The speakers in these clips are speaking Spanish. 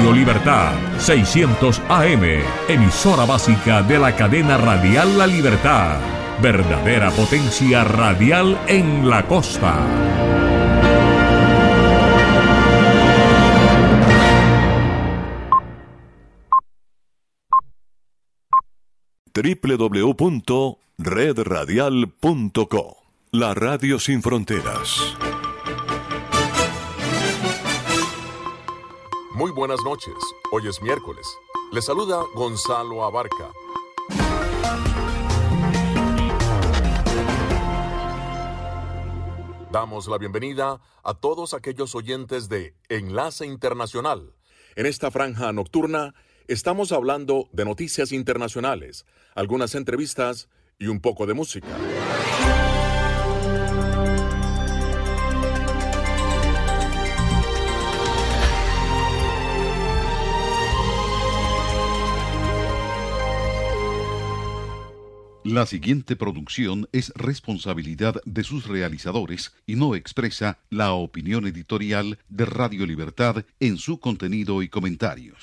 Radio Libertad, 600 AM, emisora básica de la cadena radial La Libertad, verdadera potencia radial en la costa. www.redradial.co, la radio sin fronteras. Muy buenas noches, hoy es miércoles. Les saluda Gonzalo Abarca. Damos la bienvenida a todos aquellos oyentes de Enlace Internacional. En esta franja nocturna estamos hablando de noticias internacionales, algunas entrevistas y un poco de música. La siguiente producción es responsabilidad de sus realizadores y no expresa la opinión editorial de Radio Libertad en su contenido y comentarios.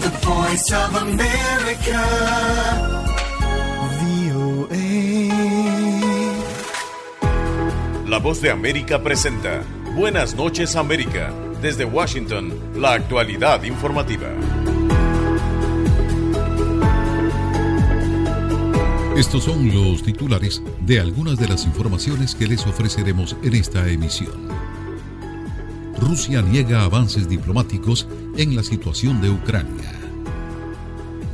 The Voice of America, VOA. La Voz de América presenta Buenas noches, América. Desde Washington, la actualidad informativa. Estos son los titulares de algunas de las informaciones que les ofreceremos en esta emisión. Rusia niega avances diplomáticos en la situación de Ucrania.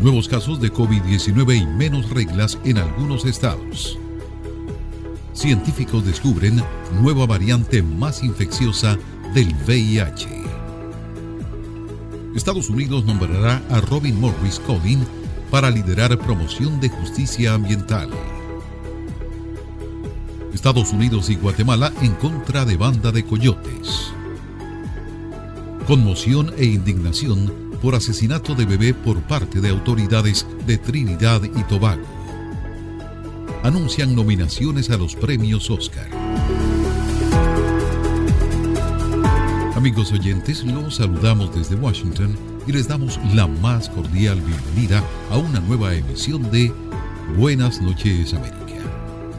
Nuevos casos de COVID-19 y menos reglas en algunos estados. Científicos descubren nueva variante más infecciosa del VIH. Estados Unidos nombrará a Robin Morris Collin para liderar promoción de justicia ambiental. Estados Unidos y Guatemala en contra de banda de coyotes. Conmoción e indignación por asesinato de bebé por parte de autoridades de Trinidad y Tobago. Anuncian nominaciones a los premios Oscar. Amigos oyentes, los saludamos desde Washington y les damos la más cordial bienvenida a una nueva emisión de Buenas noches, América.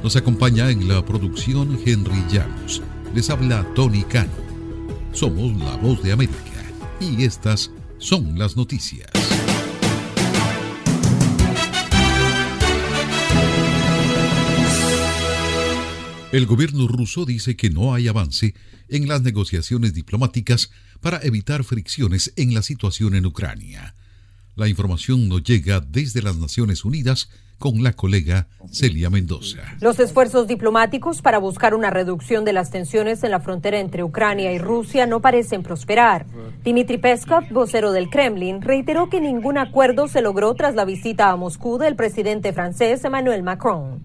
Nos acompaña en la producción Henry Llanos. Les habla Tony Cano. Somos La Voz de América y estas son las noticias. El gobierno ruso dice que no hay avance en las negociaciones diplomáticas para evitar fricciones en la situación en Ucrania. La información nos llega desde las Naciones Unidas con la colega Celia Mendoza. Los esfuerzos diplomáticos para buscar una reducción de las tensiones en la frontera entre Ucrania y Rusia no parecen prosperar. Dmitry Peskov, vocero del Kremlin, reiteró que ningún acuerdo se logró tras la visita a Moscú del presidente francés Emmanuel Macron.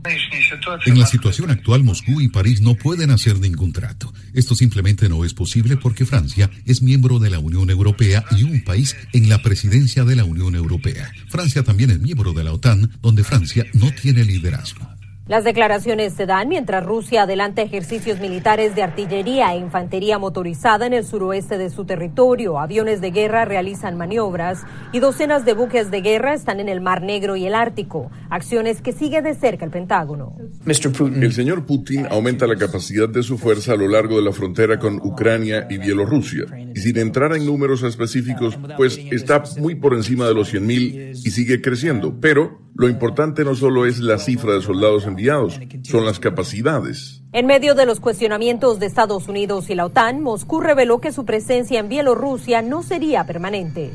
En la situación actual, Moscú y París no pueden hacer ningún trato. Esto simplemente no es posible porque Francia es miembro de la Unión Europea y un país en la presidencia de la Unión Europea. Francia también es miembro de la OTAN, donde Francia no tiene liderazgo. Las declaraciones se dan mientras Rusia adelanta ejercicios militares de artillería e infantería motorizada en el suroeste de su territorio. Aviones de guerra realizan maniobras y docenas de buques de guerra están en el Mar Negro y el Ártico, acciones que sigue de cerca el Pentágono. El señor Putin aumenta la capacidad de su fuerza a lo largo de la frontera con Ucrania y Bielorrusia, y sin entrar en números específicos, pues está muy por encima de los 100.000 y sigue creciendo, pero lo importante no solo es la cifra de soldados enviados, son las capacidades. En medio de los cuestionamientos de Estados Unidos y la OTAN, Moscú reveló que su presencia en Bielorrusia no sería permanente.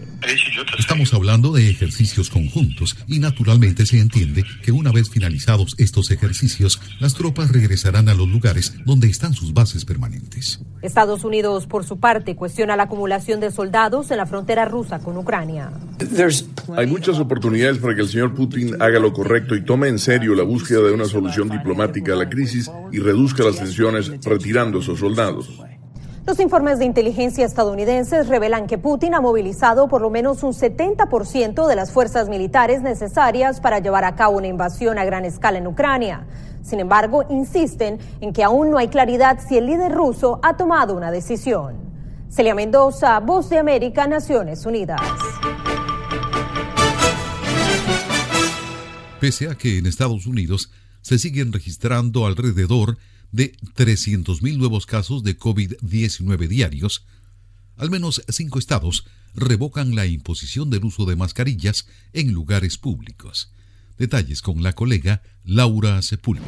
Estamos hablando de ejercicios conjuntos y naturalmente se entiende que una vez finalizados estos ejercicios, las tropas regresarán a los lugares donde están sus bases permanentes. Estados Unidos, por su parte, cuestiona la acumulación de soldados en la frontera rusa con Ucrania. Hay muchas oportunidades para que el señor Putin haga lo correcto y tome en serio la búsqueda de una solución diplomática a la crisis y reduzca las tensiones retirando a sus soldados. Los informes de inteligencia estadounidenses revelan que Putin ha movilizado por lo menos un 70% de las fuerzas militares necesarias para llevar a cabo una invasión a gran escala en Ucrania. Sin embargo, insisten en que aún no hay claridad si el líder ruso ha tomado una decisión. Celia Mendoza, Voz de América, Naciones Unidas. Pese a que en Estados Unidos se siguen registrando alrededor de 300.000 nuevos casos de COVID-19 diarios, al menos 5 estados revocan la imposición del uso de mascarillas en lugares públicos. Detalles con la colega Laura Sepúlveda.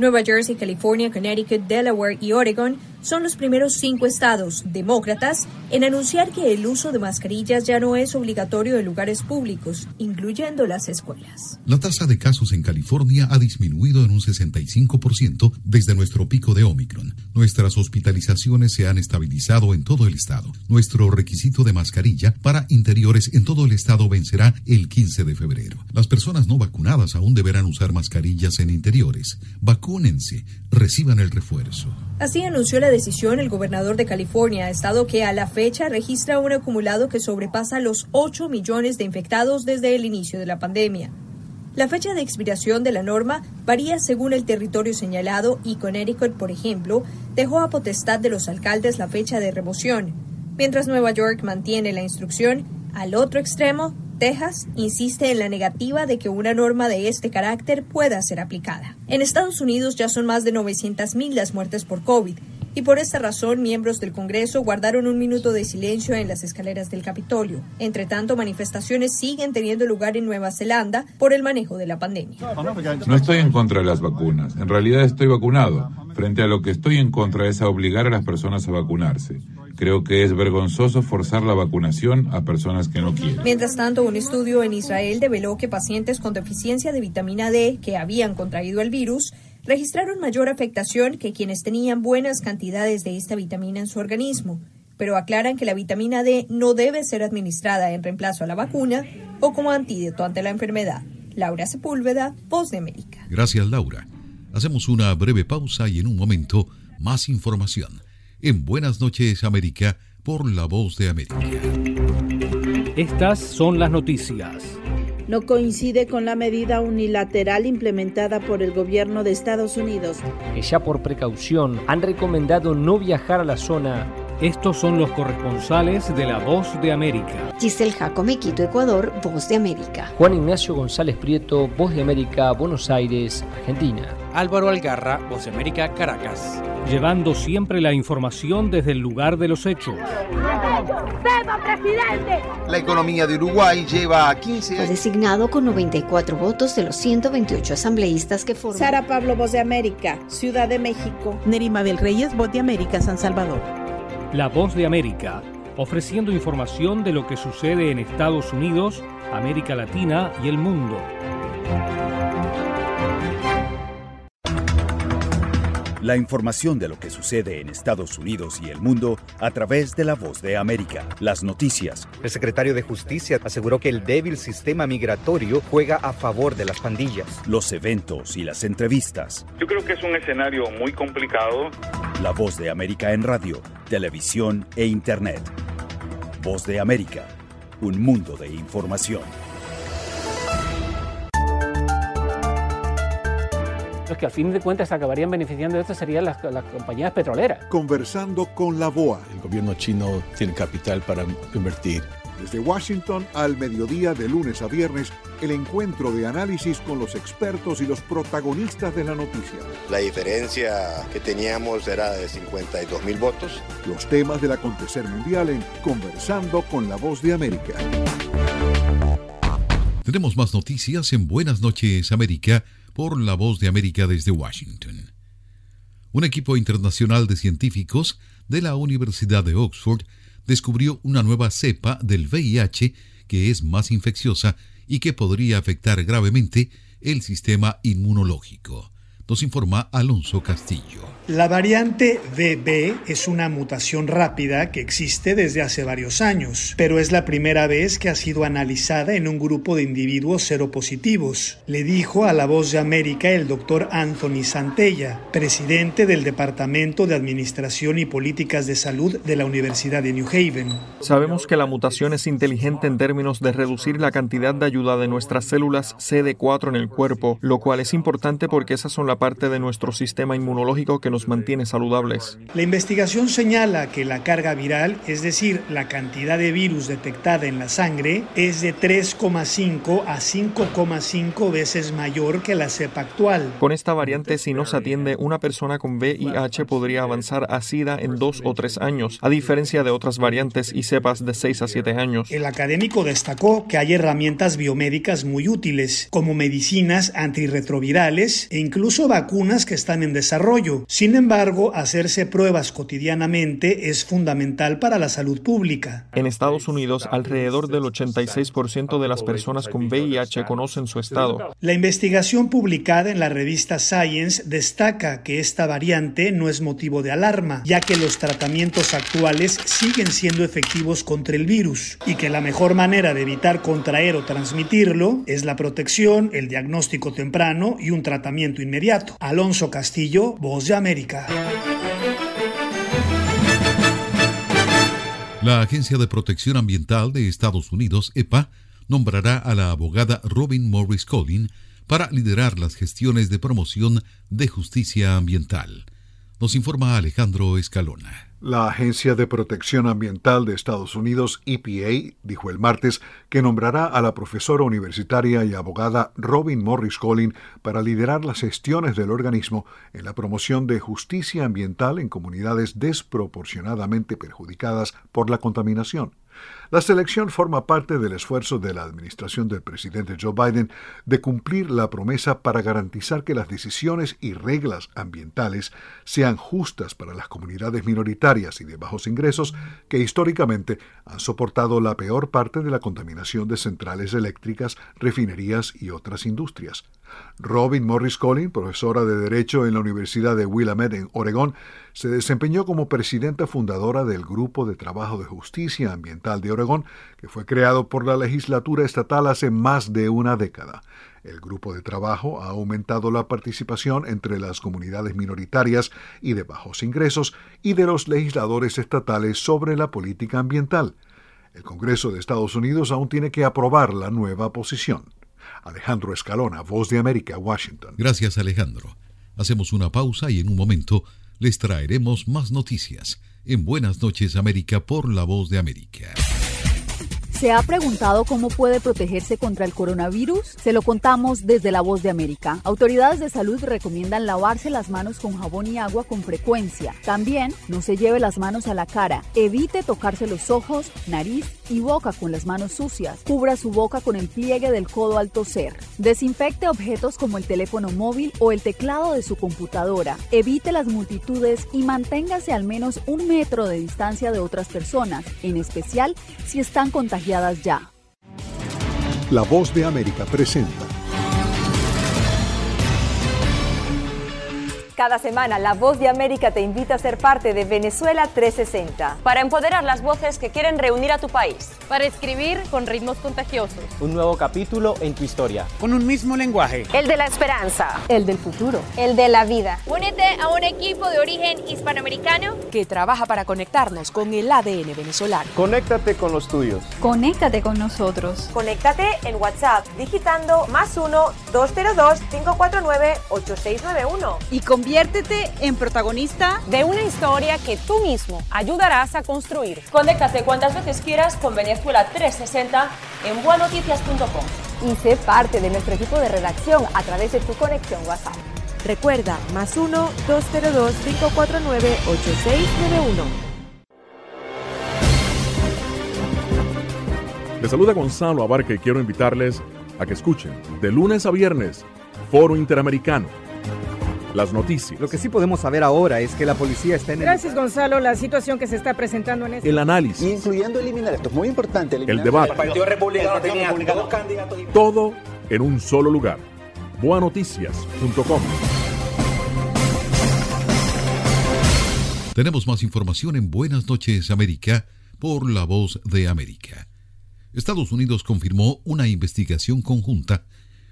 Nueva Jersey, California, Connecticut, Delaware y Oregon son los primeros 5 estados demócratas en anunciar que el uso de mascarillas ya no es obligatorio en lugares públicos, incluyendo las escuelas. La tasa de casos en California ha disminuido en un 65% desde nuestro pico de Omicron. Nuestras hospitalizaciones se han estabilizado en todo el estado. Nuestro requisito de mascarilla para interiores en todo el estado vencerá el 15 de febrero. Las personas no vacunadas aún deberán usar mascarillas en interiores. Vacúnense, reciban el refuerzo. Así anunció la decisión el gobernador de California, estado que a la fecha registra un acumulado que sobrepasa los 8 millones de infectados desde el inicio de la pandemia. La fecha de expiración de la norma varía según el territorio señalado y Connecticut, por ejemplo, dejó a potestad de los alcaldes la fecha de remoción, mientras Nueva York mantiene la instrucción. Al otro extremo, Texas insiste en la negativa de que una norma de este carácter pueda ser aplicada. En Estados Unidos ya son más de 900.000 las muertes por COVID, y por esta razón miembros del Congreso guardaron un minuto de silencio en las escaleras del Capitolio. Entre tanto, manifestaciones siguen teniendo lugar en Nueva Zelanda por el manejo de la pandemia. No estoy en contra de las vacunas, en realidad estoy vacunado. Frente a lo que estoy en contra es a obligar a las personas a vacunarse. Creo que es vergonzoso forzar la vacunación a personas que no quieren. Mientras tanto, un estudio en Israel develó que pacientes con deficiencia de vitamina D que habían contraído el virus registraron mayor afectación que quienes tenían buenas cantidades de esta vitamina en su organismo, pero aclaran que la vitamina D no debe ser administrada en reemplazo a la vacuna o como antídoto ante la enfermedad. Laura Sepúlveda, Voz de América. Gracias, Laura. Hacemos una breve pausa y en un momento más información. En Buenas Noches América, por La Voz de América. Estas son las noticias. No coincide con la medida unilateral implementada por el gobierno de Estados Unidos, que ya por precaución han recomendado no viajar a la zona. Estos son los corresponsales de La Voz de América. Giselle Jacome, Quito, Ecuador, Voz de América. Juan Ignacio González Prieto, Voz de América, Buenos Aires, Argentina. Álvaro Algarra, Voz de América, Caracas. Llevando siempre la información desde el lugar de los hechos. La economía de Uruguay lleva a 15 años. Fue designado con 94 votos de los 128 asambleístas que forman. Sara Pablo, Voz de América, Ciudad de México. Nerima del Reyes, Voz de América, San Salvador. La Voz de América, ofreciendo información de lo que sucede en Estados Unidos, América Latina y el mundo. La información de lo que sucede en Estados Unidos y el mundo a través de La Voz de América. Las noticias. El secretario de Justicia aseguró que el débil sistema migratorio juega a favor de las pandillas. Los eventos y las entrevistas. Yo creo que es un escenario muy complicado. La Voz de América en radio, televisión e internet. Voz de América, un mundo de información. Que al fin de cuentas acabarían beneficiando de esto serían las compañías petroleras. Conversando con la BOA. El gobierno chino tiene capital para invertir. Desde Washington al mediodía de lunes a viernes, el encuentro de análisis con los expertos y los protagonistas de la noticia. La diferencia que teníamos era de 52.000 votos. Los temas del acontecer mundial en Conversando con la Voz de América. Tenemos más noticias en Buenas Noches América, por La Voz de América desde Washington. Un equipo internacional de científicos de la Universidad de Oxford descubrió una nueva cepa del VIH que es más infecciosa y que podría afectar gravemente el sistema inmunológico. Nos informa Alonso Castillo. La variante BB es una mutación rápida que existe desde hace varios años, pero es la primera vez que ha sido analizada en un grupo de individuos seropositivos, le dijo a La Voz de América el doctor Anthony Santella, presidente del Departamento de Administración y Políticas de Salud de la Universidad de New Haven. Sabemos que la mutación es inteligente en términos de reducir la cantidad de ayuda de nuestras células CD4 en el cuerpo, lo cual es importante porque esas son las una parte de nuestro sistema inmunológico que nos mantiene saludables. La investigación señala que la carga viral, es decir, la cantidad de virus detectada en la sangre, es de 3,5 a 5,5 veces mayor que la cepa actual. Con esta variante, si no se atiende, una persona con VIH podría avanzar a SIDA en 2 o 3 años, a diferencia de otras variantes y cepas de 6 a 7 años. El académico destacó que hay herramientas biomédicas muy útiles, como medicinas antirretrovirales e incluso vacunas que están en desarrollo. Sin embargo, hacerse pruebas cotidianamente es fundamental para la salud pública. En Estados Unidos, alrededor del 86% de las personas con VIH conocen su estado. La investigación publicada en la revista Science destaca que esta variante no es motivo de alarma, ya que los tratamientos actuales siguen siendo efectivos contra el virus y que la mejor manera de evitar contraer o transmitirlo es la protección, el diagnóstico temprano y un tratamiento inmediato. Alonso Castillo, Voz de América. La Agencia de Protección Ambiental de Estados Unidos, EPA, nombrará a la abogada Robin Morris Collin para liderar las gestiones de promoción de justicia ambiental. Nos informa Alejandro Escalona. La Agencia de Protección Ambiental de Estados Unidos, EPA, dijo el martes que nombrará a la profesora universitaria y abogada Robin Morris Collin para liderar las gestiones del organismo en la promoción de justicia ambiental en comunidades desproporcionadamente perjudicadas por la contaminación. La selección forma parte del esfuerzo de la administración del presidente Joe Biden de cumplir la promesa para garantizar que las decisiones y reglas ambientales sean justas para las comunidades minoritarias y de bajos ingresos que históricamente han soportado la peor parte de la contaminación de centrales eléctricas, refinerías y otras industrias. Robin Morris Collin, profesora de Derecho en la Universidad de Willamette en Oregón, se desempeñó como presidenta fundadora del Grupo de Trabajo de Justicia Ambiental de Oregón, que fue creado por la legislatura estatal hace más de una década. El grupo de trabajo ha aumentado la participación entre las comunidades minoritarias y de bajos ingresos y de los legisladores estatales sobre la política ambiental. El Congreso de Estados Unidos aún tiene que aprobar la nueva posición. Alejandro Escalona, Voz de América, Washington. Gracias, Alejandro. Hacemos una pausa y en un momento les traeremos más noticias en Buenas Noches América por La Voz de América. ¿Se ha preguntado cómo puede protegerse contra el coronavirus? Se lo contamos desde La Voz de América. Autoridades de salud recomiendan lavarse las manos con jabón y agua con frecuencia. También no se lleve las manos a la cara. Evite tocarse los ojos, nariz y boca con las manos sucias. Cubra su boca con el pliegue del codo al toser. Desinfecte objetos como el teléfono móvil o el teclado de su computadora. Evite las multitudes y manténgase al menos 1 metro de distancia de otras personas, en especial si están contagiados. Ya. La Voz de América presenta. Cada semana, La Voz de América te invita a ser parte de Venezuela 360 para empoderar las voces que quieren reunir a tu país, para escribir con ritmos contagiosos. Un nuevo capítulo en tu historia. Con un mismo lenguaje. El de la esperanza. El del futuro. El de la vida. Únete a un equipo de origen hispanoamericano que trabaja para conectarnos con el ADN venezolano. Conéctate con los tuyos. Conéctate con nosotros. Conéctate en WhatsApp digitando +1 202 549 8691 y conviértete en protagonista de una historia que tú mismo ayudarás a construir. Conéctate cuantas veces quieras con Venezuela 360 en buanoticias.com y sé parte de nuestro equipo de redacción a través de tu conexión WhatsApp. Recuerda, +1 202 549 8691. Les saluda Gonzalo Abarca y quiero invitarles a que escuchen de lunes a viernes Foro Interamericano. Las noticias. Lo que sí podemos saber ahora es que la policía está en... Gracias, Gonzalo. La situación que se está presentando en... El análisis. Incluyendo eliminar esto. Es muy importante. El debate. El Partido Republicano tenía dos candidatos. Todo en un solo lugar. Buanoticias.com. Tenemos más información en Buenas Noches América por La Voz de América. Estados Unidos confirmó una investigación conjunta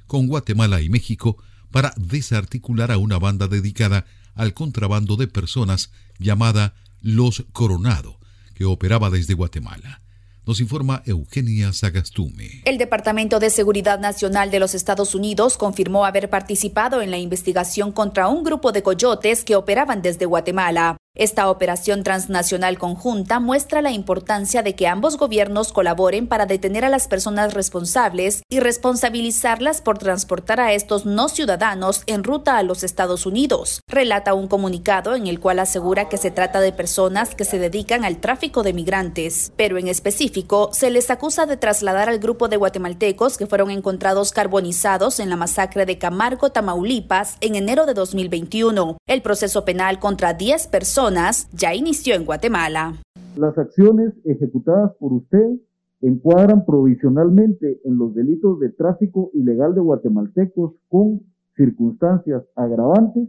con Guatemala y México para desarticular a una banda dedicada al contrabando de personas llamada Los Coronado, que operaba desde Guatemala. Nos informa Eugenia Sagastume. El Departamento de Seguridad Nacional de los Estados Unidos confirmó haber participado en la investigación contra un grupo de coyotes que operaban desde Guatemala. Esta operación transnacional conjunta muestra la importancia de que ambos gobiernos colaboren para detener a las personas responsables y responsabilizarlas por transportar a estos no ciudadanos en ruta a los Estados Unidos, relata un comunicado en el cual asegura que se trata de personas que se dedican al tráfico de migrantes, pero en específico se les acusa de trasladar al grupo de guatemaltecos que fueron encontrados carbonizados en la masacre de Camargo, Tamaulipas, en enero de 2021. El proceso penal contra 10 personas ya inició en Guatemala. Las acciones ejecutadas por usted encuadran provisionalmente en los delitos de tráfico ilegal de guatemaltecos con circunstancias agravantes.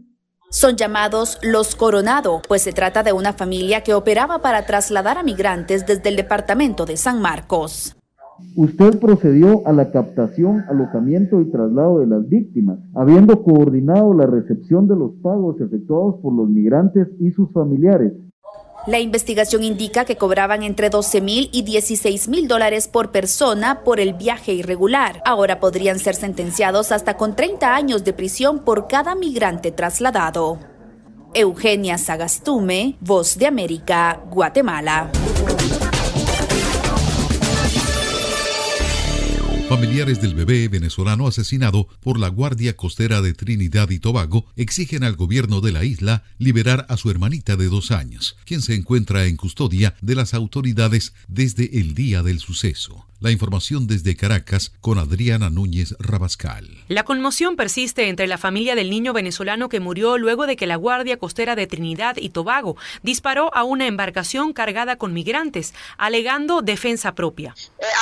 Son llamados los Coronado, pues se trata de una familia que operaba para trasladar a migrantes desde el departamento de San Marcos. Usted procedió a la captación, alojamiento y traslado de las víctimas, habiendo coordinado la recepción de los pagos efectuados por los migrantes y sus familiares. La investigación indica que cobraban entre $12,000 y $16,000 por persona por el viaje irregular. Ahora podrían ser sentenciados hasta con 30 años de prisión por cada migrante trasladado. Eugenia Sagastume, Voz de América, Guatemala. Familiares del bebé venezolano asesinado por la Guardia Costera de Trinidad y Tobago exigen al gobierno de la isla liberar a su hermanita de 2 años, quien se encuentra en custodia de las autoridades desde el día del suceso. La información desde Caracas con Adriana Núñez Rabascal. La conmoción persiste entre la familia del niño venezolano que murió luego de que la Guardia Costera de Trinidad y Tobago disparó a una embarcación cargada con migrantes, alegando defensa propia.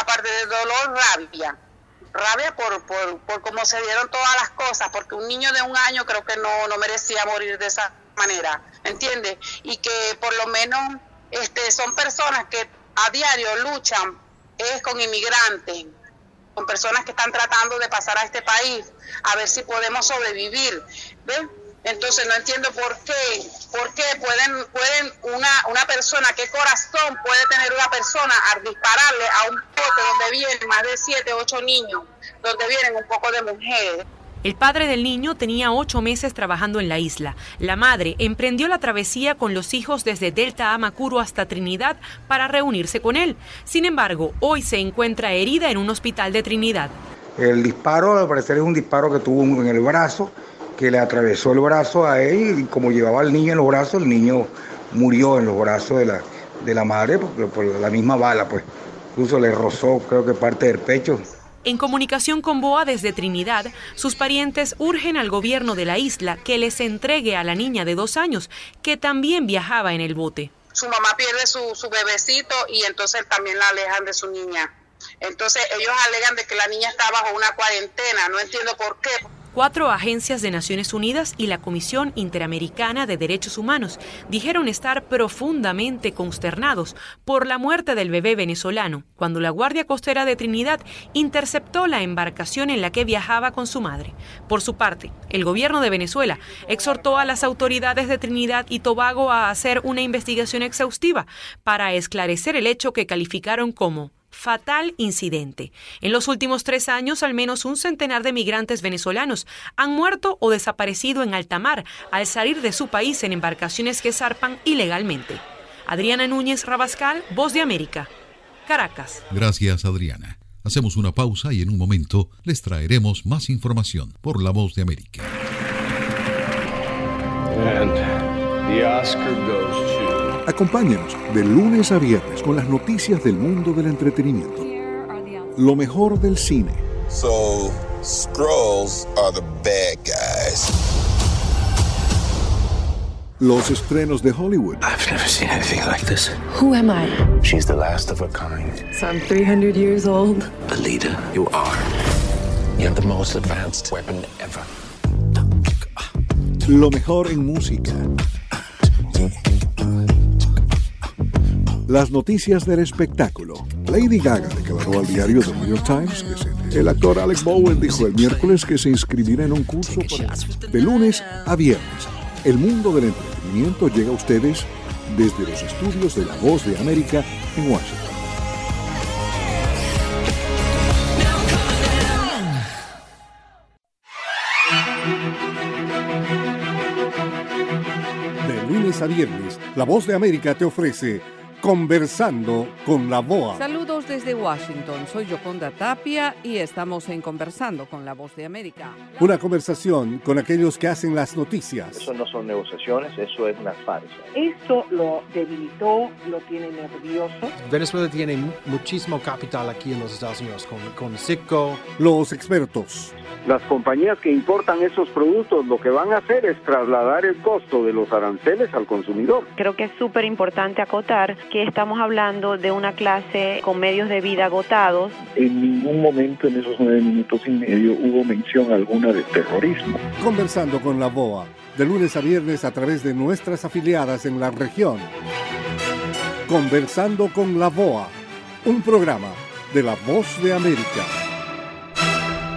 Aparte del dolor, rabia por cómo se dieron todas las cosas, porque un niño de 1 año creo que no merecía morir de esa manera, ¿entiendes? Y que por lo menos son personas que a diario luchan es con inmigrantes, con personas que están tratando de pasar a este país, a ver si podemos sobrevivir, ¿ves? Entonces no entiendo por qué pueden una persona, qué corazón puede tener una persona al dispararle a un bote donde vienen más de 7, 8 niños, donde vienen un poco de mujeres. El padre del niño tenía 8 meses trabajando en la isla. La madre emprendió la travesía con los hijos desde Delta Amacuro hasta Trinidad para reunirse con él. Sin embargo, hoy se encuentra herida en un hospital de Trinidad. El disparo, al parecer, es un disparo que tuvo en el brazo, que le atravesó el brazo a él, y como llevaba al niño en los brazos, el niño murió en los brazos de la madre por la misma bala, pues. Incluso le rozó, creo que parte del pecho. En comunicación con BOA desde Trinidad, sus parientes urgen al gobierno de la isla que les entregue a la niña de 2 años, que también viajaba en el bote. Su mamá pierde su bebecito y entonces también la alejan de su niña. Entonces ellos alegan de que la niña está bajo una cuarentena, no entiendo por qué. 4 agencias de Naciones Unidas y la Comisión Interamericana de Derechos Humanos dijeron estar profundamente consternados por la muerte del bebé venezolano cuando la Guardia Costera de Trinidad interceptó la embarcación en la que viajaba con su madre. Por su parte, el gobierno de Venezuela exhortó a las autoridades de Trinidad y Tobago a hacer una investigación exhaustiva para esclarecer el hecho que calificaron como fatal incidente. En los últimos 3 años, al menos un centenar de migrantes venezolanos han muerto o desaparecido en alta mar al salir de su país en embarcaciones que zarpan ilegalmente. Adriana Núñez Rabascal, Voz de América, Caracas. Gracias, Adriana. Hacemos una pausa y en un momento les traeremos más información por la Voz de América. Acompáñenos de lunes a viernes con las noticias del mundo del entretenimiento. Lo mejor del cine. So, Skrulls are the bad guys. Los estrenos de Hollywood. I've never seen anything like this. Who am I? She's the last of her kind. So I'm 300 years old. The leader you are. You're the most advanced weapon ever. Lo mejor en música. Las noticias del espectáculo. Lady Gaga declaró al diario The New York Times que el actor Alec Baldwin dijo el miércoles que se inscribirá en un curso de lunes a viernes. El mundo del entretenimiento llega a ustedes desde los estudios de La Voz de América en Washington. De lunes a viernes, La Voz de América te ofrece Conversando con la BOA. Saludos desde Washington, soy Yoconda Tapia y estamos en Conversando con la Voz de América. Una conversación con aquellos que hacen las noticias. Eso no son negociaciones, eso es una farsa. Esto lo debilitó, lo tiene nervioso. Venezuela tiene muchísimo capital aquí en los Estados Unidos, con Citgo. Los expertos. Las compañías que importan esos productos lo que van a hacer es trasladar el costo de los aranceles al consumidor. Creo que es súper importante acotar que estamos hablando de una clase con medios de vida agotados. En ningún momento en esos 9 minutos y medio hubo mención alguna de terrorismo. Conversando con la BOA, de lunes a viernes a través de nuestras afiliadas en la región. Conversando con la BOA, un programa de La Voz de América.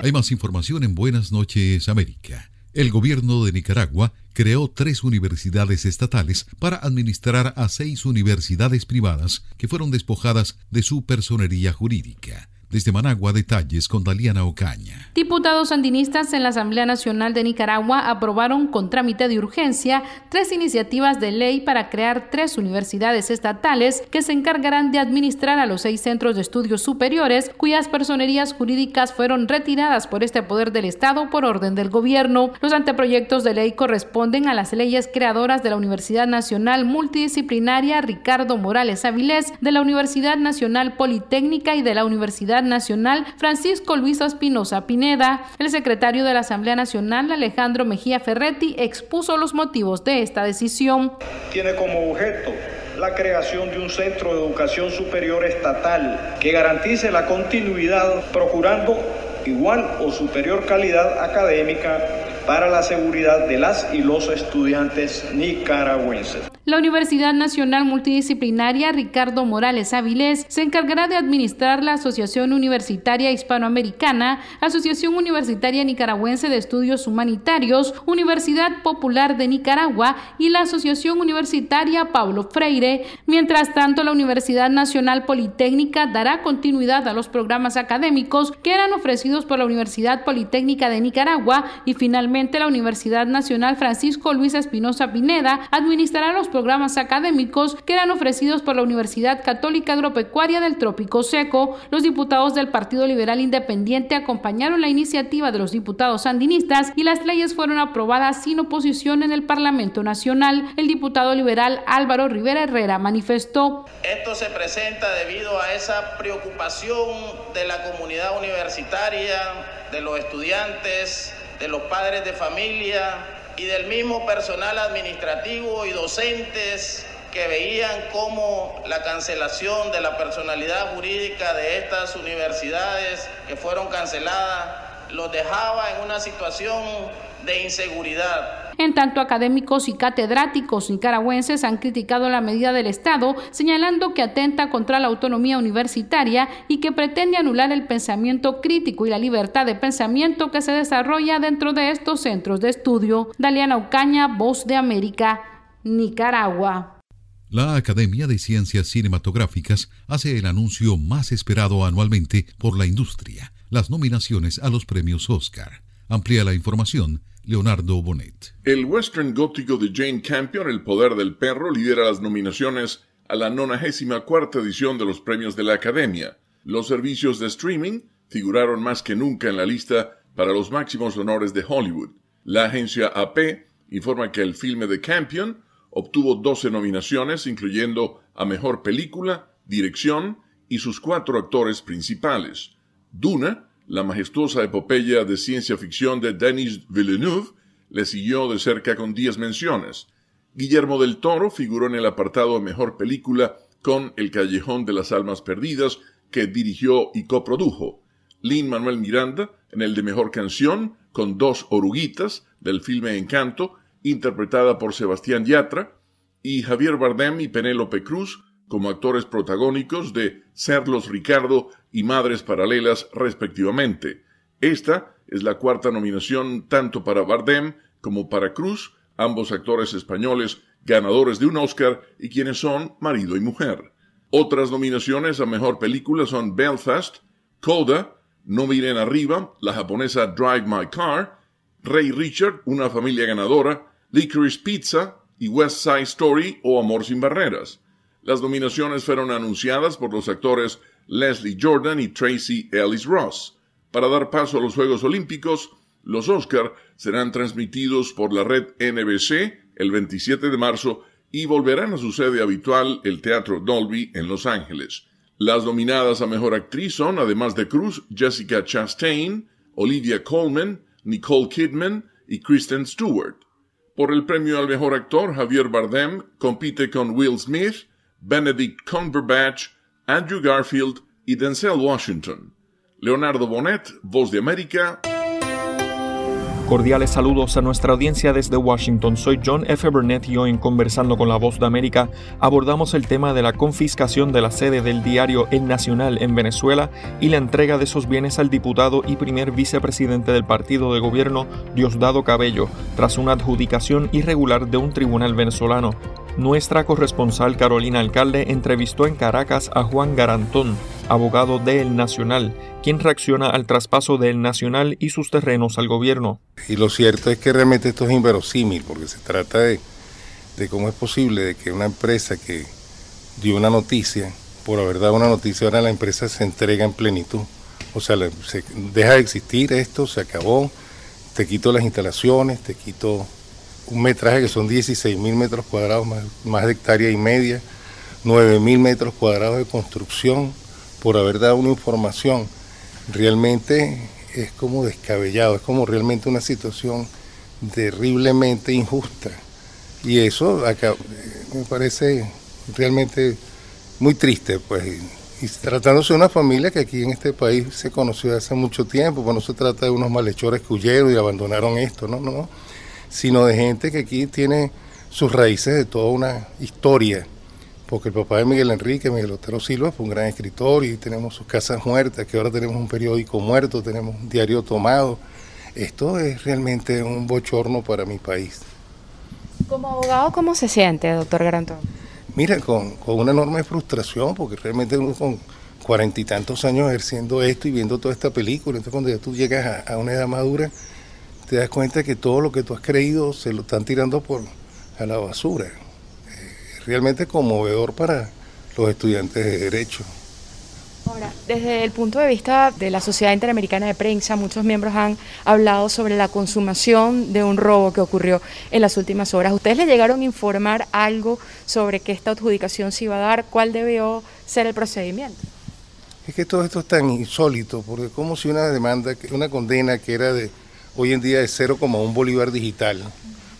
Hay más información en Buenas Noches América. El gobierno de Nicaragua creó 3 universidades estatales para administrar a 6 universidades privadas que fueron despojadas de su personería jurídica. Desde Managua, detalles con Daliana Ocaña. Diputados sandinistas en la Asamblea Nacional de Nicaragua aprobaron con trámite de urgencia 3 iniciativas de ley para crear 3 universidades estatales que se encargarán de administrar a los 6 centros de estudios superiores cuyas personerías jurídicas fueron retiradas por este poder del Estado por orden del gobierno. Los anteproyectos de ley corresponden a las leyes creadoras de la Universidad Nacional Multidisciplinaria Ricardo Morales Avilés, de la Universidad Nacional Politécnica y de la Universidad Nacional Francisco Luis Espinosa Pineda. El secretario de la Asamblea Nacional, Alejandro Mejía Ferretti, expuso los motivos de esta decisión. Tiene como objeto la creación de un centro de educación superior estatal que garantice la continuidad, procurando igual o superior calidad académica para la seguridad de las y los estudiantes nicaragüenses. La Universidad Nacional Multidisciplinaria Ricardo Morales Avilés se encargará de administrar la Asociación Universitaria Hispanoamericana, Asociación Universitaria Nicaragüense de Estudios Humanitarios, Universidad Popular de Nicaragua y la Asociación Universitaria Paulo Freire. Mientras tanto, la Universidad Nacional Politécnica dará continuidad a los programas académicos que eran ofrecidos por la Universidad Politécnica de Nicaragua y finalmente la Universidad Nacional Francisco Luis Espinosa Pineda administrará los programas académicos que eran ofrecidos por la Universidad Católica Agropecuaria del Trópico Seco. Los diputados del Partido Liberal Independiente acompañaron la iniciativa de los diputados sandinistas y las leyes fueron aprobadas sin oposición en el Parlamento Nacional. El diputado liberal Álvaro Rivera Herrera manifestó: esto se presenta debido a esa preocupación de la comunidad universitaria, de los estudiantes, de los padres de familia y del mismo personal administrativo y docentes que veían cómo la cancelación de la personalidad jurídica de estas universidades que fueron canceladas los dejaba en una situación de inseguridad. En tanto, académicos y catedráticos nicaragüenses han criticado la medida del Estado, señalando que atenta contra la autonomía universitaria y que pretende anular el pensamiento crítico y la libertad de pensamiento que se desarrolla dentro de estos centros de estudio. Daliana Ocaña, Voz de América, Nicaragua. La Academia de Ciencias Cinematográficas hace el anuncio más esperado anualmente por la industria, las nominaciones a los premios Oscar. Amplía la información Leonardo Bonet. El western gótico de Jane Campion, El poder del perro, lidera las nominaciones a la 94ª edición de los premios de la Academia. Los servicios de streaming figuraron más que nunca en la lista para los máximos honores de Hollywood. La agencia AP informa que el filme de Campion obtuvo 12 nominaciones, incluyendo a Mejor Película, Dirección y sus 4 actores principales. Duna, la majestuosa epopeya de ciencia ficción de Denis Villeneuve, le siguió de cerca con 10 menciones. Guillermo del Toro figuró en el apartado Mejor Película con El Callejón de las Almas Perdidas, que dirigió y coprodujo. Lin-Manuel Miranda en el de Mejor Canción, con Dos oruguitas, del filme Encanto, interpretada por Sebastián Yatra, y Javier Bardem y Penélope Cruz como actores protagónicos de Serlos Ricardo y Madres Paralelas, respectivamente. Esta es la 4ª nominación tanto para Bardem como para Cruz, ambos actores españoles ganadores de un Oscar y quienes son marido y mujer. Otras nominaciones a Mejor Película son Belfast, Coda, No miren arriba, la japonesa Drive My Car, Ray Richard, Una familia ganadora, Licorice Pizza, y West Side Story o Amor sin Barreras. Las nominaciones fueron anunciadas por los actores Leslie Jordan y Tracy Ellis Ross. Para dar paso a los Juegos Olímpicos, los Oscar serán transmitidos por la red NBC el 27 de marzo y volverán a su sede habitual, el Teatro Dolby, en Los Ángeles. Las nominadas a Mejor Actriz son, además de Cruz, Jessica Chastain, Olivia Colman, Nicole Kidman y Kristen Stewart. Por el premio al Mejor Actor, Javier Bardem compite con Will Smith, Benedict Cumberbatch, Andrew Garfield y Denzel Washington. Leonardo Bonet, Voz de América. Cordiales saludos a nuestra audiencia desde Washington. Soy John F. Burnett y hoy en Conversando con la Voz de América abordamos el tema de la confiscación de la sede del diario El Nacional en Venezuela y la entrega de esos bienes al diputado y primer vicepresidente del partido de gobierno Diosdado Cabello, tras una adjudicación irregular de un tribunal venezolano. Nuestra corresponsal Carolina Alcalde entrevistó en Caracas a Juan Garantón, abogado de El Nacional, quien reacciona al traspaso de El Nacional y sus terrenos al gobierno. Y lo cierto es que realmente esto es inverosímil, porque se trata de cómo es posible de que una empresa que dio una noticia, por haber dado una noticia, ahora la empresa se entrega en plenitud. O sea, se deja de existir esto, se acabó, te quito las instalaciones, te quito un metraje que son 16.000 metros cuadrados, más de hectárea y media, 9.000 metros cuadrados de construcción, por haber dado una información. Realmente es como descabellado, es como realmente una situación terriblemente injusta. Y eso acá me parece realmente muy triste, pues. Y tratándose de una familia que aquí en este país se conoció hace mucho tiempo, pues no se trata de unos malhechores que huyeron y abandonaron esto, no, sino de gente que aquí tiene sus raíces de toda una historia. Porque el papá de Miguel Enrique, Miguel del Toro fue un gran escritor y tenemos sus casas muertas, que ahora tenemos un periódico muerto, tenemos un diario tomado. Esto es realmente un bochorno para mi país. Como abogado, ¿cómo se siente, doctor Garantón? Mira, con una enorme frustración, porque realmente uno con 40 y tantos años ejerciendo esto y viendo toda esta película, entonces cuando ya tú llegas a una edad madura, te das cuenta que todo lo que tú has creído se lo están tirando a la basura. Realmente conmovedor para los estudiantes de Derecho. Ahora, desde el punto de vista de la Sociedad Interamericana de Prensa, muchos miembros han hablado sobre la consumación de un robo que ocurrió en las últimas horas. ¿Ustedes le llegaron a informar algo sobre que esta adjudicación se iba a dar? ¿Cuál debió ser el procedimiento? Es que todo esto es tan insólito, porque como si una demanda, una condena que era de hoy en día de 0,1 bolívar digital,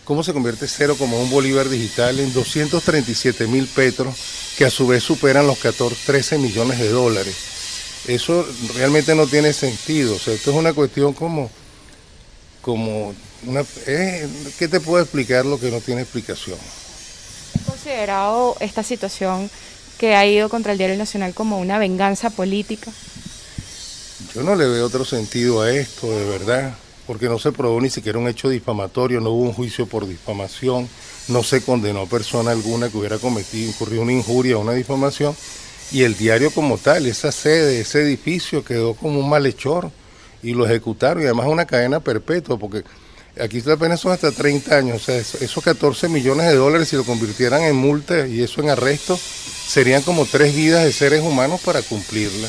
¿cómo se convierte 0,1 bolívar digital en 237.000 petros, que a su vez superan los 13 millones de dólares? Eso realmente no tiene sentido. O sea, esto es una cuestión ¿qué te puedo explicar lo que no tiene explicación? ¿Has considerado esta situación que ha ido contra el diario Nacional como una venganza política? Yo no le veo otro sentido a esto, de verdad. Porque no se probó ni siquiera un hecho difamatorio, no hubo un juicio por difamación, no se condenó a persona alguna que hubiera incurrido una injuria o una difamación, y el diario como tal, esa sede, ese edificio quedó como un malhechor, y lo ejecutaron, y además una cadena perpetua, porque aquí la pena son hasta 30 años, o sea, esos 14 millones de dólares, si lo convirtieran en multa y eso en arresto, serían como 3 vidas de seres humanos para cumplirla.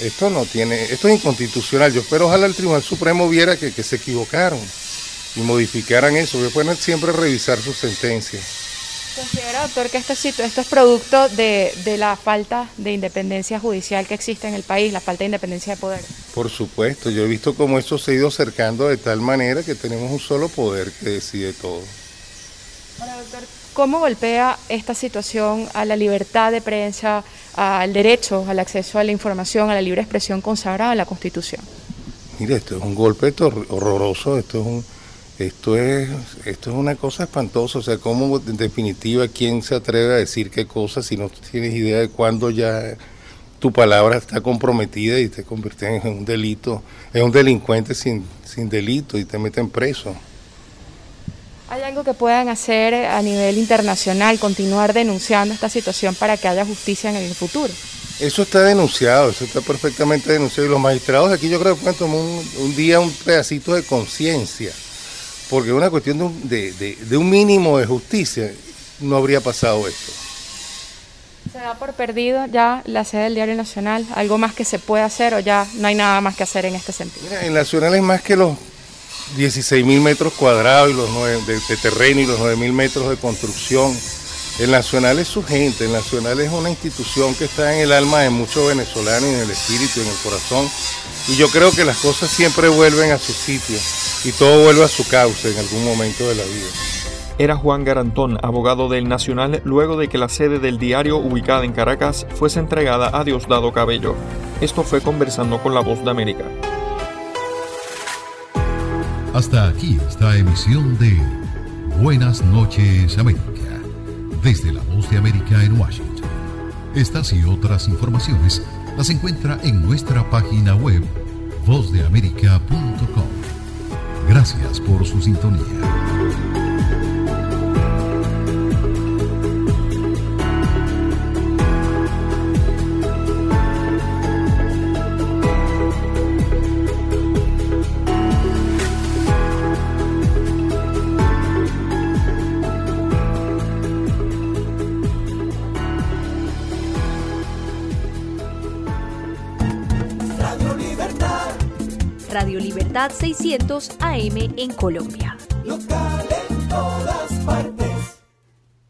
Esto es inconstitucional. Yo espero, ojalá el Tribunal Supremo viera que se equivocaron y modificaran eso, que puedan siempre revisar sus sentencias. ¿Considera, doctor, que esto es producto de la falta de independencia judicial que existe en el país, la falta de independencia de poder? Por supuesto, yo he visto cómo esto se ha ido acercando de tal manera que tenemos un solo poder que decide todo. Ahora, doctor, ¿cómo golpea esta situación a la libertad de prensa, al derecho, al acceso a la información, a la libre expresión consagrada en la Constitución? Mire, esto es un golpe horroroso, esto es una cosa espantosa. O sea, ¿cómo en definitiva quién se atreve a decir qué cosa si no tienes idea de cuándo ya tu palabra está comprometida y te conviertes en un delito, en un delincuente sin delito y te meten preso? ¿Hay algo que puedan hacer a nivel internacional, continuar denunciando esta situación para que haya justicia en el futuro? Eso está denunciado, eso está perfectamente denunciado. Y los magistrados de aquí yo creo que pueden tomar un día un pedacito de conciencia. porque es una cuestión de un mínimo de justicia, no habría pasado esto. ¿Se da por perdido ya la sede del Diario Nacional? ¿Algo más que se puede hacer o ya no hay nada más que hacer en este sentido? Mira, el Nacional es más que los 16.000 metros cuadrados y los 9 de terreno y los 9.000 metros de construcción. El Nacional es su gente, el Nacional es una institución que está en el alma de muchos venezolanos, en el espíritu, en el corazón. Y yo creo que las cosas siempre vuelven a su sitio y todo vuelve a su causa en algún momento de la vida. Era Juan Garantón, abogado del Nacional, luego de que la sede del diario, ubicada en Caracas, fuese entregada a Diosdado Cabello. Esto fue Conversando con la Voz de América. Hasta aquí esta emisión de Buenas Noches América, desde La Voz de América en Washington. Estas y otras informaciones las encuentra en nuestra página web vozdeamerica.com. Gracias por su sintonía. Radio Libertad 600 AM en Colombia. Local en todas partes.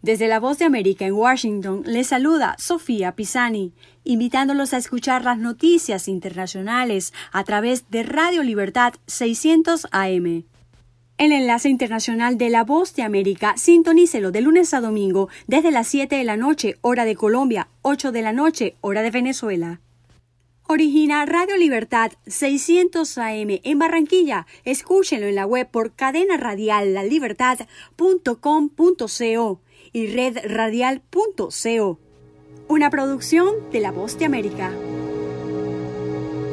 Desde La Voz de América en Washington les saluda Sofía Pisani, invitándolos a escuchar las noticias internacionales a través de Radio Libertad 600 AM. El enlace internacional de La Voz de América, sintonícelo de lunes a domingo desde las 7 de la noche, hora de Colombia, 8 de la noche, hora de Venezuela. Origina Radio Libertad 600 AM en Barranquilla. Escúchenlo en la web por cadena radial lalibertad.com.co y redradial.co. Una producción de La Voz de América.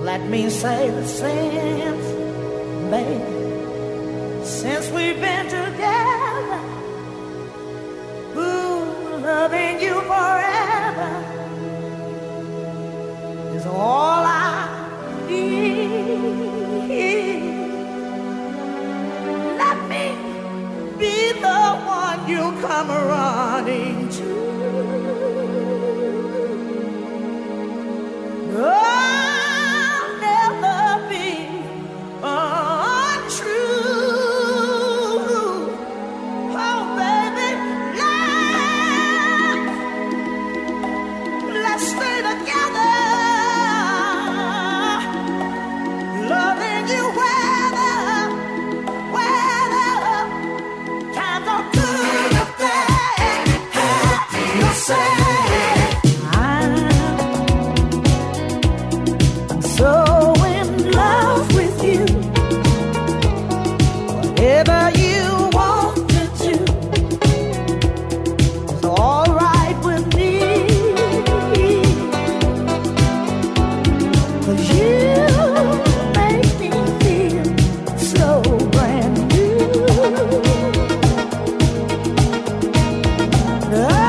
Let me say the same, baby. Since we've been together, ooh, loving you forever. Is all I need. Let me be the one you come running to. I'll never be untrue. Oh, baby, let's stay together. I'm so in love with you. Whatever you want to do is all right with me. 'Cause you make me feel so brand new. That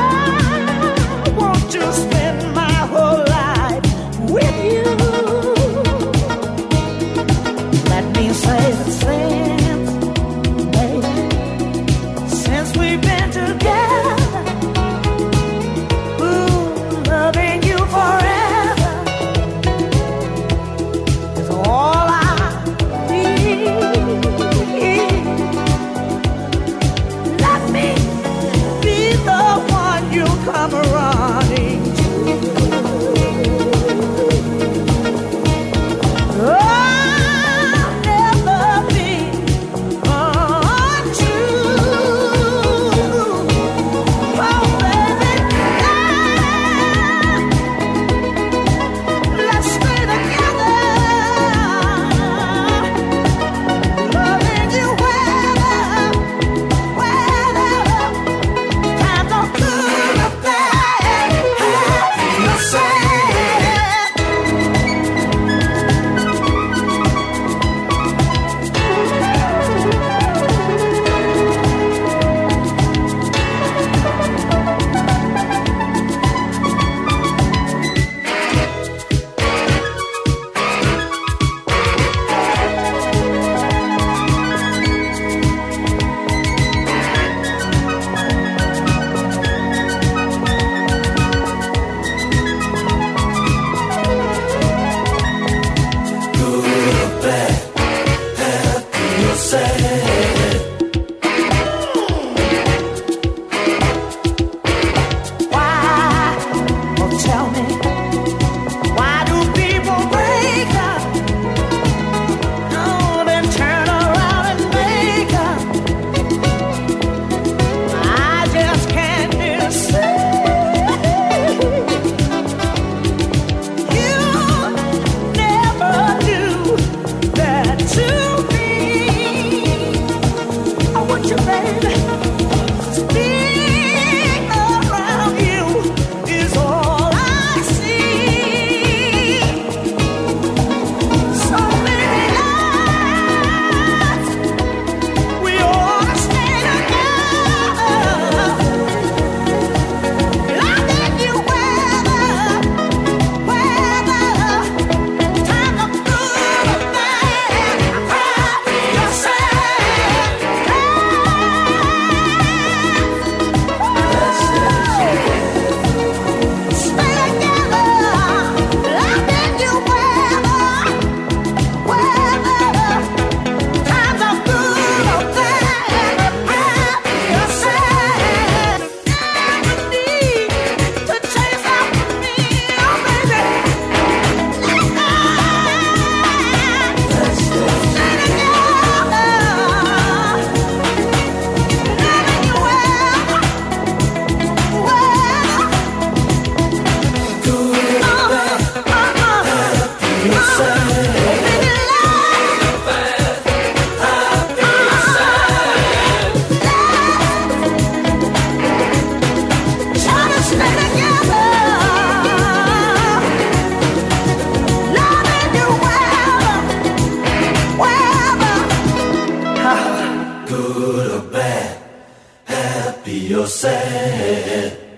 ser.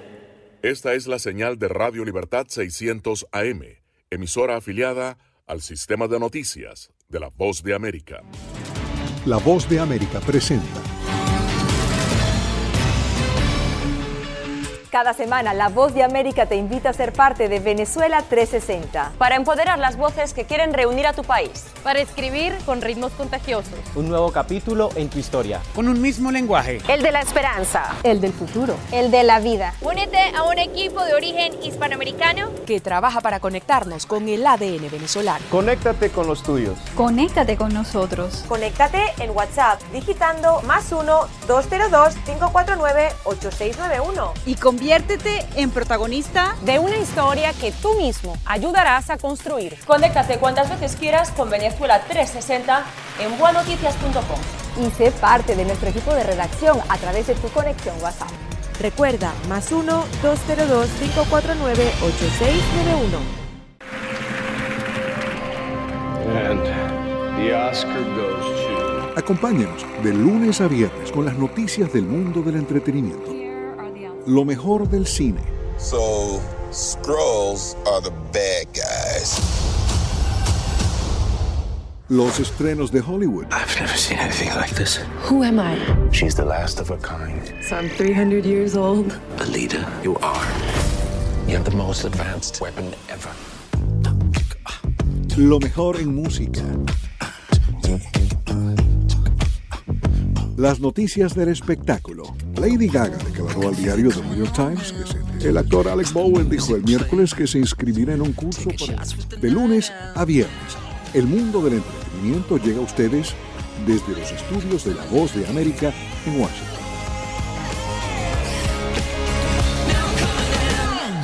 Esta es la señal de Radio Libertad 600 AM, emisora afiliada al sistema de noticias de La Voz de América. La Voz de América presenta. Cada semana, La Voz de América te invita a ser parte de Venezuela 360. Para empoderar las voces que quieren reunir a tu país. Para escribir con ritmos contagiosos. Un nuevo capítulo en tu historia. Con un mismo lenguaje. El de la esperanza. El del futuro. El de la vida. Únete a un equipo de origen hispanoamericano que trabaja para conectarnos con el ADN venezolano. Conéctate con los tuyos. Conéctate con nosotros. Conéctate en WhatsApp digitando +1 202 549 8691. Y conviértete en protagonista de una historia que tú mismo ayudarás a construir. Conéctate cuantas veces quieras con Venezuela 360 en buenoticias.com. Y sé parte de nuestro equipo de redacción a través de tu conexión WhatsApp. Recuerda, +1 202 549 8691. And the Oscar goes to... Acompáñanos de lunes a viernes con las noticias del mundo del entretenimiento. Lo mejor del cine. So, Skrulls are the bad guys. Los estrenos de Hollywood. I've never seen anything like this. Who am I? She's the last of her kind. So I'm 300 years old. A leader, you are. You have the most advanced weapon ever. Lo mejor en música. Las noticias del espectáculo. Lady Gaga declaró al diario The New York Times que el actor Alec Baldwin dijo el miércoles que se inscribirá en un curso para... De lunes a viernes, el mundo del entretenimiento llega a ustedes desde los estudios de La Voz de América en Washington.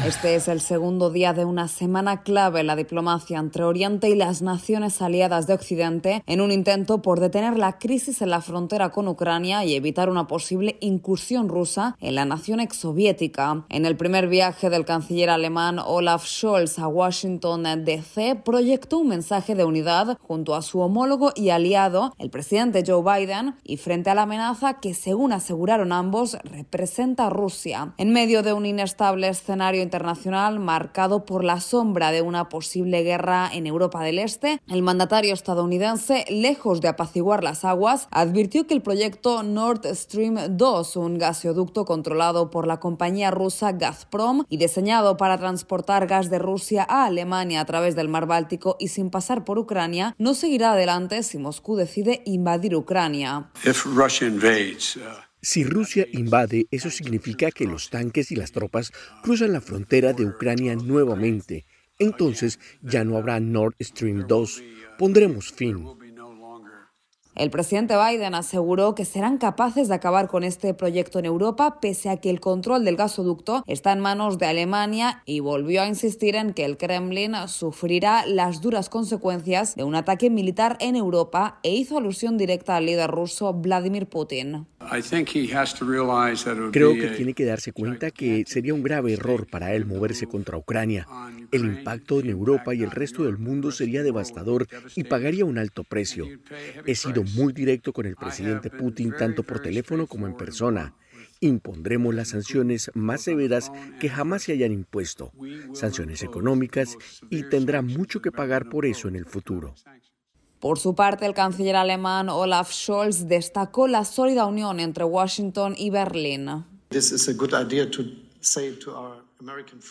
Este es el segundo día de una semana clave en la diplomacia entre Oriente y las naciones aliadas de Occidente en un intento por detener la crisis en la frontera con Ucrania y evitar una posible incursión rusa en la nación exsoviética. En el primer viaje del canciller alemán Olaf Scholz a Washington D.C. proyectó un mensaje de unidad junto a su homólogo y aliado, el presidente Joe Biden, y frente a la amenaza que, según aseguraron ambos, representa a Rusia. En medio de un inestable escenario internacional marcado por la sombra de una posible guerra en Europa del Este, el mandatario estadounidense, lejos de apaciguar las aguas, advirtió que el proyecto Nord Stream 2, un gasoducto controlado por la compañía rusa Gazprom y diseñado para transportar gas de Rusia a Alemania a través del Mar Báltico y sin pasar por Ucrania, no seguirá adelante si Moscú decide invadir Ucrania. Si Rusia invade, eso significa que los tanques y las tropas cruzan la frontera de Ucrania nuevamente. Entonces ya no habrá Nord Stream 2. Pondremos fin. El presidente Biden aseguró que serán capaces de acabar con este proyecto en Europa, pese a que el control del gasoducto está en manos de Alemania, y volvió a insistir en que el Kremlin sufrirá las duras consecuencias de un ataque militar en Europa e hizo alusión directa al líder ruso Vladimir Putin. Creo que tiene que darse cuenta que sería un grave error para él moverse contra Ucrania. El impacto en Europa y el resto del mundo sería devastador y pagaría un alto precio. He sido muy directo con el presidente Putin, tanto por teléfono como en persona. Impondremos las sanciones más severas que jamás se hayan impuesto, sanciones económicas, y tendrá mucho que pagar por eso en el futuro. Por su parte, el canciller alemán Olaf Scholz destacó la sólida unión entre Washington y Berlín.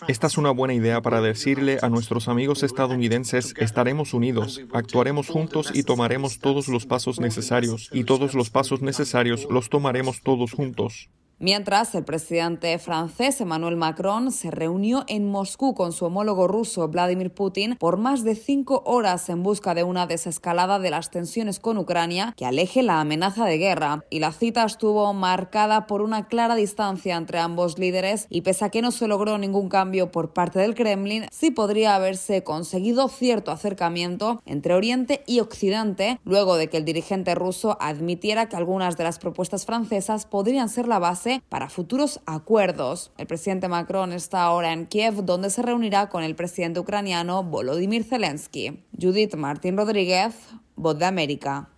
Esta es una buena idea para decirle a nuestros amigos estadounidenses: estaremos unidos, actuaremos juntos y tomaremos todos los pasos necesarios, y todos los pasos necesarios los tomaremos todos juntos. Mientras, el presidente francés Emmanuel Macron se reunió en Moscú con su homólogo ruso Vladimir Putin por más de 5 horas en busca de una desescalada de las tensiones con Ucrania que aleje la amenaza de guerra. Y la cita estuvo marcada por una clara distancia entre ambos líderes, y pese a que no se logró ningún cambio por parte del Kremlin, sí podría haberse conseguido cierto acercamiento entre Oriente y Occidente, luego de que el dirigente ruso admitiera que algunas de las propuestas francesas podrían ser la base para futuros acuerdos. El presidente Macron está ahora en Kiev, donde se reunirá con el presidente ucraniano Volodymyr Zelensky. Judith Martín Rodríguez, Voz de América.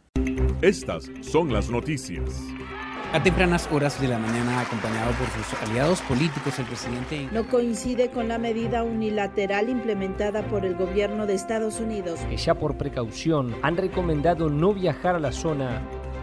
Estas son las noticias. A tempranas horas de la mañana, acompañado por sus aliados políticos, el presidente... No coincide con la medida unilateral implementada por el gobierno de Estados Unidos. Que ya por precaución han recomendado no viajar a la zona.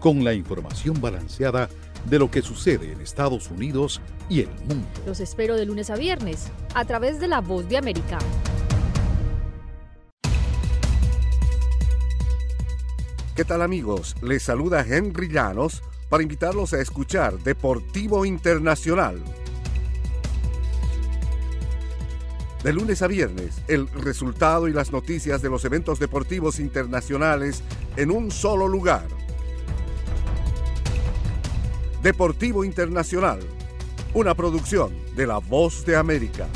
con la información balanceada de lo que sucede en Estados Unidos y el mundo. Los espero de lunes a viernes a través de La Voz de América. ¿Qué tal, amigos? Les saluda Henry Llanos para invitarlos a escuchar Deportivo Internacional. De lunes a viernes, el resultado y las noticias de los eventos deportivos internacionales en un solo lugar. Deportivo Internacional, una producción de La Voz de América.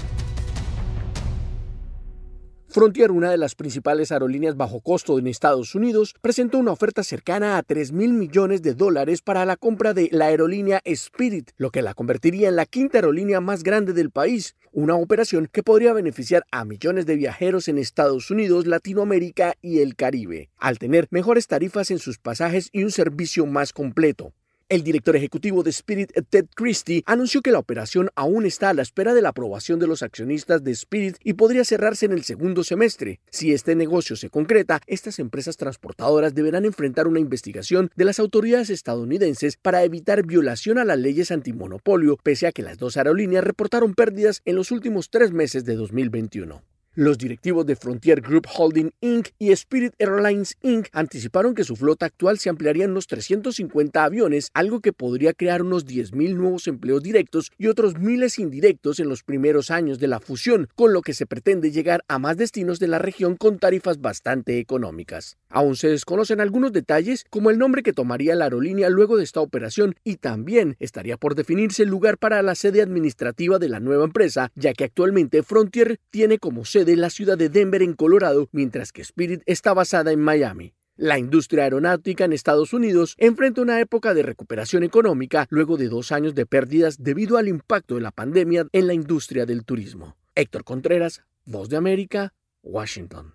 Frontier, una de las principales aerolíneas bajo costo en Estados Unidos, presentó una oferta cercana a $3.000 millones para la compra de la aerolínea Spirit, lo que la convertiría en la quinta aerolínea más grande del país, una operación que podría beneficiar a millones de viajeros en Estados Unidos, Latinoamérica y el Caribe, al tener mejores tarifas en sus pasajes y un servicio más completo. El director ejecutivo de Spirit, Ted Christie, anunció que la operación aún está a la espera de la aprobación de los accionistas de Spirit y podría cerrarse en el segundo semestre. Si este negocio se concreta, estas empresas transportadoras deberán enfrentar una investigación de las autoridades estadounidenses para evitar violación a las leyes antimonopolio, pese a que las dos aerolíneas reportaron pérdidas en los últimos 3 meses de 2021. Los directivos de Frontier Group Holding Inc. y Spirit Airlines Inc. anticiparon que su flota actual se ampliaría en unos 350 aviones, algo que podría crear unos 10.000 nuevos empleos directos y otros miles indirectos en los primeros años de la fusión, con lo que se pretende llegar a más destinos de la región con tarifas bastante económicas. Aún se desconocen algunos detalles, como el nombre que tomaría la aerolínea luego de esta operación, y también estaría por definirse el lugar para la sede administrativa de la nueva empresa, ya que actualmente Frontier tiene como sede de la ciudad de Denver, en Colorado, mientras que Spirit está basada en Miami. La industria aeronáutica en Estados Unidos enfrenta una época de recuperación económica luego de 2 años de pérdidas debido al impacto de la pandemia en la industria del turismo. Héctor Contreras, Voz de América, Washington.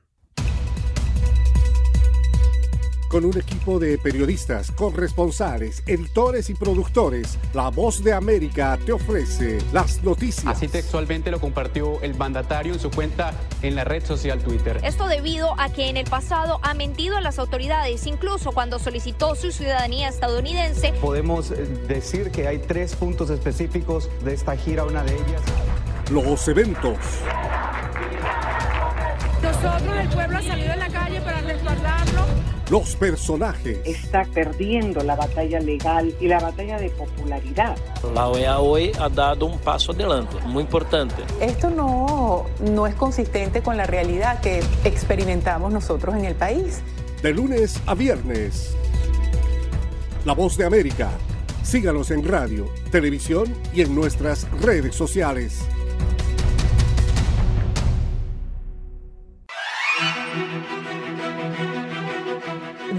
Con un equipo de periodistas, corresponsales, editores y productores, La Voz de América te ofrece las noticias. Así textualmente lo compartió el mandatario en su cuenta en la red social Twitter. Esto debido a que en el pasado ha mentido a las autoridades, incluso cuando solicitó su ciudadanía estadounidense. Podemos decir que hay 3 puntos específicos de esta gira, una de ellas. Los eventos. Nosotros, el pueblo, ha salido a la calle para resguardarlo. Los personajes. Está perdiendo la batalla legal y la batalla de popularidad. La OEA hoy ha dado un paso adelante, muy importante. Esto no es consistente con la realidad que experimentamos nosotros en el país. De lunes a viernes, La Voz de América. Síganos en radio, televisión y en nuestras redes sociales.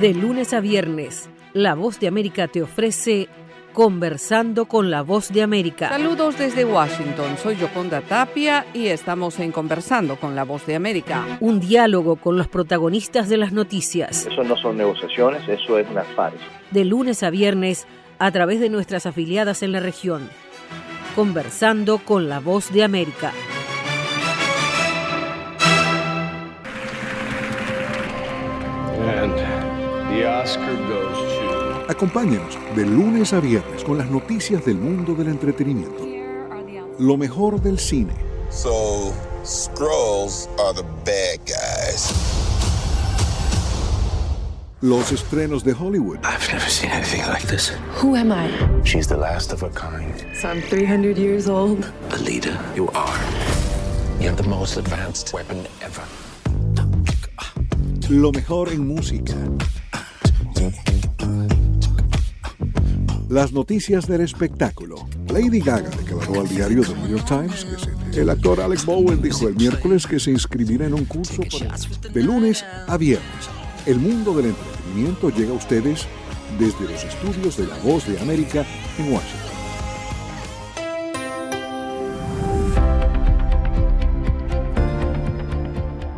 De lunes a viernes, La Voz de América te ofrece Conversando con la Voz de América. Saludos desde Washington, soy Yoconda Tapia y estamos en Conversando con la Voz de América. Un diálogo con los protagonistas de las noticias. Eso no son negociaciones, eso es una farsa. De lunes a viernes, a través de nuestras afiliadas en la región. Conversando con la Voz de América. And the Oscar goes to... Acompáñenos de lunes a viernes con las noticias del mundo del entretenimiento. Lo mejor del cine. So, Skrulls are the bad guys. Los estrenos de Hollywood. I've never seen anything like this. Who am I? She's the last of her kind. So I'm 300 years old. The leader you are. You're the most advanced weapon ever. Lo mejor en música. Las noticias del espectáculo. Lady Gaga declaró al diario The New York Times que el actor Alec Bowen dijo el miércoles que se inscribirá en un curso de lunes a viernes. El mundo del entretenimiento llega a ustedes desde los estudios de La Voz de América en Washington.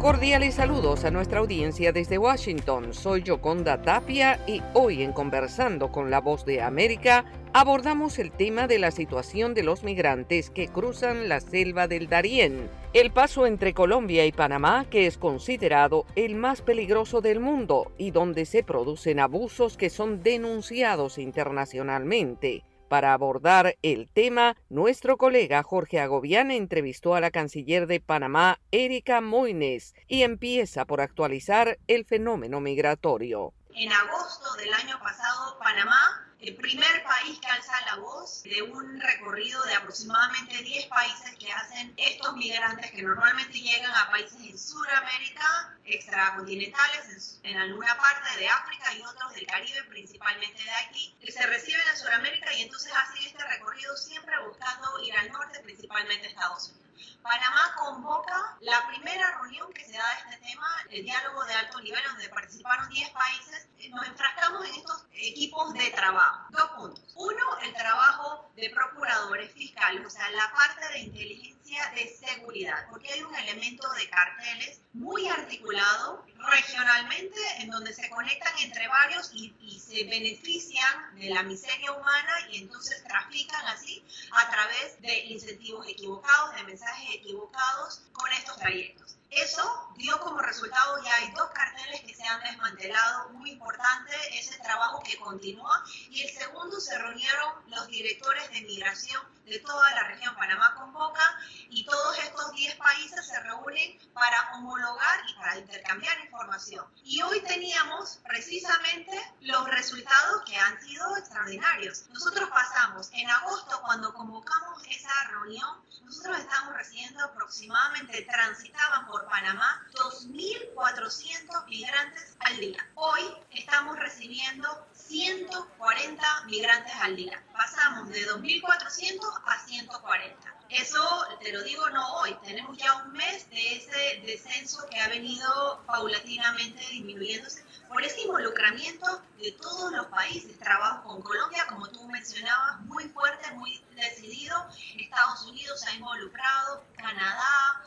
Cordiales saludos a nuestra audiencia desde Washington. Soy Yoconda Tapia y hoy en Conversando con la Voz de América abordamos el tema de la situación de los migrantes que cruzan la selva del Darién, el paso entre Colombia y Panamá que es considerado el más peligroso del mundo y donde se producen abusos que son denunciados internacionalmente. Para abordar el tema, nuestro colega Jorge Agobián entrevistó a la canciller de Panamá, Érika Mouynes, y empieza por actualizar el fenómeno migratorio. En agosto del año pasado, Panamá, el primer país que alza la voz de un recorrido de aproximadamente 10 países que hacen estos migrantes que normalmente llegan a países en Sudamérica, extracontinentales, en alguna parte de África y otros del Caribe, principalmente de aquí, que se reciben en Sudamérica y entonces hacen este recorrido siempre buscando ir al norte, principalmente Estados Unidos. Panamá convoca la primera reunión que se da de este tema, el diálogo de alto nivel, donde participaron 10 países. Nos enfrascamos en estos equipos de trabajo. Dos puntos. Uno, el trabajo de procuradores fiscales, o sea, la parte de inteligencia de seguridad, porque hay un elemento de carteles muy articulado regionalmente, en donde se conectan entre varios y se benefician de la miseria humana y entonces trafican así a través de incentivos equivocados, de mensajes equivocados con estos trayectos. Eso dio como resultado ya hay 2 carteles que se han desmantelado, muy importante ese trabajo que continúa. Y el segundo, se reunieron los directores de migración de toda la región. Panamá convoca y todos estos 10 países se reúnen para homologar y para intercambiar información. Y hoy teníamos precisamente los resultados que han sido extraordinarios. Nosotros pasamos en agosto, cuando convocamos esa reunión, nosotros estamos recibiendo aproximadamente, transitaban por Panamá 2.400 migrantes al día. Hoy estamos recibiendo 140 migrantes al día. Pasamos de 2.400 a 140. Eso te lo digo no hoy, tenemos ya un mes de ese descenso que ha venido paulatinamente disminuyéndose por ese involucramiento de todos los países. Trabajo con Colombia, como tú mencionabas, muy fuerte, muy decidido. Estados Unidos se ha involucrado, Canadá,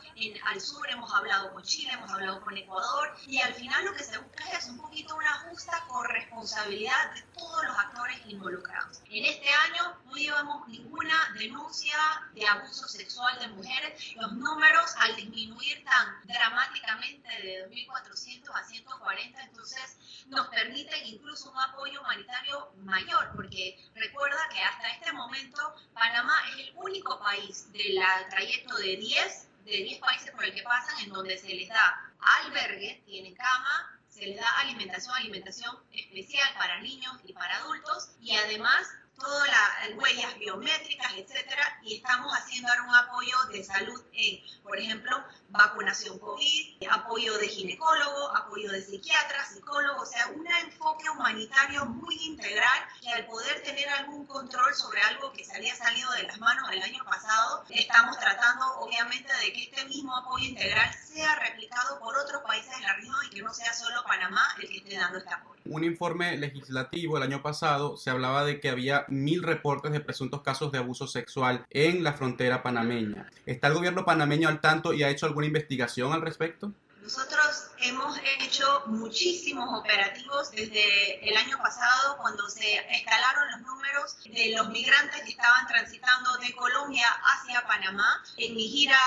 al sur hemos hablado con Chile, hemos hablado con Ecuador, y al final lo que se busca es un poquito una justa corresponsabilidad de todos los actores involucrados. En este año no llevamos ninguna denuncia de abuso sexual de mujeres. Los números, al disminuir tan dramáticamente de 2.400 a 140, entonces nos permiten incluso un apoyo humanitario mayor, porque recuerda que hasta este momento Panamá es el único país del trayecto de 10 países por el que pasan en donde se les da albergue, tienen cama, se les da alimentación especial para niños y para adultos, y además todas las huellas biométricas, etcétera, y estamos haciendo ahora un apoyo de salud en, por ejemplo, vacunación COVID, apoyo de ginecólogo, apoyo de psiquiatra, psicólogo, o sea, un enfoque humanitario muy integral, y al poder tener algún control sobre algo que se había salido de las manos el año pasado, estamos tratando obviamente de que este mismo apoyo integral sea replicado por otros países de la región y que no sea solo Panamá el que esté dando este apoyo. Un informe legislativo el año pasado se hablaba de que había 1.000 reportes de presuntos casos de abuso sexual en la frontera panameña. ¿Está el gobierno panameño al tanto y ha hecho alguna investigación al respecto? Nosotros hemos hecho muchísimos operativos desde el año pasado, cuando se escalaron los números de los migrantes que estaban transitando de Colombia hacia Panamá. En mi gira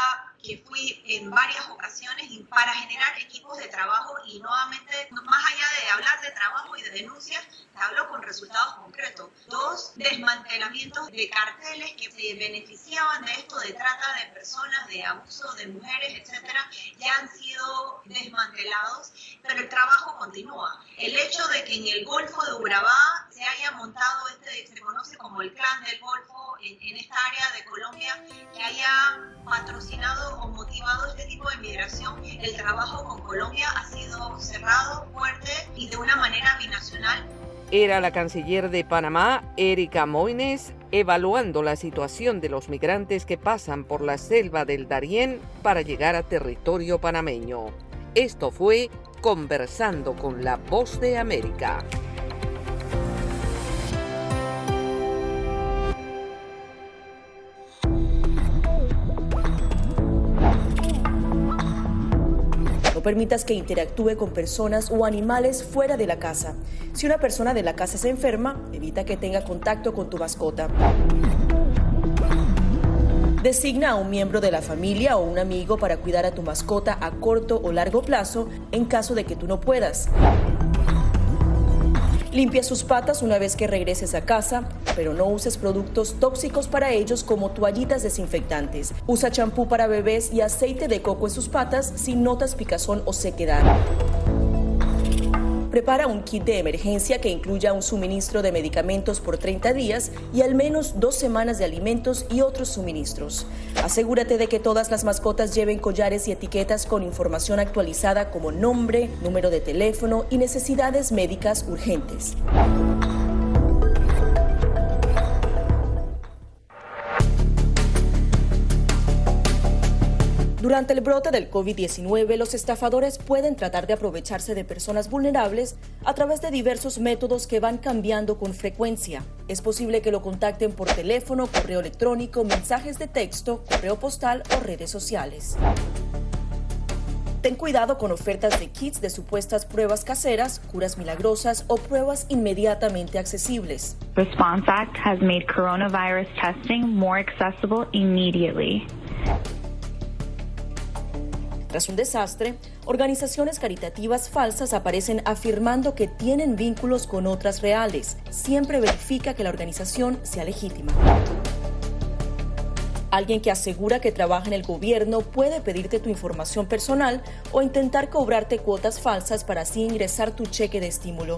que fui en varias ocasiones y para generar equipos de trabajo y nuevamente, más allá de hablar de trabajo y de denuncias, hablo con resultados concretos. 2, desmantelamientos de carteles que se beneficiaban de esto, de trata de personas, de abuso de mujeres, etcétera, ya han sido desmantelados, pero el trabajo continúa. El hecho de que en el Golfo de Urabá se haya montado se conoce como el Clan del Golfo, en esta área de Colombia, que haya patrocinado o motivado este tipo de migración, el trabajo con Colombia ha sido cerrado, fuerte y de una manera binacional. Era la canciller de Panamá, Érika Mouynes, evaluando la situación de los migrantes que pasan por la selva del Darién para llegar a territorio panameño. Esto fue Conversando con la Voz de América. Permitas que interactúe con personas o animales fuera de la casa. Si una persona de la casa se enferma, evita que tenga contacto con tu mascota. Designa a un miembro de la familia o un amigo para cuidar a tu mascota a corto o largo plazo en caso de que tú no puedas. Limpia sus patas una vez que regreses a casa, pero no uses productos tóxicos para ellos como toallitas desinfectantes. Usa champú para bebés y aceite de coco en sus patas si notas picazón o sequedad. Prepara un kit de emergencia que incluya un suministro de medicamentos por 30 días y al menos 2 semanas de alimentos y otros suministros. Asegúrate de que todas las mascotas lleven collares y etiquetas con información actualizada como nombre, número de teléfono y necesidades médicas urgentes. Durante el brote del COVID-19, los estafadores pueden tratar de aprovecharse de personas vulnerables a través de diversos métodos que van cambiando con frecuencia. Es posible que lo contacten por teléfono, correo electrónico, mensajes de texto, correo postal o redes sociales. Ten cuidado con ofertas de kits de supuestas pruebas caseras, curas milagrosas o pruebas inmediatamente accesibles. Response Act has made coronavirus testing more accessible immediately. Tras un desastre, organizaciones caritativas falsas aparecen afirmando que tienen vínculos con otras reales. Siempre verifica que la organización sea legítima. Alguien que asegura que trabaja en el gobierno puede pedirte tu información personal o intentar cobrarte cuotas falsas para así ingresar tu cheque de estímulo.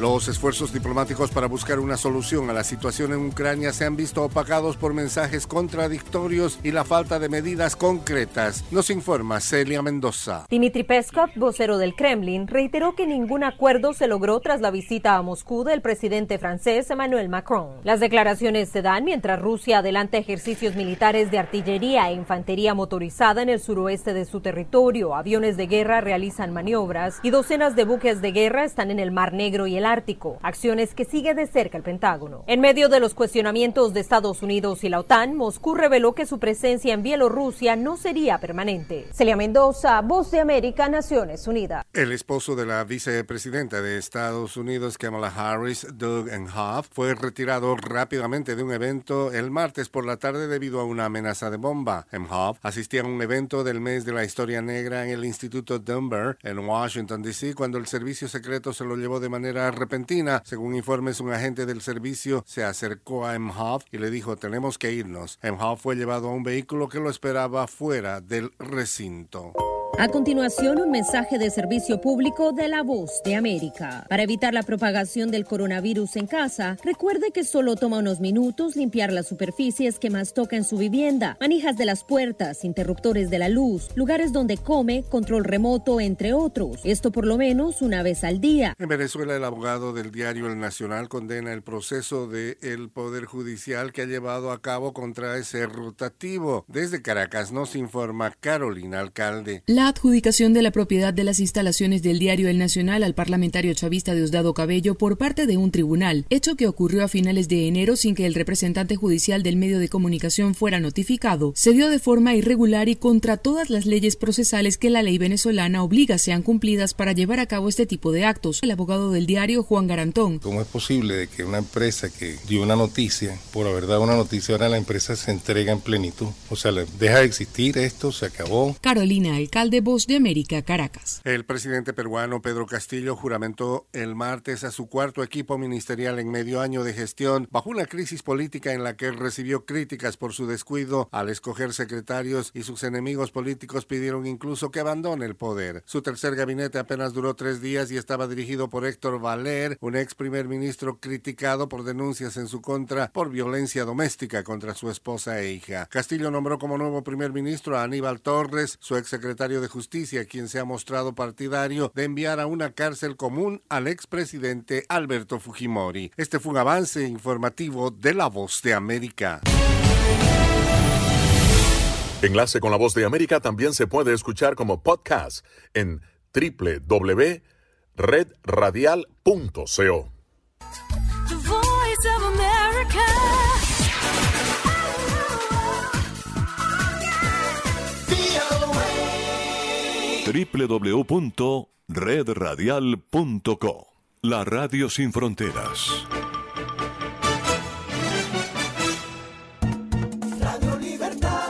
Los esfuerzos diplomáticos para buscar una solución a la situación en Ucrania se han visto opacados por mensajes contradictorios y la falta de medidas concretas, nos informa Celia Mendoza. Dmitry Peskov, vocero del Kremlin, reiteró que ningún acuerdo se logró tras la visita a Moscú del presidente francés Emmanuel Macron. Las declaraciones se dan mientras Rusia adelanta ejercicios militares de artillería e infantería motorizada en el suroeste de su territorio, aviones de guerra realizan maniobras y docenas de buques de guerra están en el Mar Negro y el Ártico, acciones que sigue de cerca el Pentágono. En medio de los cuestionamientos de Estados Unidos y la OTAN, Moscú reveló que su presencia en Bielorrusia no sería permanente. Celia Mendoza, Voz de América, Naciones Unidas. El esposo de la vicepresidenta de Estados Unidos, Kamala Harris, Doug Emhoff, fue retirado rápidamente de un evento el martes por la tarde debido a una amenaza de bomba. Emhoff asistía a un evento del mes de la historia negra en el Instituto Dunbar, en Washington, D.C., cuando el servicio secreto se lo llevó de manera repentina. Según informes, un agente del servicio se acercó a Emhoff y le dijo: "Tenemos que irnos". Emhoff fue llevado a un vehículo que lo esperaba fuera del recinto. A continuación, un mensaje de servicio público de La Voz de América. Para evitar la propagación del coronavirus en casa, recuerde que solo toma unos minutos limpiar las superficies que más toca en su vivienda, manijas de las puertas, interruptores de la luz, lugares donde come, control remoto, entre otros. Esto por lo menos una vez al día. En Venezuela, el abogado del diario El Nacional condena el proceso del Poder Judicial que ha llevado a cabo contra ese rotativo. Desde Caracas nos informa Carolina Alcalde. La adjudicación de la propiedad de las instalaciones del diario El Nacional al parlamentario chavista Diosdado Cabello por parte de un tribunal, hecho que ocurrió a finales de enero sin que el representante judicial del medio de comunicación fuera notificado, se dio de forma irregular y contra todas las leyes procesales que la ley venezolana obliga sean cumplidas para llevar a cabo este tipo de actos. El abogado del diario, Juan Garantón. ¿Cómo es posible de que una empresa que dio una noticia, por haber dado una noticia, ahora la empresa se entrega en plenitud? O sea, deja de existir esto, se acabó. Carolina Alcalde, Voz de América, Caracas. El presidente peruano Pedro Castillo juramentó el martes a su cuarto equipo ministerial en medio año de gestión, bajo una crisis política en la que recibió críticas por su descuido al escoger secretarios, y sus enemigos políticos pidieron incluso que abandone el poder. Su tercer gabinete apenas duró 3 días y estaba dirigido por Héctor Valer, un ex primer ministro criticado por denuncias en su contra por violencia doméstica contra su esposa e hija. Castillo nombró como nuevo primer ministro a Aníbal Torres, su ex secretario de Justicia, quien se ha mostrado partidario de enviar a una cárcel común al expresidente Alberto Fujimori. Este fue un avance informativo de La Voz de América. Enlace con La Voz de América también se puede escuchar como podcast en www.redradial.co. www.redradial.co. La radio sin fronteras. Radio Libertad.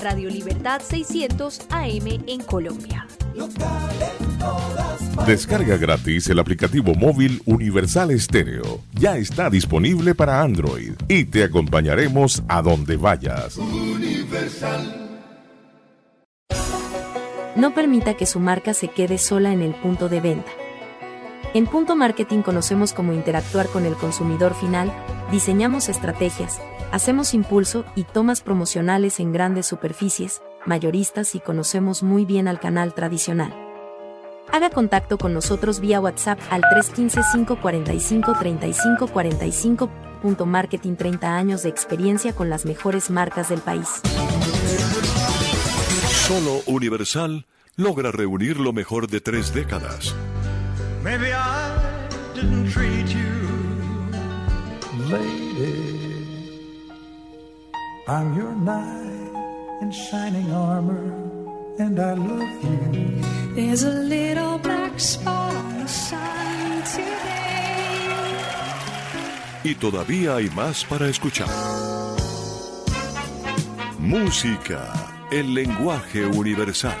Radio Libertad 600 AM en Colombia. Descarga gratis el aplicativo móvil Universal Estéreo. Ya está disponible para Android y te acompañaremos a donde vayas. Universal. No permita que su marca se quede sola en el punto de venta. En Punto Marketing conocemos cómo interactuar con el consumidor final, diseñamos estrategias, hacemos impulso y tomas promocionales en grandes superficies, mayoristas, y conocemos muy bien al canal tradicional. Haga contacto con nosotros vía WhatsApp al 315-545-3545. Punto Marketing, 30 años de experiencia con las mejores marcas del país. Solo Universal logra reunir lo mejor de 3 décadas. Maybe I didn't treat you, lady. I'm your knight in shining armor, and I love you. There's a little black spot on the sun today. Y todavía hay más para escuchar. Música. El lenguaje universal.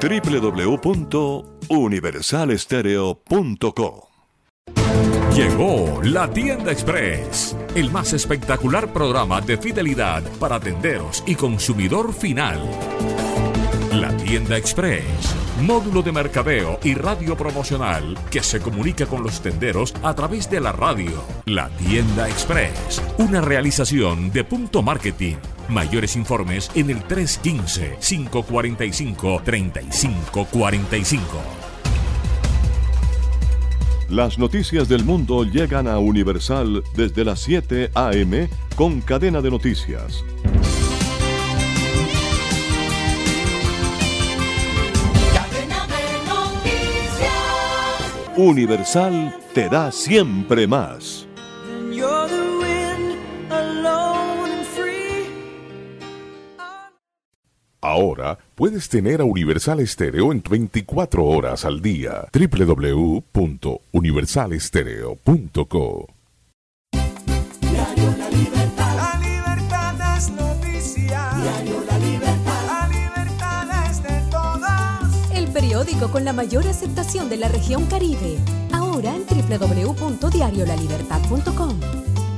www.universalestereo.co. Llegó La Tienda Express, el más espectacular programa de fidelidad para tenderos y consumidor final. La Tienda Express, módulo de mercadeo y radio promocional que se comunica con los tenderos a través de la radio. La Tienda Express, una realización de Punto Marketing. Mayores informes en el 315-545-3545. Las noticias del mundo llegan a Universal desde las 7 a.m. con Cadena de Noticias. Universal te da siempre más. Ahora puedes tener a Universal Estéreo en 24 horas al día. www.universalestereo.co. Diario La Libertad. La libertad es noticia. Diario La Libertad. La libertad es de todos. El periódico con la mayor aceptación de la región Caribe. Ahora en www.diariolalibertad.com.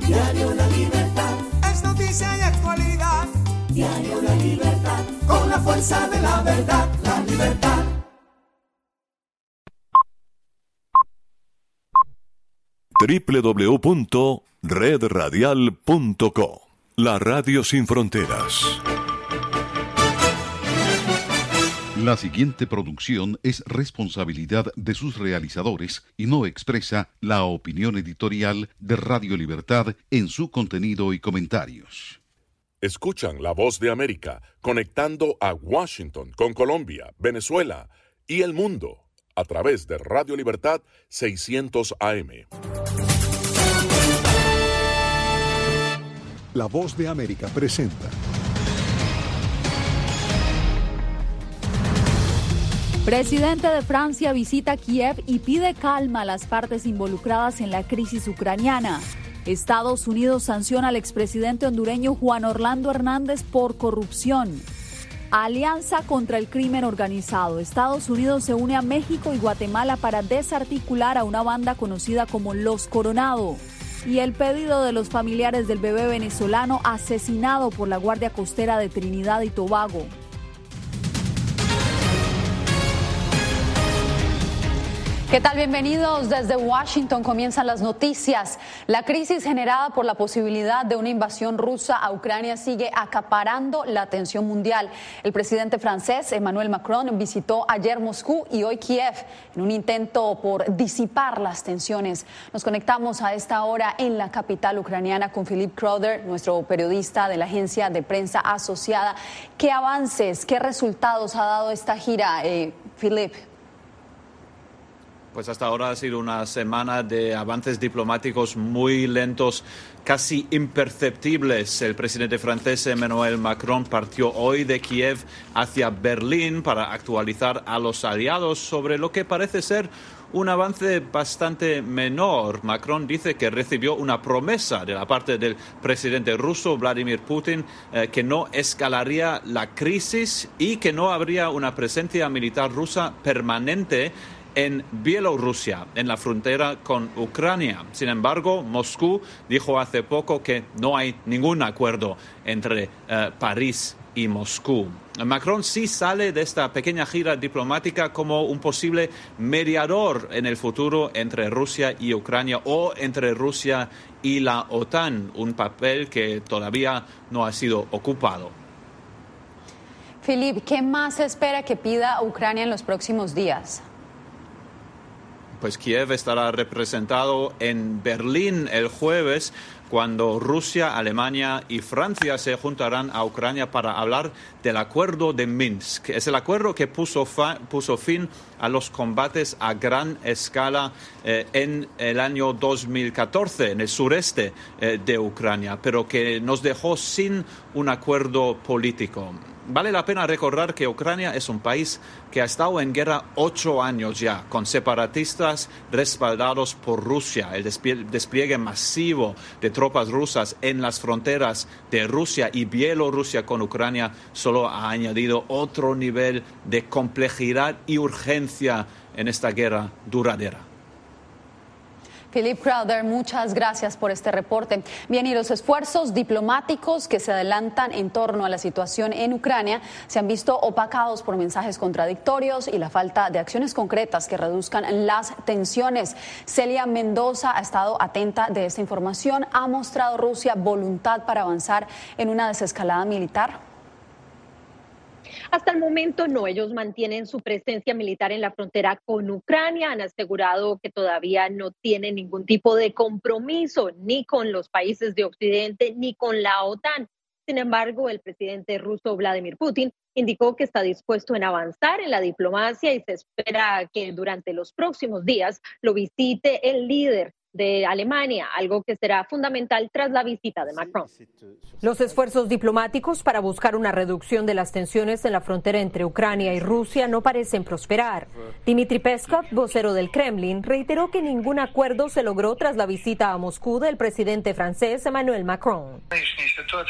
Diario La Libertad. Es noticia y actualidad. Diario La Libertad, con la fuerza de la verdad, la libertad. www.redradial.co. La radio sin fronteras. La siguiente producción es responsabilidad de sus realizadores y no expresa la opinión editorial de Radio Libertad en su contenido y comentarios. Escuchan La Voz de América, conectando a Washington con Colombia, Venezuela y el mundo a través de Radio Libertad 600 AM. La Voz de América presenta. Presidente de Francia visita Kiev y pide calma a las partes involucradas en la crisis ucraniana. Estados Unidos sanciona al expresidente hondureño Juan Orlando Hernández por corrupción. Alianza contra el crimen organizado. Estados Unidos se une a México y Guatemala para desarticular a una banda conocida como Los Coronado. Y el pedido de los familiares del bebé venezolano asesinado por la Guardia Costera de Trinidad y Tobago. ¿Qué tal? Bienvenidos. Desde Washington comienzan las noticias. La crisis generada por la posibilidad de una invasión rusa a Ucrania sigue acaparando la atención mundial. El presidente francés, Emmanuel Macron, visitó ayer Moscú y hoy Kiev en un intento por disipar las tensiones. Nos conectamos a esta hora en la capital ucraniana con Philip Crowder, nuestro periodista de la agencia de prensa asociada. ¿Qué avances, qué resultados ha dado esta gira, Philip? Pues hasta ahora ha sido una semana de avances diplomáticos muy lentos, casi imperceptibles. El presidente francés Emmanuel Macron partió hoy de Kiev hacia Berlín para actualizar a los aliados sobre lo que parece ser un avance bastante menor. Macron dice que recibió una promesa de la parte del presidente ruso Vladimir Putin que no escalaría la crisis y que no habría una presencia militar rusa permanente en Bielorrusia, en la frontera con Ucrania. Sin embargo, Moscú dijo hace poco que no hay ningún acuerdo entre París y Moscú. Macron sí sale de esta pequeña gira diplomática como un posible mediador en el futuro entre Rusia y Ucrania o entre Rusia y la OTAN, un papel que todavía no ha sido ocupado. Philip, ¿qué más se espera que pida Ucrania en los próximos días? Pues Kiev estará representado en Berlín el jueves, cuando Rusia, Alemania y Francia se juntarán a Ucrania para hablar del acuerdo de Minsk. Es el acuerdo que puso fin a los combates a gran escala en el año 2014 en el sureste de Ucrania, pero que nos dejó sin un acuerdo político. Vale la pena recordar que Ucrania es un país que ha estado en guerra 8 años ya, con separatistas respaldados por Rusia. El despliegue masivo de tropas rusas en las fronteras de Rusia y Bielorrusia con Ucrania solo ha añadido otro nivel de complejidad y urgencia en esta guerra duradera. Philip Crowder, muchas gracias por este reporte. Bien, y los esfuerzos diplomáticos que se adelantan en torno a la situación en Ucrania se han visto opacados por mensajes contradictorios y la falta de acciones concretas que reduzcan las tensiones. Celia Mendoza ha estado atenta de esta información. ¿Ha mostrado Rusia voluntad para avanzar en una desescalada militar? Hasta el momento no, ellos mantienen su presencia militar en la frontera con Ucrania, han asegurado que todavía no tienen ningún tipo de compromiso ni con los países de Occidente ni con la OTAN. Sin embargo, el presidente ruso Vladimir Putin indicó que está dispuesto en avanzar en la diplomacia y se espera que durante los próximos días lo visite el líder de Alemania, algo que será fundamental tras la visita de Macron. Los esfuerzos diplomáticos para buscar una reducción de las tensiones en la frontera entre Ucrania y Rusia no parecen prosperar. Dmitry Peskov, vocero del Kremlin, reiteró que ningún acuerdo se logró tras la visita a Moscú del presidente francés Emmanuel Macron.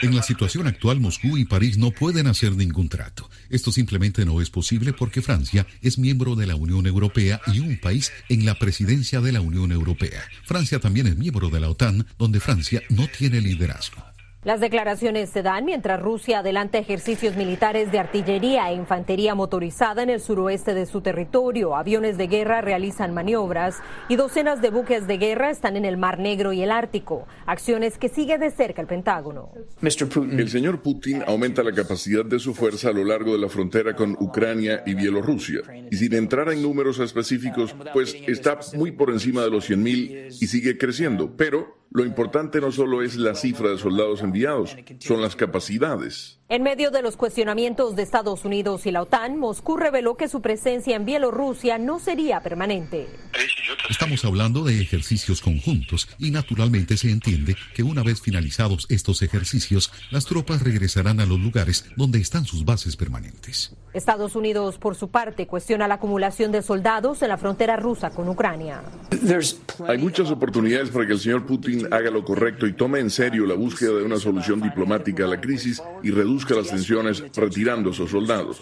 En la situación actual, Moscú y París no pueden hacer ningún trato. Esto simplemente no es posible porque Francia es miembro de la Unión Europea y un país en la presidencia de la Unión Europea. Francia también es miembro de la OTAN, donde Francia no tiene liderazgo. Las declaraciones se dan mientras Rusia adelanta ejercicios militares de artillería e infantería motorizada en el suroeste de su territorio. Aviones de guerra realizan maniobras y docenas de buques de guerra están en el Mar Negro y el Ártico, acciones que sigue de cerca el Pentágono. El señor Putin aumenta la capacidad de su fuerza a lo largo de la frontera con Ucrania y Bielorrusia. Y sin entrar en números específicos, pues está muy por encima de los 100.000 y sigue creciendo, pero Lo importante no solo es la cifra de soldados enviados, son las capacidades. En medio de los cuestionamientos de Estados Unidos y la OTAN, Moscú reveló que su presencia en Bielorrusia no sería permanente. Estamos hablando de ejercicios conjuntos y naturalmente se entiende que una vez finalizados estos ejercicios, las tropas regresarán a los lugares donde están sus bases permanentes. Estados Unidos, por su parte, cuestiona la acumulación de soldados en la frontera rusa con Ucrania. Hay muchas oportunidades para que el señor Putin haga lo correcto y tome en serio la búsqueda de una solución diplomática a la crisis y reduzca las tensiones retirando a sus soldados.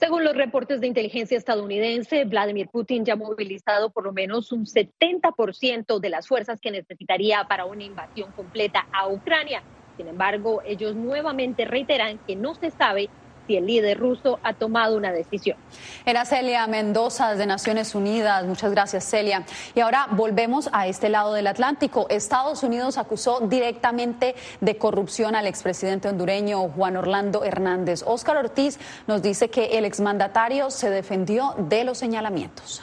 Según los reportes de inteligencia estadounidense, Vladimir Putin ya ha movilizado por lo menos un 70% de las fuerzas que necesitaría para una invasión completa a Ucrania. Sin embargo, ellos nuevamente reiteran que no se sabe si el líder ruso ha tomado una decisión. Era Celia Mendoza desde Naciones Unidas. Muchas gracias, Celia. Y ahora volvemos a este lado del Atlántico. Estados Unidos acusó directamente de corrupción al expresidente hondureño Juan Orlando Hernández. Óscar Ortiz nos dice que el exmandatario se defendió de los señalamientos.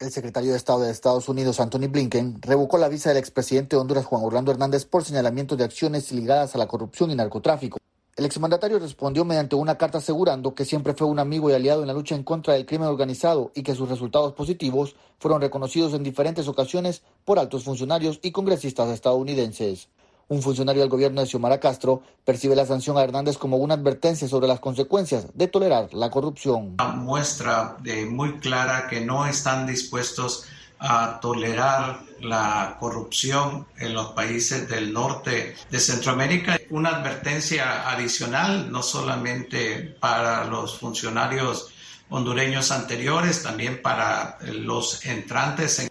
El secretario de Estado de Estados Unidos, Anthony Blinken, revocó la visa del expresidente de Honduras, Juan Orlando Hernández, por señalamientos de acciones ligadas a la corrupción y narcotráfico. El exmandatario respondió mediante una carta asegurando que siempre fue un amigo y aliado en la lucha en contra del crimen organizado y que sus resultados positivos fueron reconocidos en diferentes ocasiones por altos funcionarios y congresistas estadounidenses. Un funcionario del gobierno de Xiomara Castro percibe la sanción a Hernández como una advertencia sobre las consecuencias de tolerar la corrupción. Una muestra muy clara que no están dispuestos a tolerar la corrupción en los países del norte de Centroamérica. Una advertencia adicional, no solamente para los funcionarios hondureños anteriores, también para los entrantes.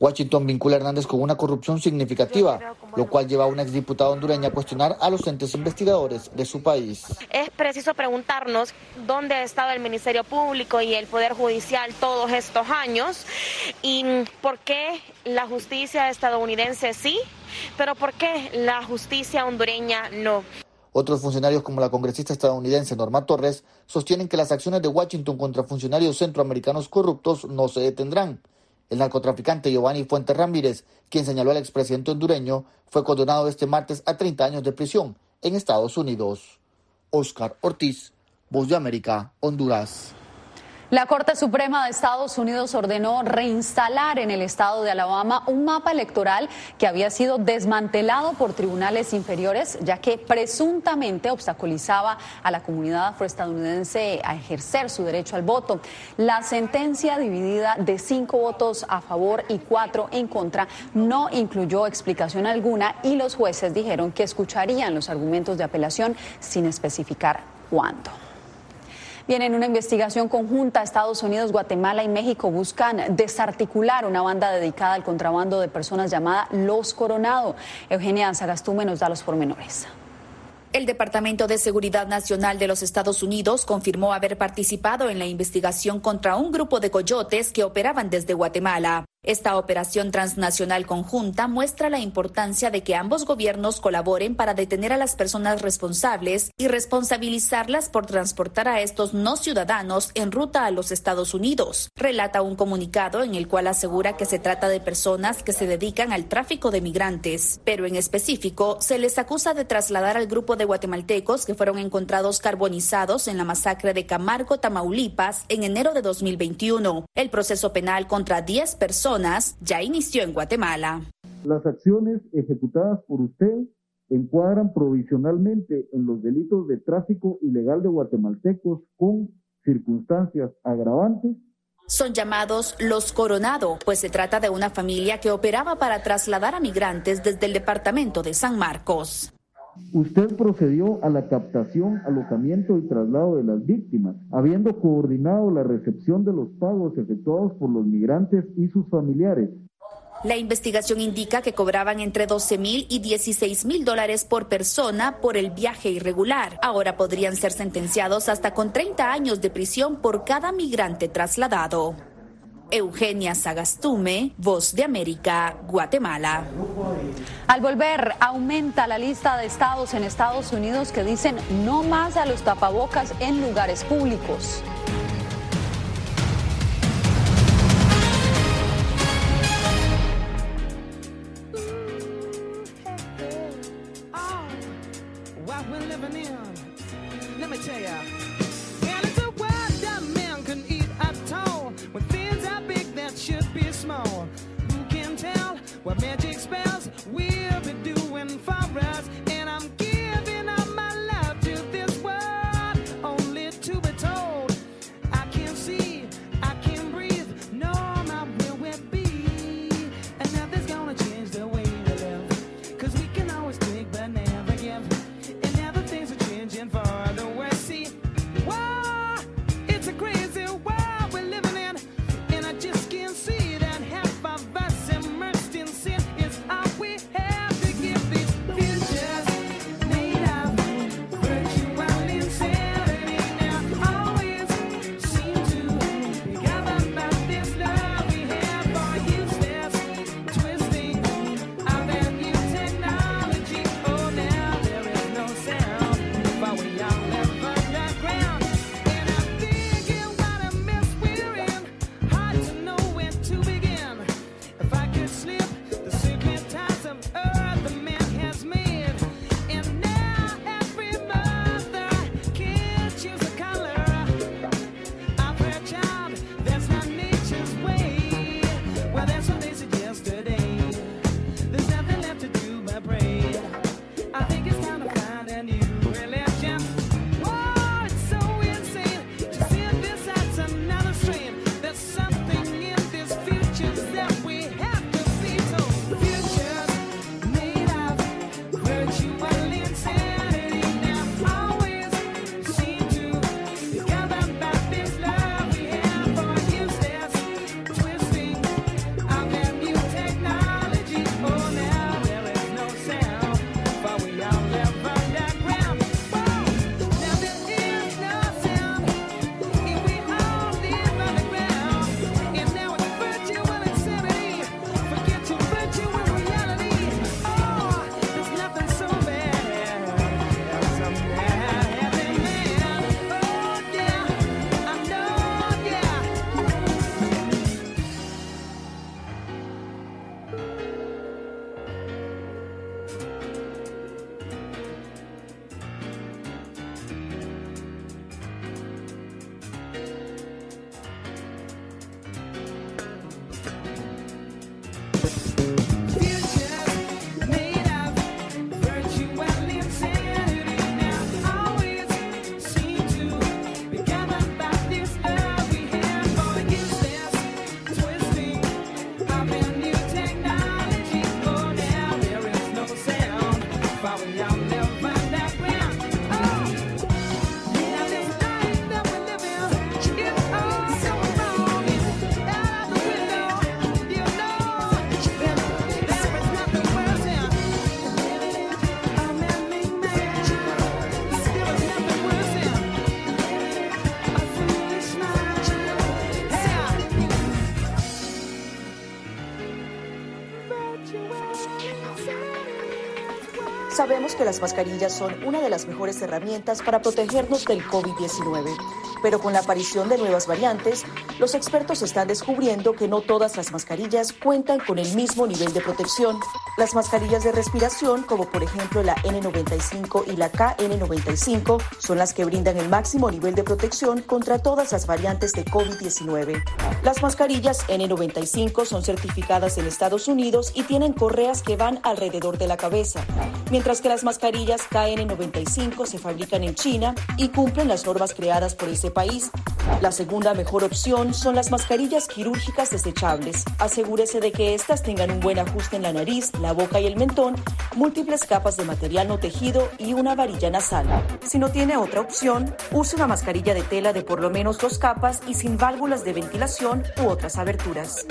Washington vincula a Hernández con una corrupción significativa, lo cual lleva a una exdiputada hondureña a cuestionar a los entes investigadores de su país. Es preciso preguntarnos dónde ha estado el Ministerio Público y el Poder Judicial todos estos años y por qué la justicia estadounidense sí, pero por qué la justicia hondureña no. Otros funcionarios como la congresista estadounidense Norma Torres sostienen que las acciones de Washington contra funcionarios centroamericanos corruptos no se detendrán. El narcotraficante Giovanni Fuentes Ramírez, quien señaló al expresidente hondureño, fue condenado este martes a 30 años de prisión en Estados Unidos. Óscar Ortiz, Voz de América, Honduras. La Corte Suprema de Estados Unidos ordenó reinstalar en el estado de Alabama un mapa electoral que había sido desmantelado por tribunales inferiores, ya que presuntamente obstaculizaba a la comunidad afroestadounidense a ejercer su derecho al voto. La sentencia, dividida de 5 votos a favor y 4 en contra, no incluyó explicación alguna y los jueces dijeron que escucharían los argumentos de apelación sin especificar cuándo. Bien, en una investigación conjunta, Estados Unidos, Guatemala y México buscan desarticular una banda dedicada al contrabando de personas llamada Los Coronado. Eugenia Sagastume nos da los pormenores. El Departamento de Seguridad Nacional de los Estados Unidos confirmó haber participado en la investigación contra un grupo de coyotes que operaban desde Guatemala. Esta operación transnacional conjunta muestra la importancia de que ambos gobiernos colaboren para detener a las personas responsables y responsabilizarlas por transportar a estos no ciudadanos en ruta a los Estados Unidos, relata un comunicado en el cual asegura que se trata de personas que se dedican al tráfico de migrantes, pero en específico se les acusa de trasladar al grupo de guatemaltecos que fueron encontrados carbonizados en la masacre de Camargo, Tamaulipas, en enero de 2021. El proceso penal contra 10 personas ya inició en Guatemala. Las acciones ejecutadas por usted encuadran provisionalmente en los delitos de tráfico ilegal de guatemaltecos con circunstancias agravantes. Son llamados Los Coronado, pues se trata de una familia que operaba para trasladar a migrantes desde el departamento de San Marcos. Usted procedió a la captación, alojamiento y traslado de las víctimas, habiendo coordinado la recepción de los pagos efectuados por los migrantes y sus familiares. La investigación indica que cobraban entre $12,000 y $16,000 por persona por el viaje irregular. Ahora podrían ser sentenciados hasta con 30 años de prisión por cada migrante trasladado. Eugenia Sagastume, Voz de América, Guatemala. Al volver, aumenta la lista de estados en Estados Unidos que dicen no más a los tapabocas en lugares públicos. what magic spells we'll be doing for us. And I'm giving up my love to this world, only to be told I can't see, I can't breathe, no, not where we'll be. And nothing's gonna change the way we live, cause we can always take but never give. And now the things are changing for the worse. See, wow, it's a crazy world we're living in, and I just can't see that half of us Sabemos que las mascarillas son una de las mejores herramientas para protegernos del COVID-19, pero con la aparición de nuevas variantes, los expertos están descubriendo que no todas las mascarillas cuentan con el mismo nivel de protección. Las mascarillas de respiración, como por ejemplo la N95 y la KN95, son las que brindan el máximo nivel de protección contra todas las variantes de COVID-19. Las mascarillas N95 son certificadas en Estados Unidos y tienen correas que van alrededor de la cabeza, mientras que las mascarillas KN95 se fabrican en China y cumplen las normas creadas por ese país. La segunda mejor opción son las mascarillas quirúrgicas desechables. Asegúrese de que estas tengan un buen ajuste en la nariz, la boca y el mentón, múltiples capas de material no tejido y una varilla nasal. Si no tiene otra opción, use una mascarilla de tela de por lo menos 2 capas y sin válvulas de ventilación u otras aberturas.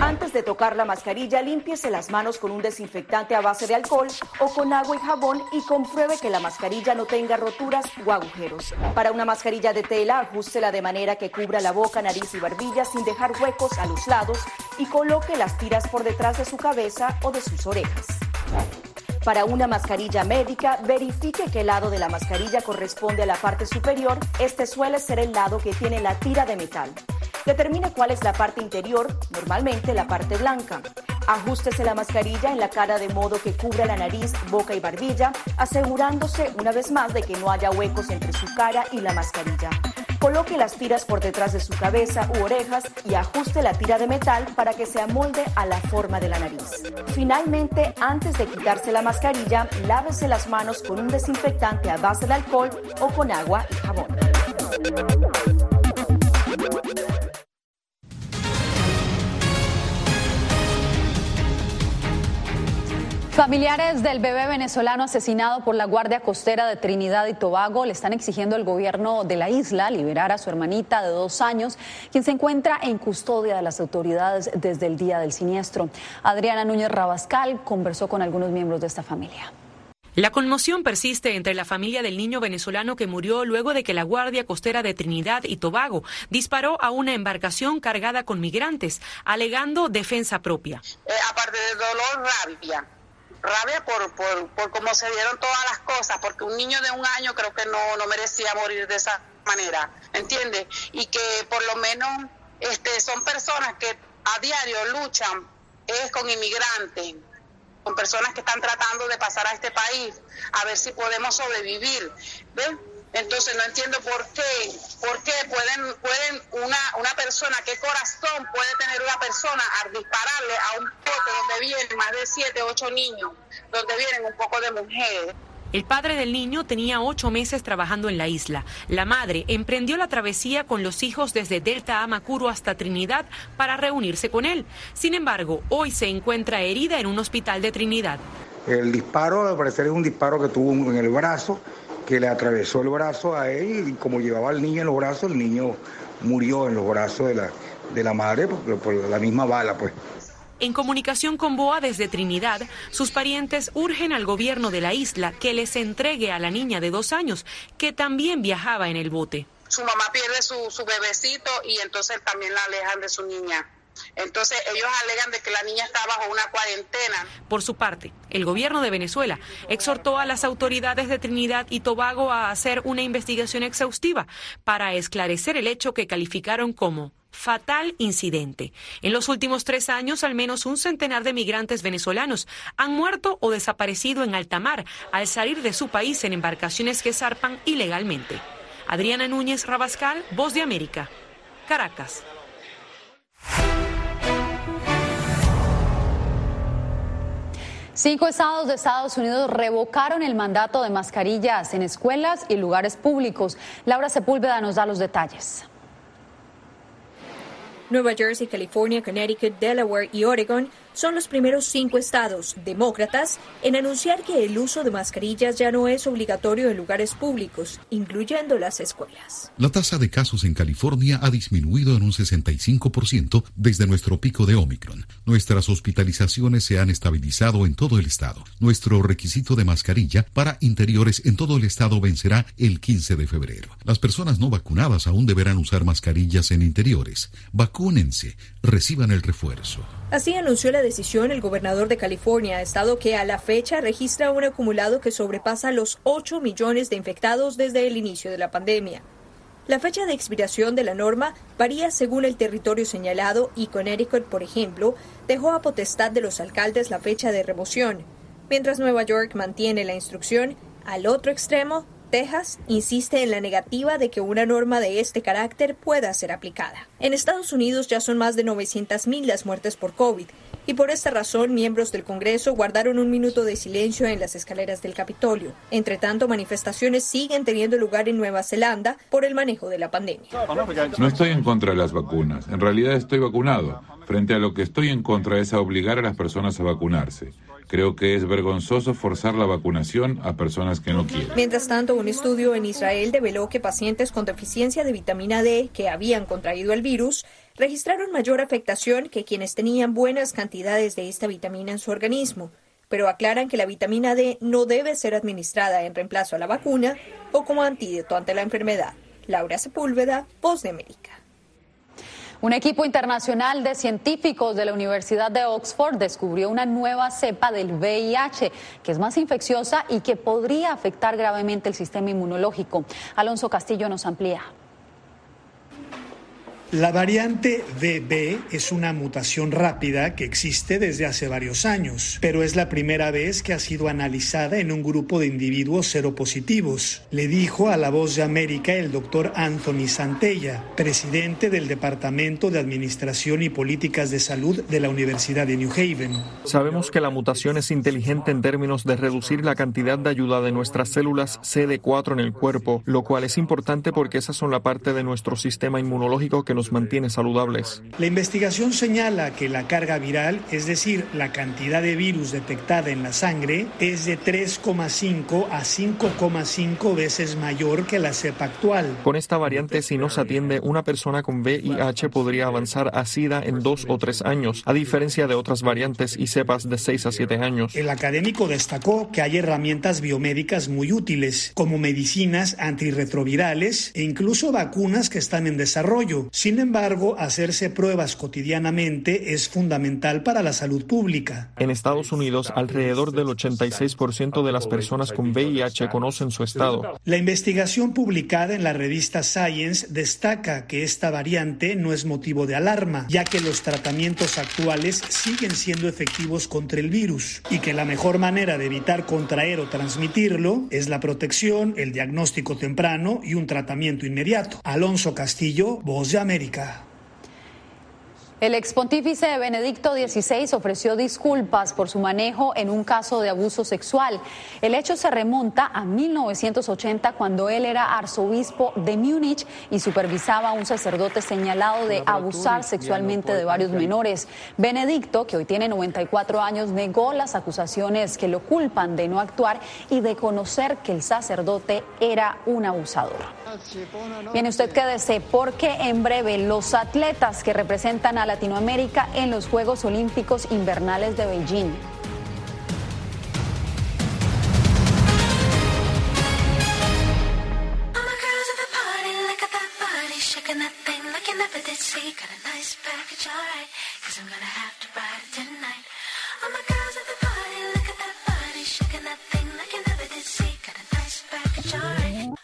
Antes de tocar la mascarilla, límpiese las manos con un desinfectante a base de alcohol o con agua y jabón y compruebe que la mascarilla no tenga roturas o agujeros. Para una mascarilla de tela, ajústela de manera que cubra la boca, nariz y barbilla sin dejar huecos a los lados y coloque las tiras por detrás de su cabeza o de sus orejas. Para una mascarilla médica, verifique que el lado de la mascarilla corresponde a la parte superior. Este suele ser el lado que tiene la tira de metal. Determine cuál es la parte interior, normalmente la parte blanca. Ajústese la mascarilla en la cara de modo que cubra la nariz, boca y barbilla, asegurándose una vez más de que no haya huecos entre su cara y la mascarilla. Coloque las tiras por detrás de su cabeza u orejas y ajuste la tira de metal para que se amolde a la forma de la nariz. Finalmente, antes de quitarse la mascarilla, lávese las manos con un desinfectante a base de alcohol o con agua y jabón. Familiares del bebé venezolano asesinado por la Guardia Costera de Trinidad y Tobago le están exigiendo al gobierno de la isla liberar a su hermanita de 2 años, quien se encuentra en custodia de las autoridades desde el día del siniestro. Adriana Núñez Rabascal conversó con algunos miembros de esta familia. La conmoción persiste entre la familia del niño venezolano que murió luego de que la Guardia Costera de Trinidad y Tobago disparó a una embarcación cargada con migrantes, alegando defensa propia. Aparte del dolor, rabia por cómo se dieron todas las cosas, porque un niño de 1 año creo que no merecía morir de esa manera, ¿entiendes? Y que por lo menos son personas que a diario luchan con inmigrantes, con personas que están tratando de pasar a este país, a ver si podemos sobrevivir, ¿ves? Entonces no entiendo por qué pueden una persona, qué corazón puede tener una persona al dispararle a un poco donde vienen más de 7, 8 niños, donde vienen un poco de mujeres. El padre del niño tenía 8 meses trabajando en la isla. La madre emprendió la travesía con los hijos desde Delta Amacuro hasta Trinidad para reunirse con él. Sin embargo, hoy se encuentra herida en un hospital de Trinidad. El disparo, al parecer, es un disparo que tuvo en el brazo, que le atravesó el brazo a él, y como llevaba al niño en los brazos, el niño murió en los brazos de la madre por la misma bala, pues. En comunicación con BOA desde Trinidad, sus parientes urgen al gobierno de la isla que les entregue a la niña de 2 años, que también viajaba en el bote. Su mamá pierde su bebecito y entonces también la alejan de su niña. Entonces ellos alegan de que la niña está bajo una cuarentena. Por su parte, el gobierno de Venezuela exhortó a las autoridades de Trinidad y Tobago a hacer una investigación exhaustiva para esclarecer el hecho que calificaron como fatal incidente. En los últimos 3 años, al menos un centenar de migrantes venezolanos han muerto o desaparecido en alta mar al salir de su país en embarcaciones que zarpan ilegalmente. Adriana Núñez Rabascal, Voz de América, Caracas. Cinco estados de Estados Unidos revocaron el mandato de mascarillas en escuelas y lugares públicos. Laura Sepúlveda nos da los detalles. Nueva Jersey, California, Connecticut, Delaware y Oregon son los primeros 5 estados demócratas en anunciar que el uso de mascarillas ya no es obligatorio en lugares públicos, incluyendo las escuelas. La tasa de casos en California ha disminuido en un 65% desde nuestro pico de Omicron. Nuestras hospitalizaciones se han estabilizado en todo el estado. Nuestro requisito de mascarilla para interiores en todo el estado vencerá el 15 de febrero. Las personas no vacunadas aún deberán usar mascarillas en interiores. Vacúnense, reciban el refuerzo. Así anunció la decisión el gobernador de California, estado que a la fecha registra un acumulado que sobrepasa los 8 millones de infectados desde el inicio de la pandemia. La fecha de expiración de la norma varía según el territorio señalado y Connecticut, por ejemplo, dejó a potestad de los alcaldes la fecha de remoción, mientras Nueva York mantiene la instrucción. Al otro extremo, Texas insiste en la negativa de que una norma de este carácter pueda ser aplicada. En Estados Unidos ya son más de 900.000 las muertes por COVID, y por esta razón miembros del Congreso guardaron un minuto de silencio en las escaleras del Capitolio. Entre tanto, manifestaciones siguen teniendo lugar en Nueva Zelanda por el manejo de la pandemia. No estoy en contra de las vacunas, en realidad estoy vacunado. Frente a lo que estoy en contra es a obligar a las personas a vacunarse. Creo que es vergonzoso forzar la vacunación a personas que no quieren. Mientras tanto, un estudio en Israel develó que pacientes con deficiencia de vitamina D que habían contraído el virus registraron mayor afectación que quienes tenían buenas cantidades de esta vitamina en su organismo, pero aclaran que la vitamina D no debe ser administrada en reemplazo a la vacuna o como antídoto ante la enfermedad. Laura Sepúlveda, Voz de América. Un equipo internacional de científicos de la Universidad de Oxford descubrió una nueva cepa del VIH, que es más infecciosa y que podría afectar gravemente el sistema inmunológico. Alonso Castillo nos amplía. La variante BB es una mutación rápida que existe desde hace varios años, pero es la primera vez que ha sido analizada en un grupo de individuos seropositivos, le dijo a La Voz de América el doctor Anthony Santella, presidente del Departamento de Administración y Políticas de Salud de la Universidad de New Haven. Sabemos que la mutación es inteligente en términos de reducir la cantidad de ayuda de nuestras células CD4 en el cuerpo, lo cual es importante porque esas son la parte de nuestro sistema inmunológico que nos mantiene saludables. La investigación señala que la carga viral, es decir, la cantidad de virus detectada en la sangre, es de 3,5 a 5,5 veces mayor que la cepa actual. Con esta variante, si no se atiende, una persona con VIH podría avanzar a SIDA en 2 o 3 años, a diferencia de otras variantes y cepas de 6 a 7 años. El académico destacó que hay herramientas biomédicas muy útiles, como medicinas antirretrovirales e incluso vacunas que están en desarrollo. Sin embargo, hacerse pruebas cotidianamente es fundamental para la salud pública. En Estados Unidos, alrededor del 86% de las personas con VIH conocen su estado. La investigación publicada en la revista Science destaca que esta variante no es motivo de alarma, ya que los tratamientos actuales siguen siendo efectivos contra el virus y que la mejor manera de evitar contraer o transmitirlo es la protección, el diagnóstico temprano y un tratamiento inmediato. Alonso Castillo, Voz de América. El expontífice Benedicto XVI ofreció disculpas por su manejo en un caso de abuso sexual. El hecho se remonta a 1980, cuando él era arzobispo de Múnich y supervisaba a un sacerdote señalado de abusar sexualmente de varios menores. Benedicto, que hoy tiene 94 años, negó las acusaciones que lo culpan de no actuar y de conocer que el sacerdote era un abusador. Viene usted, quédese, porque en breve los atletas que representan a Latinoamérica en los Juegos Olímpicos Invernales de Beijing.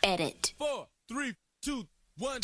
Edit. 4, 3, 2, 1.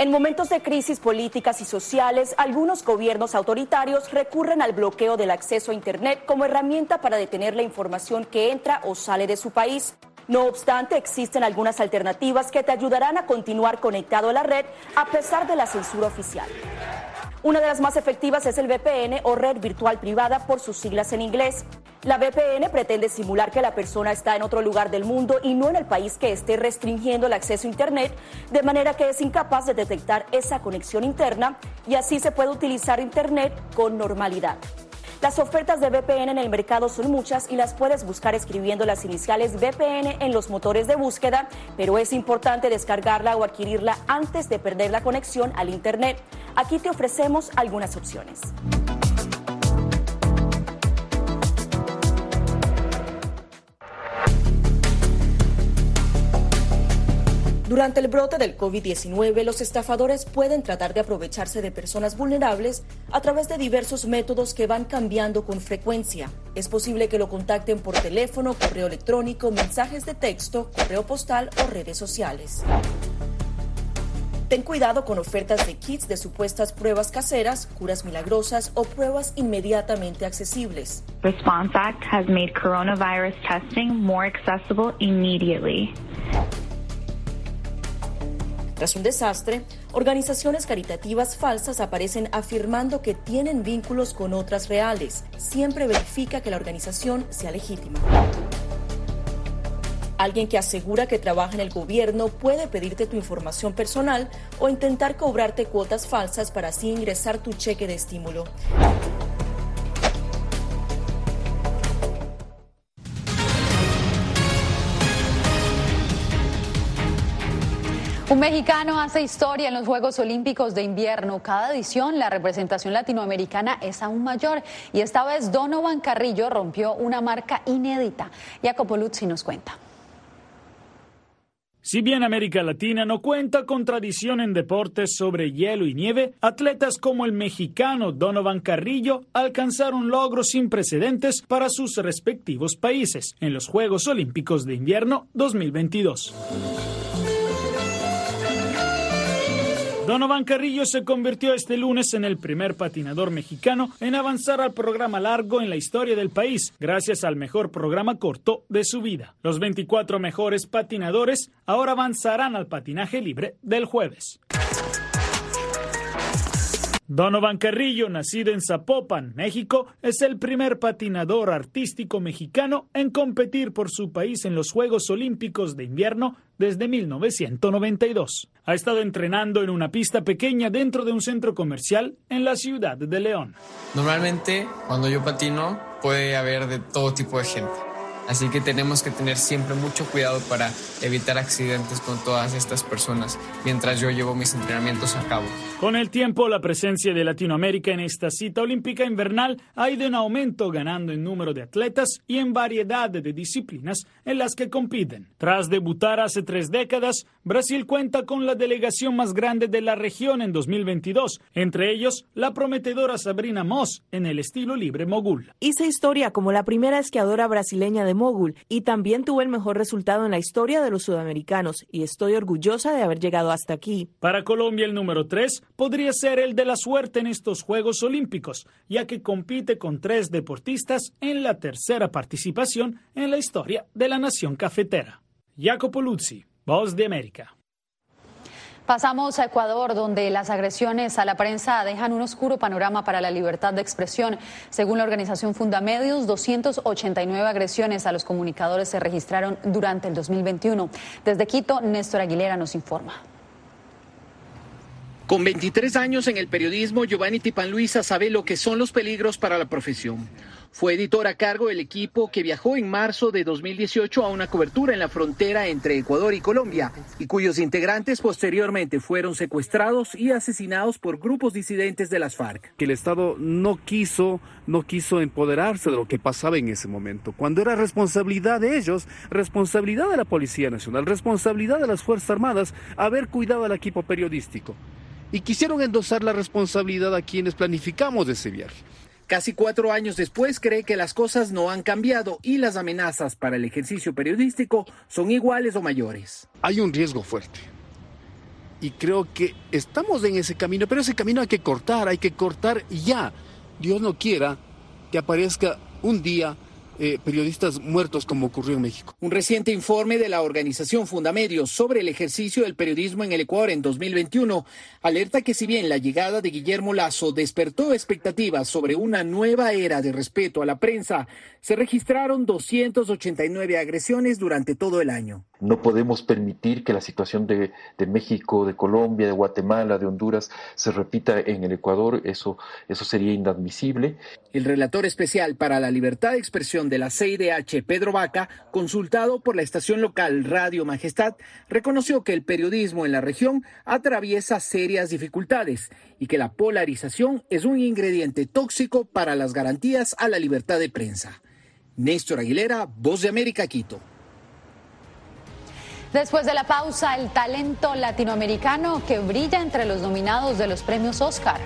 En momentos de crisis políticas y sociales, algunos gobiernos autoritarios recurren al bloqueo del acceso a Internet como herramienta para detener la información que entra o sale de su país. No obstante, existen algunas alternativas que te ayudarán a continuar conectado a la red a pesar de la censura oficial. Una de las más efectivas es el VPN o Red Virtual Privada por sus siglas en inglés. La VPN pretende simular que la persona está en otro lugar del mundo y no en el país que esté restringiendo el acceso a Internet, de manera que es incapaz de detectar esa conexión interna y así se puede utilizar Internet con normalidad. Las ofertas de VPN en el mercado son muchas y las puedes buscar escribiendo las iniciales VPN en los motores de búsqueda, pero es importante descargarla o adquirirla antes de perder la conexión al Internet. Aquí te ofrecemos algunas opciones. Durante el brote del COVID-19, los estafadores pueden tratar de aprovecharse de personas vulnerables a través de diversos métodos que van cambiando con frecuencia. Es posible que lo contacten por teléfono, correo electrónico, mensajes de texto, correo postal o redes sociales. Ten cuidado con ofertas de kits de supuestas pruebas caseras, curas milagrosas o pruebas inmediatamente accesibles. Response Act has made coronavirus testing more accessible immediately. Tras un desastre, organizaciones caritativas falsas aparecen afirmando que tienen vínculos con otras reales. Siempre verifica que la organización sea legítima. Alguien que asegura que trabaja en el gobierno puede pedirte tu información personal o intentar cobrarte cuotas falsas para así ingresar tu cheque de estímulo. Un mexicano hace historia en los Juegos Olímpicos de Invierno. Cada edición la representación latinoamericana es aún mayor y esta vez Donovan Carrillo rompió una marca inédita. Jacopo Luzzi nos cuenta. Si bien América Latina no cuenta con tradición en deportes sobre hielo y nieve, atletas como el mexicano Donovan Carrillo alcanzaron logros sin precedentes para sus respectivos países en los Juegos Olímpicos de Invierno 2022. Donovan Carrillo se convirtió este lunes en el primer patinador mexicano en avanzar al programa largo en la historia del país, gracias al mejor programa corto de su vida. Los 24 mejores patinadores ahora avanzarán al patinaje libre del jueves. Donovan Carrillo, nacido en Zapopan, México, es el primer patinador artístico mexicano en competir por su país en los Juegos Olímpicos de Invierno desde 1992. Ha estado entrenando en una pista pequeña dentro de un centro comercial en la ciudad de León. Normalmente, cuando yo patino, puede haber de todo tipo de gente. Así que tenemos que tener siempre mucho cuidado para evitar accidentes con todas estas personas mientras yo llevo mis entrenamientos a cabo. Con el tiempo, la presencia de Latinoamérica en esta cita olímpica invernal ha ido en aumento, ganando en número de atletas y en variedad de disciplinas en las que compiten. Tras debutar hace 3 décadas, Brasil cuenta con la delegación más grande de la región en 2022, entre ellos la prometedora Sabrina Moss en el estilo libre mogul. Hice historia como la primera esquiadora brasileña de mogul y también tuve el mejor resultado en la historia de los sudamericanos y estoy orgullosa de haber llegado hasta aquí. Para Colombia, el número 3 podría ser el de la suerte en estos Juegos Olímpicos, ya que compite con 3 deportistas en la tercera participación en la historia de la nación cafetera. Jacopo Luzzi, Voz de América. Pasamos a Ecuador, donde las agresiones a la prensa dejan un oscuro panorama para la libertad de expresión. Según la organización Fundamedios, 289 agresiones a los comunicadores se registraron durante el 2021. Desde Quito, Néstor Aguilera nos informa. Con 23 años en el periodismo, Giovanni Tipanluisa sabe lo que son los peligros para la profesión. Fue editor a cargo del equipo que viajó en marzo de 2018 a una cobertura en la frontera entre Ecuador y Colombia, y cuyos integrantes posteriormente fueron secuestrados y asesinados por grupos disidentes de las FARC. Que el Estado no quiso empoderarse de lo que pasaba en ese momento, cuando era responsabilidad de ellos, responsabilidad de la Policía Nacional, responsabilidad de las Fuerzas Armadas, haber cuidado al equipo periodístico. Y quisieron endosar la responsabilidad a quienes planificamos ese viaje. Casi 4 años después cree que las cosas no han cambiado y las amenazas para el ejercicio periodístico son iguales o mayores. Hay un riesgo fuerte. y creo que estamos en ese camino, pero ese camino hay que cortar ya. Dios no quiera que aparezca un día periodistas muertos como ocurrió en México. Un reciente informe de la organización Fundamedios sobre el ejercicio del periodismo en el Ecuador en 2021 alerta que si bien la llegada de Guillermo Lasso despertó expectativas sobre una nueva era de respeto a la prensa, se registraron 289 agresiones durante todo el año. No podemos permitir que la situación de México, de Colombia, de Guatemala, de Honduras se repita en el Ecuador. Eso sería inadmisible. El relator especial para la libertad de expresión de la CIDH, Pedro Vaca, consultado por la estación local Radio Majestad, reconoció que el periodismo en la región atraviesa serias dificultades y que la polarización es un ingrediente tóxico para las garantías a la libertad de prensa. Néstor Aguilera, Voz de América, Quito. Después de la pausa, el talento latinoamericano que brilla entre los nominados de los premios Oscar.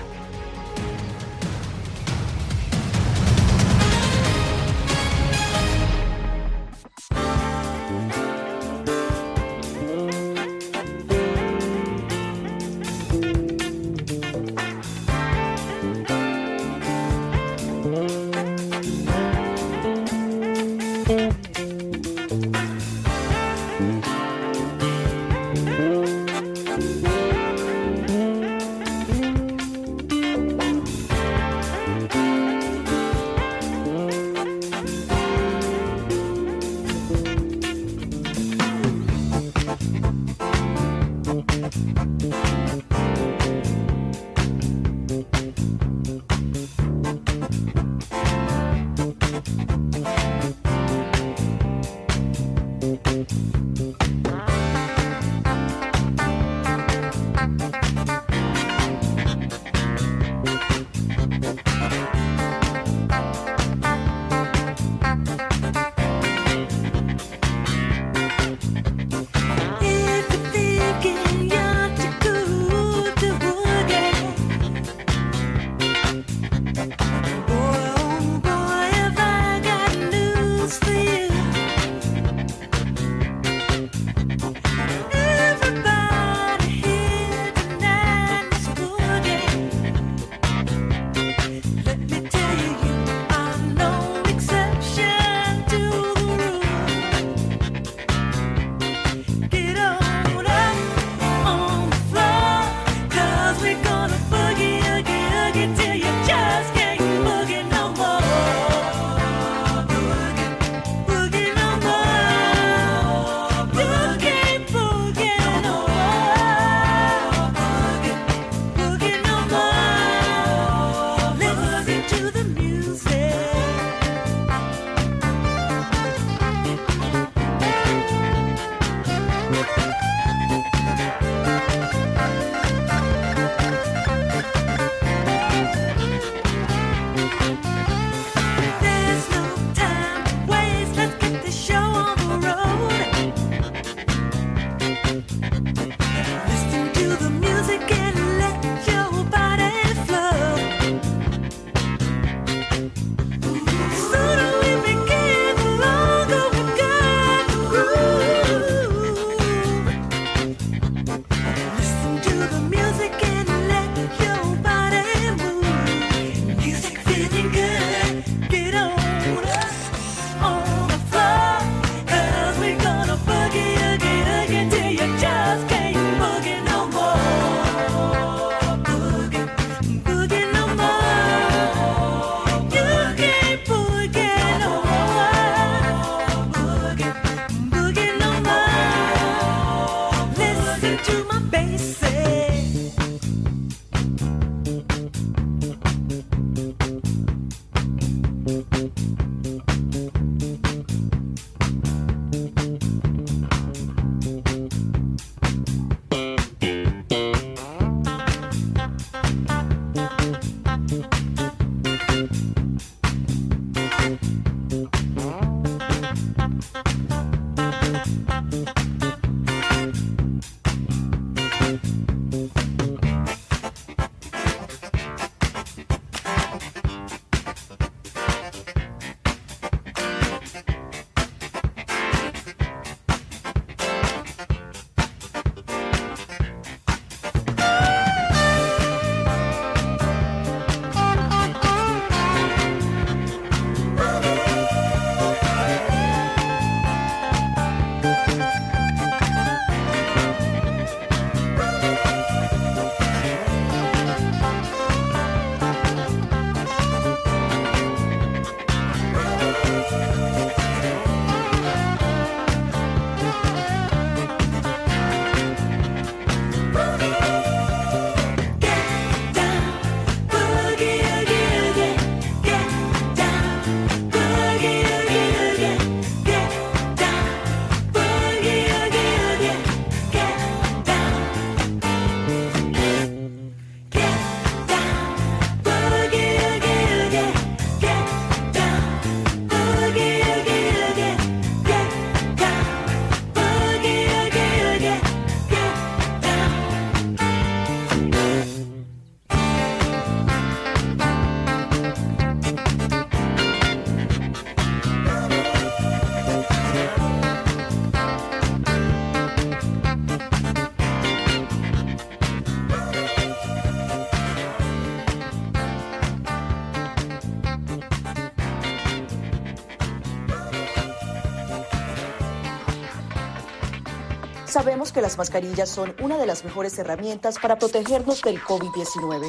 Sabemos que las mascarillas son una de las mejores herramientas para protegernos del COVID-19,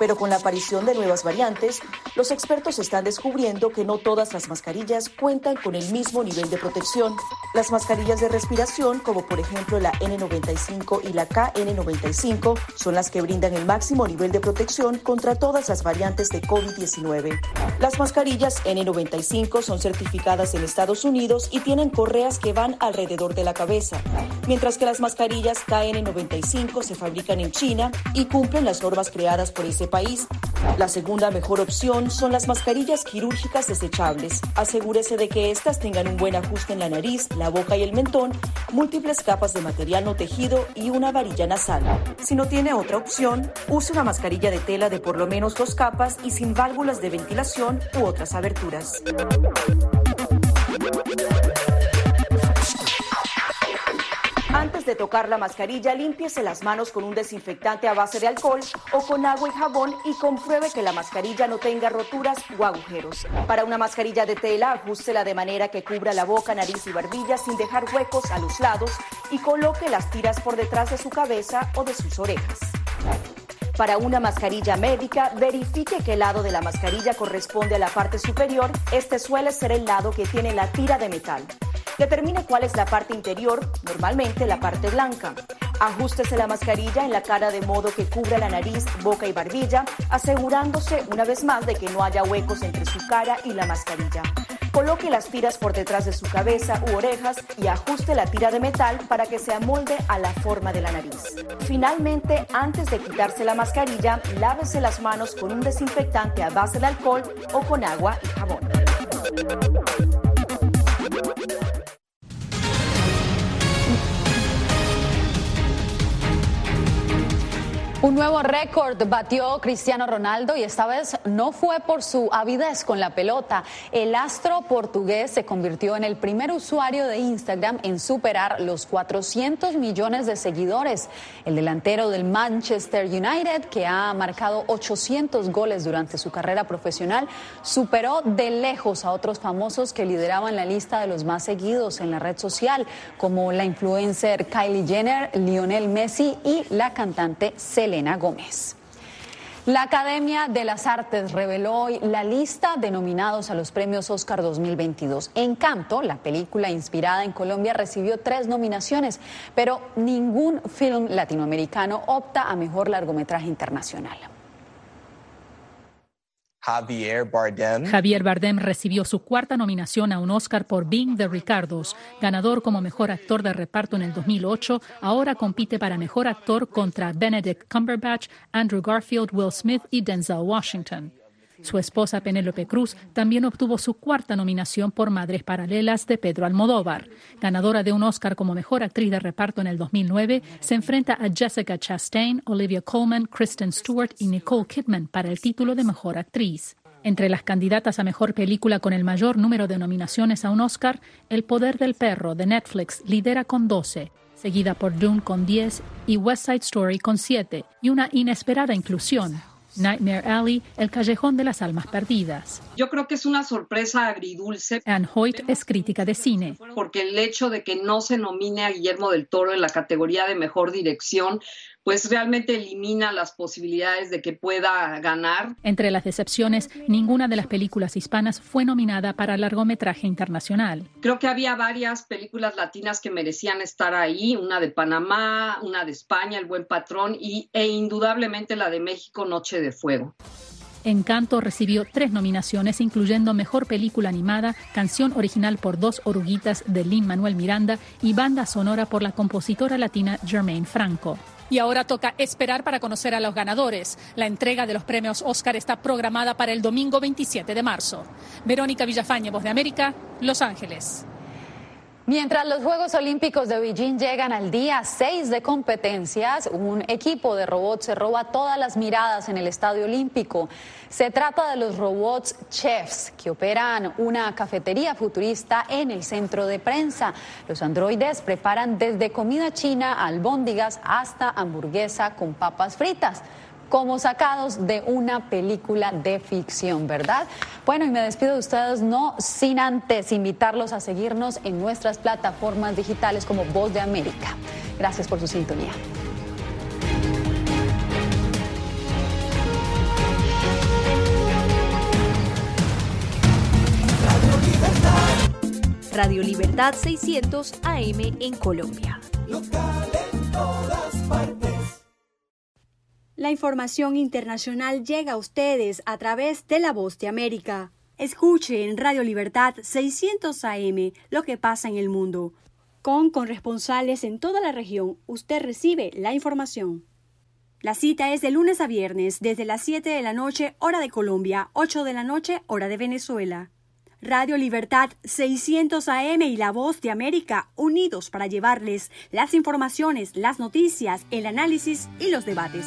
pero con la aparición de nuevas variantes, los expertos están descubriendo que no todas las mascarillas cuentan con el mismo nivel de protección. Las mascarillas de respiración, como por ejemplo la N95 y la KN95, son las que brindan el máximo nivel de protección contra todas las variantes de COVID-19. Las mascarillas N95 son certificadas en Estados Unidos y tienen correas que van alrededor de la cabeza, mientras que las mascarillas KN95 se fabrican en China y cumplen las normas creadas por ese país. La segunda mejor opción son las mascarillas quirúrgicas desechables. Asegúrese de que estas tengan un buen ajuste en la nariz, la boca y el mentón, múltiples capas de material no tejido y una varilla nasal. Si no tiene otra opción, use una mascarilla de tela de por lo menos 2 capas y sin válvulas de ventilación u otras aberturas. Antes de tocar la mascarilla, límpiese las manos con un desinfectante a base de alcohol o con agua y jabón y compruebe que la mascarilla no tenga roturas o agujeros. Para una mascarilla de tela, ajústela de manera que cubra la boca, nariz y barbilla sin dejar huecos a los lados y coloque las tiras por detrás de su cabeza o de sus orejas. Para una mascarilla médica, verifique que el lado de la mascarilla corresponde a la parte superior. Este suele ser el lado que tiene la tira de metal. Determine cuál es la parte interior, normalmente la parte blanca. Ajústese la mascarilla en la cara de modo que cubra la nariz, boca y barbilla, asegurándose una vez más de que no haya huecos entre su cara y la mascarilla. Coloque las tiras por detrás de su cabeza u orejas y ajuste la tira de metal para que se amolde a la forma de la nariz. Finalmente, antes de quitarse la mascarilla, lávese las manos con un desinfectante a base de alcohol o con agua y jabón. Un nuevo récord batió Cristiano Ronaldo y esta vez no fue por su avidez con la pelota. El astro portugués se convirtió en el primer usuario de Instagram en superar los 400 millones de seguidores. El delantero del Manchester United, que ha marcado 800 goles durante su carrera profesional, superó de lejos a otros famosos que lideraban la lista de los más seguidos en la red social, como la influencer Kylie Jenner, Lionel Messi y la cantante Celia Gómez. La Academia de las Artes reveló hoy la lista de nominados a los premios Oscar 2022. Encanto, la película inspirada en Colombia, recibió 3 nominaciones, pero ningún film latinoamericano opta a mejor largometraje internacional. Javier Bardem recibió su 4ª nominación a un Oscar por Being the Ricardos. Ganador como mejor actor de reparto en el 2008, ahora compite para mejor actor contra Benedict Cumberbatch, Andrew Garfield, Will Smith y Denzel Washington. Su esposa Penélope Cruz también obtuvo su 4ª nominación por Madres Paralelas de Pedro Almodóvar. Ganadora de un Oscar como mejor actriz de reparto en el 2009, se enfrenta a Jessica Chastain, Olivia Colman, Kristen Stewart y Nicole Kidman para el título de mejor actriz. Entre las candidatas a mejor película con el mayor número de nominaciones a un Oscar, El Poder del Perro de Netflix lidera con 12. Seguida por Dune con 10 y West Side Story con 7 y una inesperada inclusión. Nightmare Alley, El Callejón de las Almas Perdidas. Yo creo que es una sorpresa agridulce. Anne Hoyt es crítica de cine. Porque el hecho de que no se nomine a Guillermo del Toro en la categoría de mejor dirección, pues realmente elimina las posibilidades de que pueda ganar. Entre las decepciones, ninguna de las películas hispanas fue nominada para largometraje internacional. Creo que había varias películas latinas que merecían estar ahí, una de Panamá, una de España, El Buen Patrón e indudablemente la de México, Noche de Fuego. Encanto recibió 3 nominaciones, incluyendo Mejor Película Animada, Canción Original por 2 Oruguitas de Lin-Manuel Miranda y Banda Sonora por la compositora latina Germaine Franco. Y ahora toca esperar para conocer a los ganadores. La entrega de los premios Oscar está programada para el domingo 27 de marzo. Verónica Villafañe, Voz de América, Los Ángeles. Mientras los Juegos Olímpicos de Beijing llegan al día 6 de competencias, un equipo de robots se roba todas las miradas en el Estadio Olímpico. Se trata de los robots chefs, que operan una cafetería futurista en el centro de prensa. Los androides preparan desde comida china, albóndigas, hasta hamburguesa con papas fritas. como sacados de una película de ficción, ¿verdad? Bueno, y me despido de ustedes no sin antes invitarlos a seguirnos en nuestras plataformas digitales como Voz de América. Gracias por su sintonía. Radio Libertad 600 AM en Colombia. Local en todas partes. La información internacional llega a ustedes a través de La Voz de América. Escuche en Radio Libertad 600 AM lo que pasa en el mundo. Con corresponsales en toda la región, usted recibe la información. La cita es de lunes a viernes, desde las 7 de la noche, hora de Colombia, 8 de la noche, hora de Venezuela. Radio Libertad 600 AM y La Voz de América, unidos para llevarles las informaciones, las noticias, el análisis y los debates.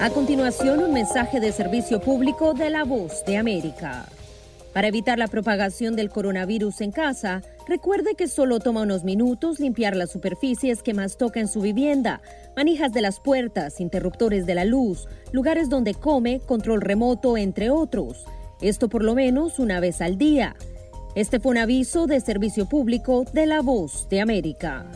A continuación, un mensaje de servicio público de La Voz de América. Para evitar la propagación del coronavirus en casa, recuerde que solo toma unos minutos limpiar las superficies que más toca en su vivienda, manijas de las puertas, interruptores de la luz, lugares donde come, control remoto, entre otros. Esto por lo menos una vez al día. Este fue un aviso de servicio público de La Voz de América.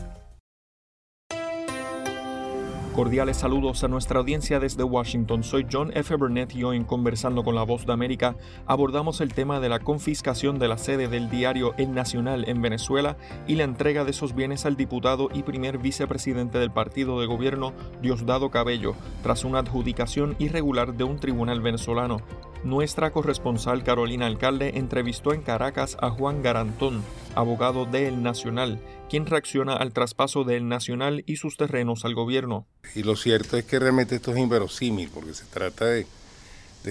Cordiales saludos a nuestra audiencia desde Washington. Soy John F. Burnett y hoy en Conversando con la Voz de América abordamos el tema de la confiscación de la sede del diario El Nacional en Venezuela y la entrega de esos bienes al diputado y primer vicepresidente del partido de gobierno Diosdado Cabello, tras una adjudicación irregular de un tribunal venezolano. Nuestra corresponsal Carolina Alcalde entrevistó en Caracas a Juan Garantón, abogado de El Nacional, quien reacciona al traspaso de El Nacional y sus terrenos al gobierno. Y lo cierto es que realmente esto es inverosímil, porque se trata de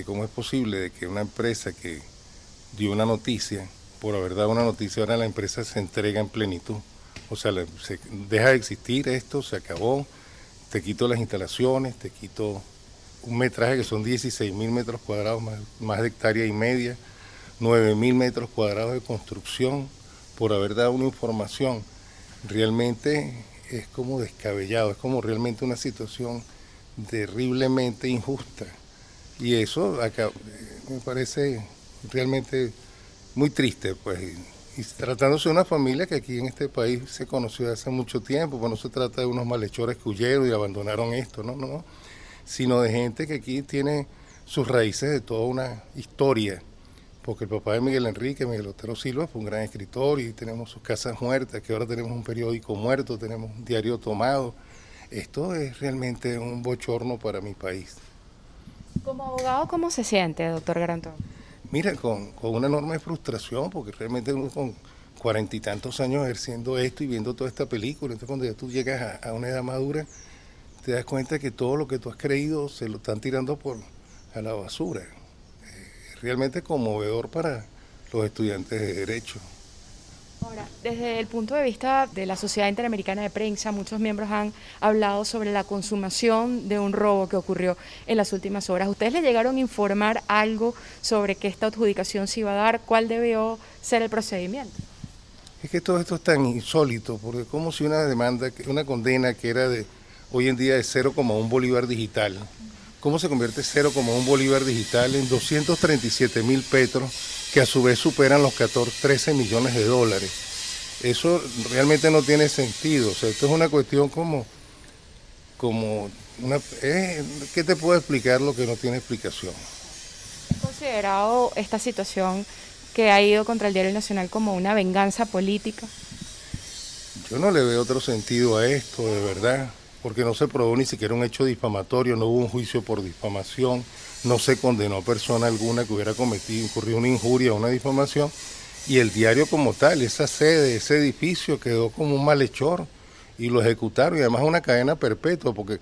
cómo es posible de que una empresa que dio una noticia, por haber dado una noticia, ahora la empresa se entrega en plenitud. O sea, deja de existir esto, se acabó, te quito las instalaciones, te quito un metraje que son 16.000 metros cuadrados, más de hectárea y media, 9.000 metros cuadrados de construcción, por haber dado una información. Realmente es como descabellado, es como realmente una situación terriblemente injusta. Y eso acá me parece realmente muy triste, pues. Y tratándose de una familia que aquí en este país se conoció hace mucho tiempo, pues no se trata de unos malhechores que huyeron y abandonaron esto, no, sino de gente que aquí tiene sus raíces de toda una historia. Porque el papá de Miguel Enrique, Miguel Otero Silva, fue un gran escritor y tenemos sus casas muertas, que ahora tenemos un periódico muerto, tenemos un diario tomado. Esto es realmente un bochorno para mi país. Como abogado, ¿cómo se siente, doctor Garantón? Mira, con una enorme frustración, porque realmente uno con 40 y tantos años ejerciendo esto y viendo toda esta película, entonces cuando ya tú llegas a una edad madura, te das cuenta que todo lo que tú has creído se lo están tirando a la basura. Realmente conmovedor para los estudiantes de Derecho. Ahora, desde el punto de vista de la Sociedad Interamericana de Prensa, muchos miembros han hablado sobre la consumación de un robo que ocurrió en las últimas horas. ¿Ustedes le llegaron a informar algo sobre que esta adjudicación se iba a dar? ¿Cuál debió ser el procedimiento? Es que todo esto es tan insólito, porque como si una demanda, una condena que era de hoy en día de 0,1 bolívar digital, ¿cómo se convierte 0,1 bolívar digital en 237.000 petros, que a su vez superan los 13 millones de dólares? Eso realmente no tiene sentido. O sea, esto es una cuestión ¿qué te puedo explicar lo que no tiene explicación? ¿Es considerado esta situación que ha ido contra el Diario Nacional como una venganza política? Yo no le veo otro sentido a esto, de verdad, porque no se probó ni siquiera un hecho difamatorio, no hubo un juicio por difamación, no se condenó a persona alguna que hubiera incurrido una injuria o una difamación, y el diario como tal, esa sede, ese edificio quedó como un malhechor, y lo ejecutaron, y además una cadena perpetua, porque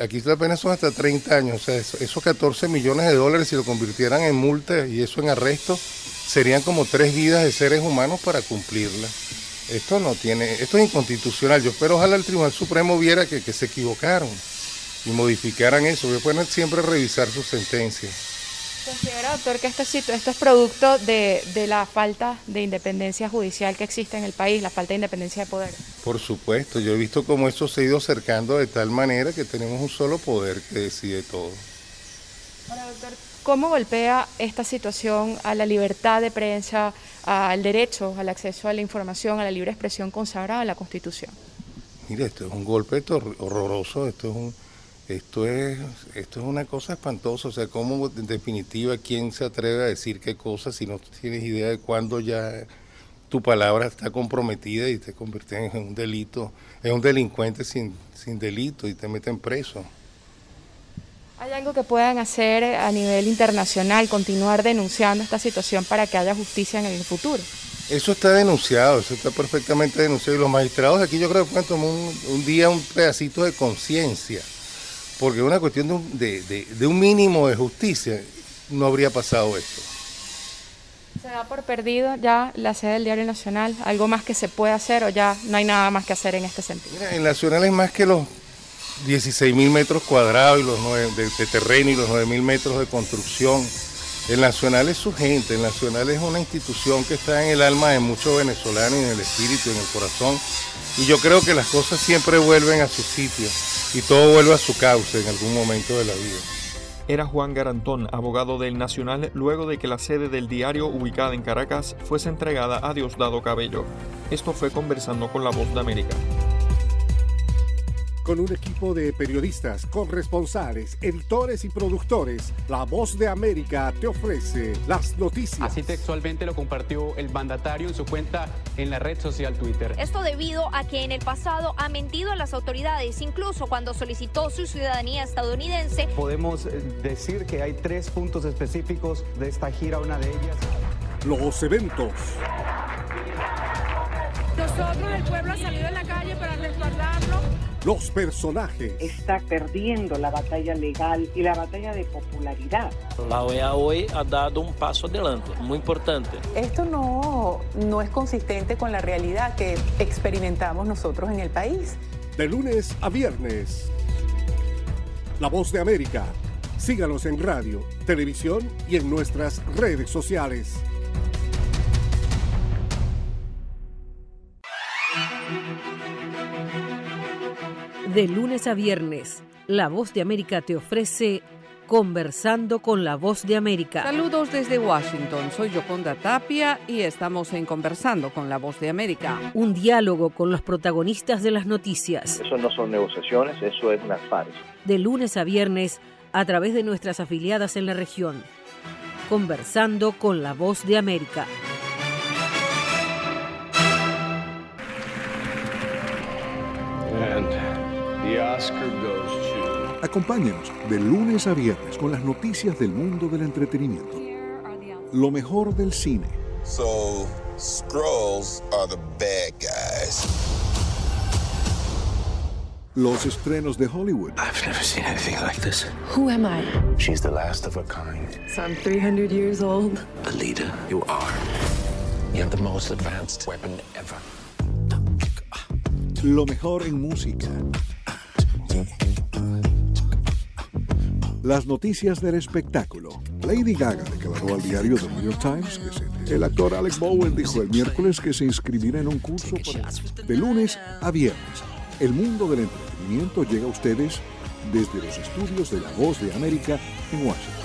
aquí apenas son hasta 30 años, o sea, esos 14 millones de dólares, si lo convirtieran en multa y eso en arresto, serían como 3 vidas de seres humanos para cumplirla. Esto no tiene, esto es inconstitucional. Yo espero, ojalá el Tribunal Supremo viera que se equivocaron y modificaran eso. Yo puedo siempre revisar sus sentencias. ¿Considera, doctor, que esto es producto de la falta de independencia judicial que existe en el país, la falta de independencia de poder? Por supuesto, yo he visto cómo esto se ha ido acercando de tal manera que tenemos un solo poder que decide todo. Ahora, doctor, ¿cómo golpea esta situación a la libertad de prensa, al derecho, al acceso a la información, a la libre expresión consagrada en la Constitución? Mire, esto es un golpe horroroso, esto es una cosa espantosa. O sea, ¿cómo en definitiva quién se atreve a decir qué cosa si no tienes idea de cuándo ya tu palabra está comprometida y te conviertes en un delito, en un delincuente sin delito y te meten preso? ¿Hay algo que puedan hacer a nivel internacional, continuar denunciando esta situación para que haya justicia en el futuro? Eso está denunciado, eso está perfectamente denunciado. Y los magistrados aquí yo creo que pueden tomar un día un pedacito de conciencia, porque es una cuestión de un mínimo de justicia, no habría pasado esto. ¿Se da por perdido ya la sede del Diario Nacional? ¿Algo más que se puede hacer o ya no hay nada más que hacer en este sentido? Mira, el Nacional es más que los 16.000 metros cuadrados y los de terreno y los 9.000 metros de construcción. El Nacional es su gente, el Nacional es una institución que está en el alma de muchos venezolanos, en el espíritu, en el corazón. Y yo creo que las cosas siempre vuelven a su sitio y todo vuelve a su cauce en algún momento de la vida. Era Juan Garantón, abogado del Nacional, luego de que la sede del diario, ubicada en Caracas, fuese entregada a Diosdado Cabello. Esto fue Conversando con la Voz de América. Con un equipo de periodistas, corresponsales, editores y productores, La Voz de América te ofrece las noticias. Así textualmente lo compartió el mandatario en su cuenta en la red social Twitter. Esto debido a que en el pasado ha mentido a las autoridades, incluso cuando solicitó su ciudadanía estadounidense. Podemos decir que hay 3 puntos específicos de esta gira, una de ellas. Los eventos. Nosotros, el pueblo, ha salido a la calle para resguardarlo. Los personajes. Está perdiendo la batalla legal y la batalla de popularidad. La OEA hoy ha dado un paso adelante, muy importante. Esto no es consistente con la realidad que experimentamos nosotros en el país. De lunes a viernes, La Voz de América. Síganos en radio, televisión y en nuestras redes sociales. De lunes a viernes, La Voz de América te ofrece Conversando con la Voz de América. Saludos desde Washington, soy Yoconda Tapia y estamos en Conversando con la Voz de América. Un diálogo con los protagonistas de las noticias. Eso no son negociaciones, eso es una farsa. De lunes a viernes, a través de nuestras afiliadas en la región. Conversando con la Voz de América. Acompáñanos de lunes a viernes con las noticias del mundo del entretenimiento. Lo mejor del cine. So, Skrulls are the bad guys. Los estrenos de Hollywood. I've never seen anything like this. Who am I? She's the last of her kind. So I'm 300 years old. The leader you are. You have the most advanced weapon ever. Lo mejor en música. Las noticias del espectáculo. Lady Gaga declaró al diario The New York Times que el actor Alec Baldwin dijo el miércoles que se inscribirá en un curso para... De lunes a viernes, el mundo del entretenimiento llega a ustedes desde los estudios de La Voz de América en Washington.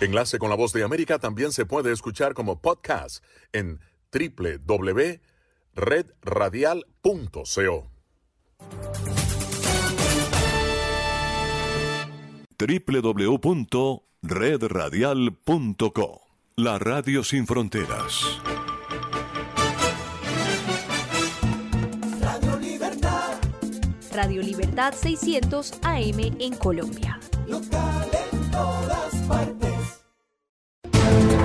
Enlace con La Voz de América también se puede escuchar como podcast en www.redradial.co. www.redradial.co. La Radio Sin Fronteras. Radio Libertad. Radio Libertad 600 AM en Colombia. Local en todas partes.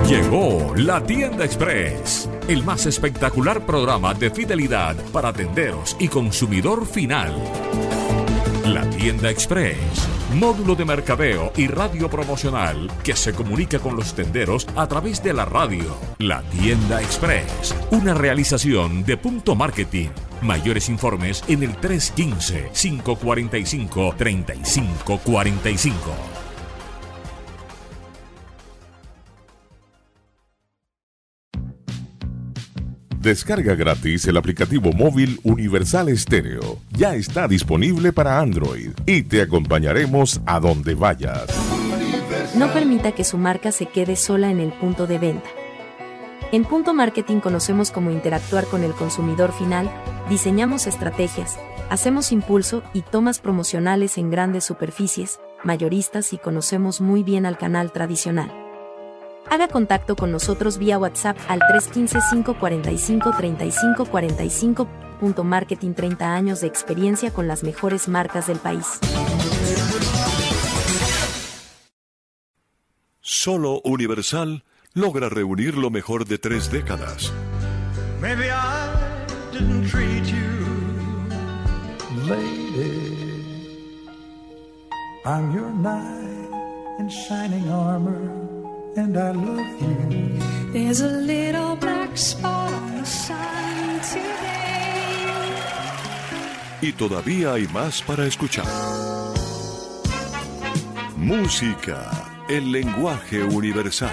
Llegó La Tienda Express, el más espectacular programa de fidelidad para tenderos y consumidor final. La Tienda Express, módulo de mercadeo y radio promocional que se comunica con los tenderos a través de la radio. La Tienda Express, una realización de Punto Marketing. Mayores informes en el 315-545-3545. Descarga gratis el aplicativo móvil Universal Stereo. Ya está disponible para Android y te acompañaremos a donde vayas. No permita que su marca se quede sola en el punto de venta. En Punto Marketing conocemos cómo interactuar con el consumidor final, diseñamos estrategias, hacemos impulso y tomas promocionales en grandes superficies, mayoristas y conocemos muy bien al canal tradicional. Haga contacto con nosotros vía WhatsApp al 315-545-3545. Punto Marketing, 30 años de experiencia con las mejores marcas del país. Solo Universal logra reunir lo mejor de 3 décadas. Maybe I didn't treat you, lady. I'm your knight in shining armor. And I love you. There's a little black spot on the sun today. Y todavía hay más para escuchar. Música, el lenguaje universal.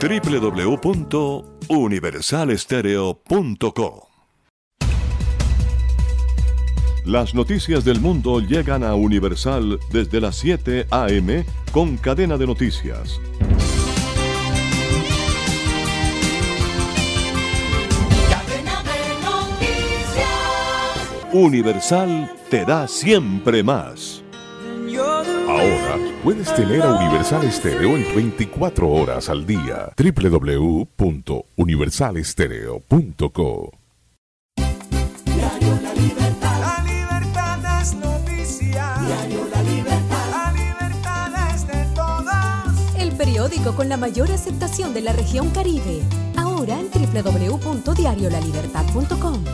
www.universalestereo.co. Las noticias del mundo llegan a Universal desde las 7 a.m. con Cadena de Noticias. Cadena de Noticias. Universal te da siempre más. Ahora puedes tener a Universal Estéreo en 24 horas al día. www.universalestereo.co. Periódico con la mayor aceptación de la región Caribe. Ahora en www.diariolalibertad.com.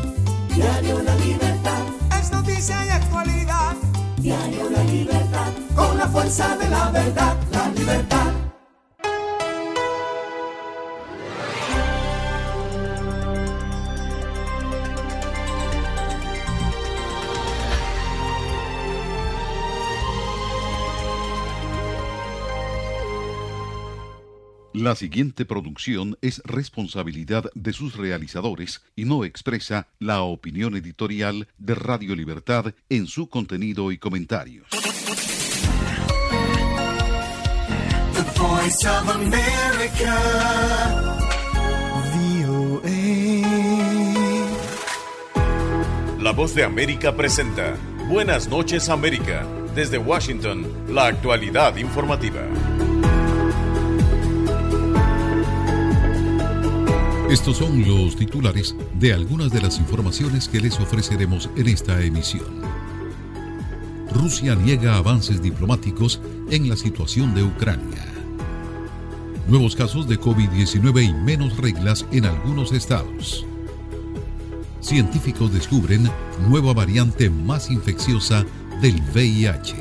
Diario La Libertad es noticia y actualidad. Diario La Libertad, con la fuerza de la verdad, la libertad. La siguiente producción es responsabilidad de sus realizadores y no expresa la opinión editorial de Radio Libertad en su contenido y comentarios. The Voice of America, VOA. La Voz de América presenta Buenas Noches América. Desde Washington, la actualidad informativa. Estos son los titulares de algunas de las informaciones que les ofreceremos en esta emisión. Rusia niega avances diplomáticos en la situación de Ucrania. Nuevos casos de COVID-19 y menos reglas en algunos estados. Científicos descubren nueva variante más infecciosa del VIH.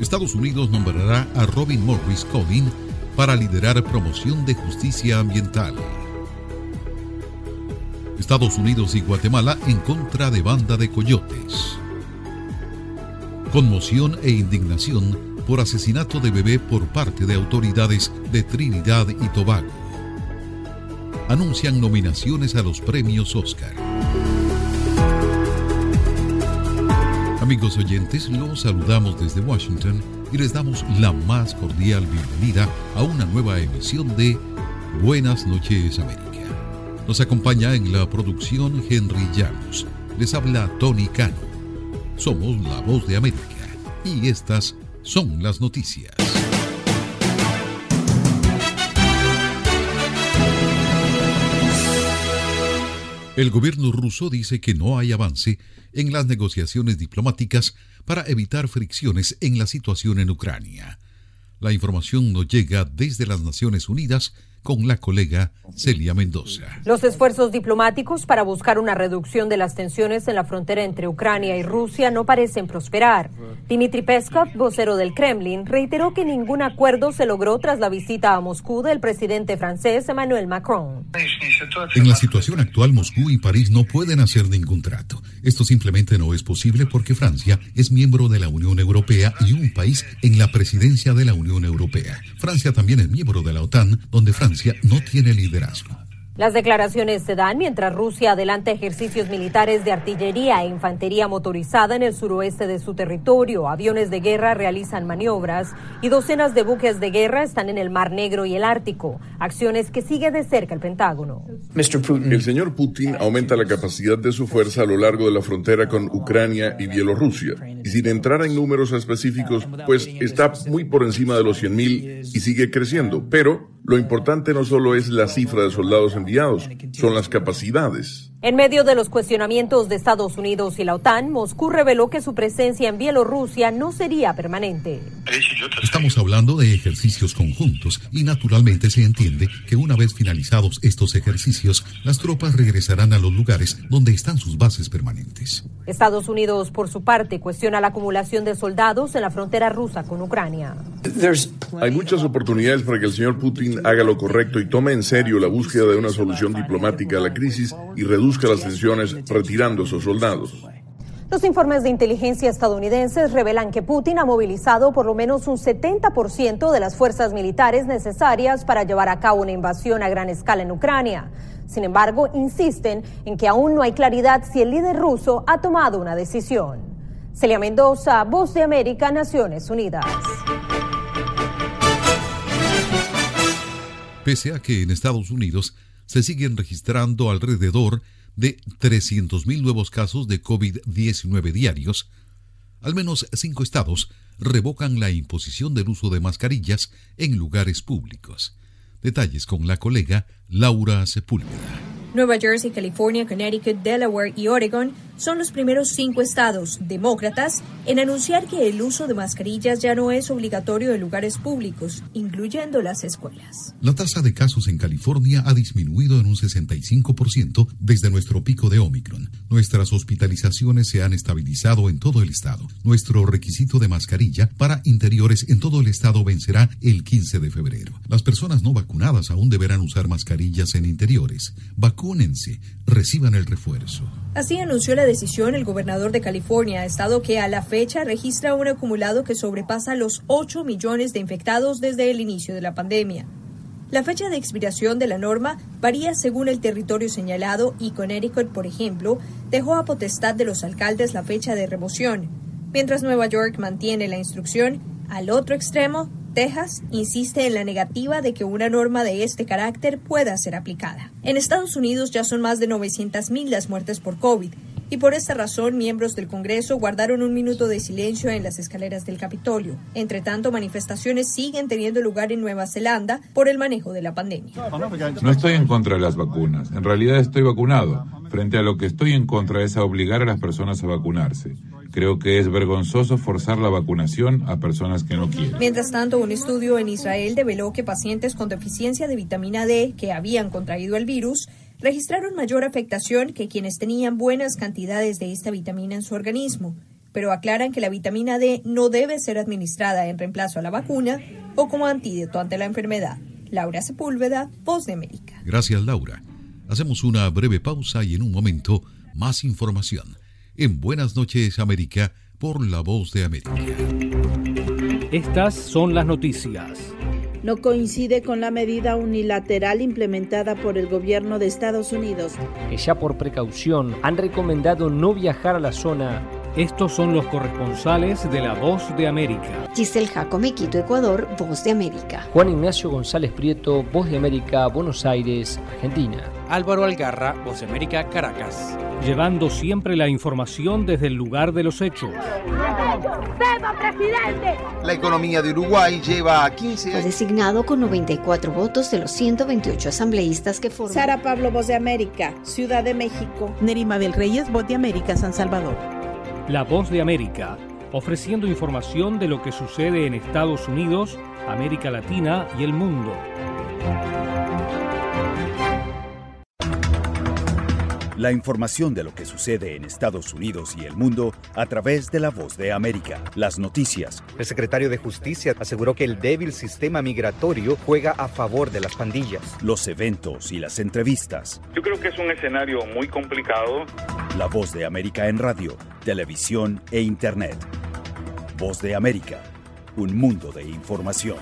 Estados Unidos nombrará a Robin Morris Collin para liderar promoción de justicia ambiental. Estados Unidos y Guatemala en contra de banda de coyotes. Conmoción e indignación por asesinato de bebé por parte de autoridades de Trinidad y Tobago. Anuncian nominaciones a los premios Oscar. Amigos oyentes, los saludamos desde Washington y les damos la más cordial bienvenida a una nueva emisión de Buenas Noches América. Nos acompaña en la producción Henry Llanos. Les habla Tony Cano. Somos La Voz de América y estas son las noticias. El gobierno ruso dice que no hay avance en las negociaciones diplomáticas para evitar fricciones en la situación en Ucrania. La información nos llega desde las Naciones Unidas con la colega Celia Mendoza. Los esfuerzos diplomáticos para buscar una reducción de las tensiones en la frontera entre Ucrania y Rusia no parecen prosperar. Dmitry Peskov, vocero del Kremlin, reiteró que ningún acuerdo se logró tras la visita a Moscú del presidente francés Emmanuel Macron. En la situación actual, Moscú y París no pueden hacer ningún trato. Esto simplemente no es posible porque Francia es miembro de la Unión Europea y un país en la presidencia de la Unión Europea. Francia también es miembro de la OTAN, donde Francia no tiene liderazgo. Las declaraciones se dan mientras Rusia adelanta ejercicios militares de artillería e infantería motorizada en el suroeste de su territorio. Aviones de guerra realizan maniobras y docenas de buques de guerra están en el Mar Negro y el Ártico, acciones que sigue de cerca el Pentágono. El señor Putin aumenta la capacidad de su fuerza a lo largo de la frontera con Ucrania y Bielorrusia, y sin entrar en números específicos, pues está muy por encima de los 100.000 y sigue creciendo, pero lo importante no solo es la cifra de soldados enviados, son las capacidades. En medio de los cuestionamientos de Estados Unidos y la OTAN, Moscú reveló que su presencia en Bielorrusia no sería permanente. Estamos hablando de ejercicios conjuntos y naturalmente se entiende que una vez finalizados estos ejercicios, las tropas regresarán a los lugares donde están sus bases permanentes. Estados Unidos, por su parte, cuestiona la acumulación de soldados en la frontera rusa con Ucrania. Hay muchas oportunidades para que el señor Putin haga lo correcto y tome en serio la búsqueda de una solución diplomática a la crisis y reduzca las tensiones retirando a sus soldados. Los informes de inteligencia estadounidenses revelan que Putin ha movilizado por lo menos un 70% de las fuerzas militares necesarias para llevar a cabo una invasión a gran escala en Ucrania. Sin embargo, insisten en que aún no hay claridad si el líder ruso ha tomado una decisión. Celia Mendoza, Voz de América, Naciones Unidas. Pese a que en Estados Unidos se siguen registrando alrededor de 300.000 nuevos casos de COVID-19 diarios, al menos 5 estados revocan la imposición del uso de mascarillas en lugares públicos. Detalles con la colega Laura Sepúlveda. Nueva Jersey, California, Connecticut, Delaware y Oregon son los primeros 5 estados demócratas en anunciar que el uso de mascarillas ya no es obligatorio en lugares públicos, incluyendo las escuelas. La tasa de casos en California ha disminuido en un 65% desde nuestro pico de Omicron. Nuestras hospitalizaciones se han estabilizado en todo el estado. Nuestro requisito de mascarilla para interiores en todo el estado vencerá el 15 de febrero. Las personas no vacunadas aún deberán usar mascarillas en interiores. Vacúnense, reciban el refuerzo. Así anunció la decisión el gobernador de California, estado que a la fecha registra un acumulado que sobrepasa los 8 millones de infectados desde el inicio de la pandemia. La fecha de expiración de la norma varía según el territorio señalado y Connecticut, por ejemplo, dejó a potestad de los alcaldes la fecha de remoción, mientras Nueva York mantiene la instrucción. Al otro extremo, Texas insiste en la negativa de que una norma de este carácter pueda ser aplicada. En Estados Unidos ya son más de 900.000 las muertes por COVID, y por esta razón miembros del Congreso guardaron un minuto de silencio en las escaleras del Capitolio. Entre tanto, manifestaciones siguen teniendo lugar en Nueva Zelanda por el manejo de la pandemia. No estoy en contra de las vacunas, en realidad estoy vacunado. Frente a lo que estoy en contra es a obligar a las personas a vacunarse. Creo que es vergonzoso forzar la vacunación a personas que no quieren. Mientras tanto, un estudio en Israel develó que pacientes con deficiencia de vitamina D que habían contraído el virus registraron mayor afectación que quienes tenían buenas cantidades de esta vitamina en su organismo, pero aclaran que la vitamina D no debe ser administrada en reemplazo a la vacuna o como antídoto ante la enfermedad. Laura Sepúlveda, Voz de América. Gracias, Laura. Hacemos una breve pausa y en un momento más información. En Buenas Noches América, por La Voz de América. Estas son las noticias. No coincide con la medida unilateral implementada por el gobierno de Estados Unidos, que ya por precaución han recomendado no viajar a la zona. Estos son los corresponsales de La Voz de América. Giselle Jacome, Quito, Ecuador, Voz de América. Juan Ignacio González Prieto, Voz de América, Buenos Aires, Argentina. Álvaro Algarra, Voz de América, Caracas. Llevando siempre la información desde el lugar de los hechos. La economía de Uruguay lleva a 15 años. Fue designado con 94 votos de los 128 asambleístas que forman. Sara Pablo, Voz de América, Ciudad de México. Nerima del Reyes, Voz de América, San Salvador. La Voz de América, ofreciendo información de lo que sucede en Estados Unidos, América Latina y el mundo. La información de lo que sucede en Estados Unidos y el mundo a través de La Voz de América. Las noticias. El secretario de Justicia aseguró que el débil sistema migratorio juega a favor de las pandillas. Los eventos y las entrevistas. Yo creo que es un escenario muy complicado. La Voz de América en radio, televisión e internet. Voz de América, un mundo de información.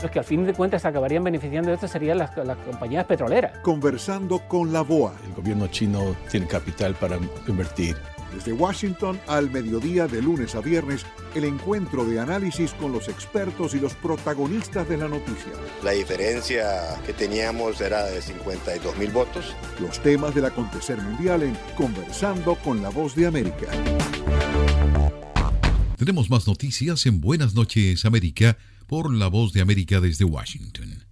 Los que al fin de cuentas acabarían beneficiando de esto serían las compañías petroleras. Conversando con la BOA. El gobierno chino tiene capital para invertir. Desde Washington al mediodía de lunes a viernes, el encuentro de análisis con los expertos y los protagonistas de la noticia. La diferencia que teníamos era de 52.000 votos. Los temas del acontecer mundial en Conversando con la Voz de América. Tenemos más noticias en Buenas Noches América, por La Voz de América desde Washington.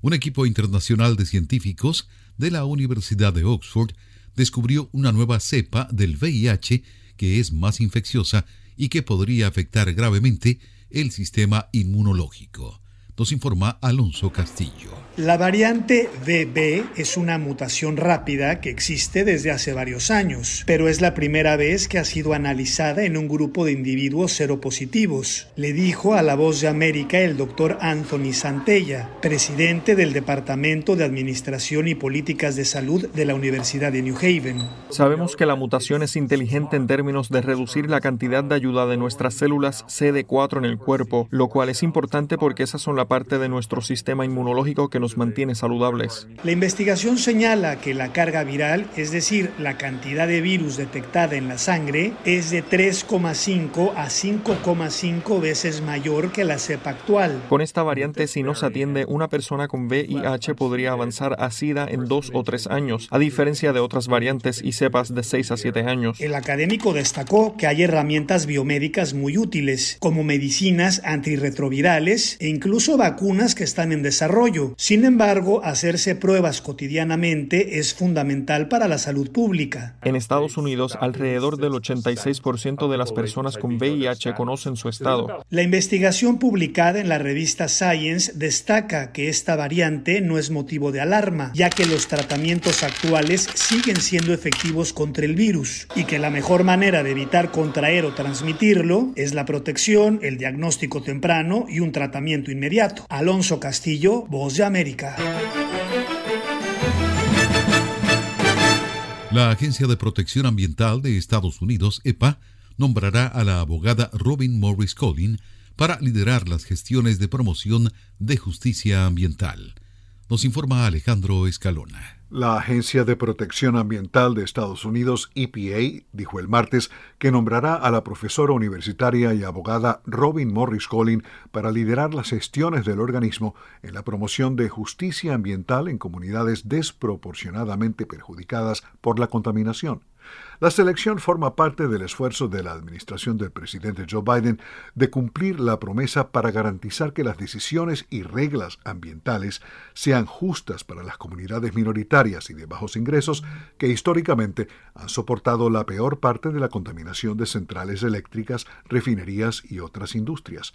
Un equipo internacional de científicos de la Universidad de Oxford descubrió una nueva cepa del VIH que es más infecciosa y que podría afectar gravemente el sistema inmunológico. nos informa Alonso Castillo. La variante BB es una mutación rápida que existe desde hace varios años, pero es la primera vez que ha sido analizada en un grupo de individuos seropositivos, le dijo a La Voz de América el doctor Anthony Santella, presidente del Departamento de Administración y Políticas de Salud de la Universidad de New Haven. Sabemos que la mutación es inteligente en términos de reducir la cantidad de ayuda de nuestras células CD4 en el cuerpo, lo cual es importante porque esas son la parte de nuestro sistema inmunológico que nos mantiene saludables. La investigación señala que la carga viral, es decir, la cantidad de virus detectada en la sangre, es de 3,5 a 5,5 veces mayor que la cepa actual. Con esta variante, si no se atiende, una persona con VIH podría avanzar a SIDA en 2 o 3 años, a diferencia de otras variantes y cepas de 6 a 7 años. El académico destacó que hay herramientas biomédicas muy útiles, como medicinas antirretrovirales e incluso vacunas que están en desarrollo. Sin embargo, hacerse pruebas cotidianamente es fundamental para la salud pública. En Estados Unidos, alrededor del 86% de las personas con VIH conocen su estado. La investigación publicada en la revista Science destaca que esta variante no es motivo de alarma, ya que los tratamientos actuales siguen siendo efectivos contra el virus y que la mejor manera de evitar contraer o transmitirlo es la protección, el diagnóstico temprano y un tratamiento inmediato. Alonso Castillo, Voz de América. La Agencia de Protección Ambiental de Estados Unidos, EPA, nombrará a la abogada Robin Morris Collin para liderar las gestiones de promoción de justicia ambiental. Nos informa Alejandro Escalona. La Agencia de Protección Ambiental de Estados Unidos, EPA, dijo el martes que nombrará a la profesora universitaria y abogada Robin Morris Collin para liderar las gestiones del organismo en la promoción de justicia ambiental en comunidades desproporcionadamente perjudicadas por la contaminación. La selección forma parte del esfuerzo de la administración del presidente Joe Biden de cumplir la promesa para garantizar que las decisiones y reglas ambientales sean justas para las comunidades minoritarias y de bajos ingresos que históricamente han soportado la peor parte de la contaminación de centrales eléctricas, refinerías y otras industrias.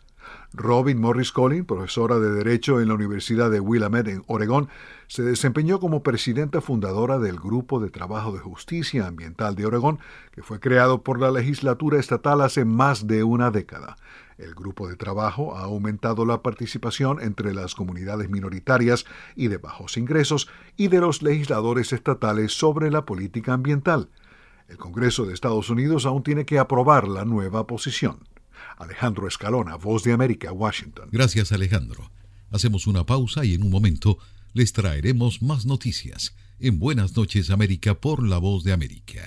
Robin Morris Collin, profesora de Derecho en la Universidad de Willamette en Oregón, se desempeñó como presidenta fundadora del Grupo de Trabajo de Justicia Ambiental de Oregón, que fue creado por la legislatura estatal hace más de una década. El grupo de trabajo ha aumentado la participación entre las comunidades minoritarias y de bajos ingresos y de los legisladores estatales sobre la política ambiental. El Congreso de Estados Unidos aún tiene que aprobar la nueva posición. Alejandro Escalona, Voz de América, Washington. Gracias, Alejandro. Hacemos una pausa y en un momento les traeremos más noticias en Buenas Noches América por La Voz de América.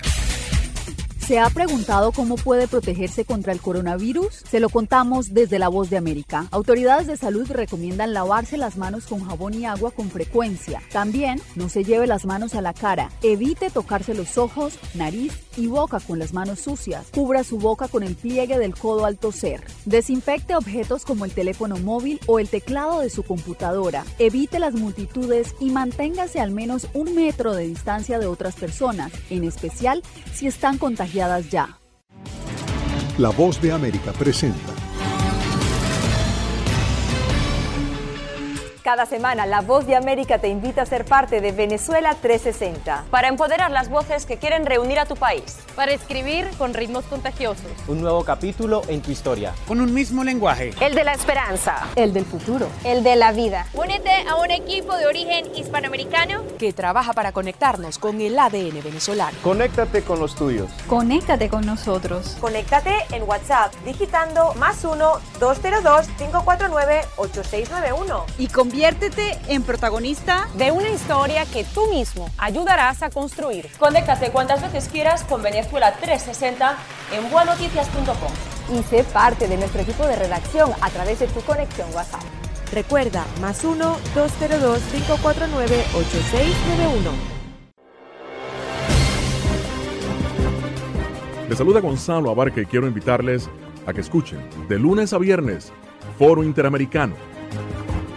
¿Se ha preguntado cómo puede protegerse contra el coronavirus? Se lo contamos desde La Voz de América. Autoridades de salud recomiendan lavarse las manos con jabón y agua con frecuencia. También no se lleve las manos a la cara. Evite tocarse los ojos, nariz y boca con las manos sucias. Cubra su boca con el pliegue del codo al toser. Desinfecte objetos como el teléfono móvil o el teclado de su computadora. Evite las multitudes y manténgase al menos 1 metro de distancia de otras personas, en especial si están contagiados ya. La Voz de América presenta. Cada semana, La Voz de América te invita a ser parte de Venezuela 360. Para empoderar las voces que quieren reunir a tu país. Para escribir con ritmos contagiosos. Un nuevo capítulo en tu historia. Con un mismo lenguaje. El de la esperanza. El del futuro. El de la vida. Únete a un equipo de origen hispanoamericano que trabaja para conectarnos con el ADN venezolano. Conéctate con los tuyos. Conéctate con nosotros. Conéctate en WhatsApp digitando +1 202 549 8691. Y conviértete en protagonista de una historia que tú mismo ayudarás a construir. Conéctate cuantas veces quieras con Venezuela 360 en buenoticias.com. Y sé parte de nuestro equipo de redacción a través de tu conexión WhatsApp. Recuerda, +1 202 549 8691. Les saluda Gonzalo Abarca y quiero invitarles a que escuchen de lunes a viernes Foro Interamericano.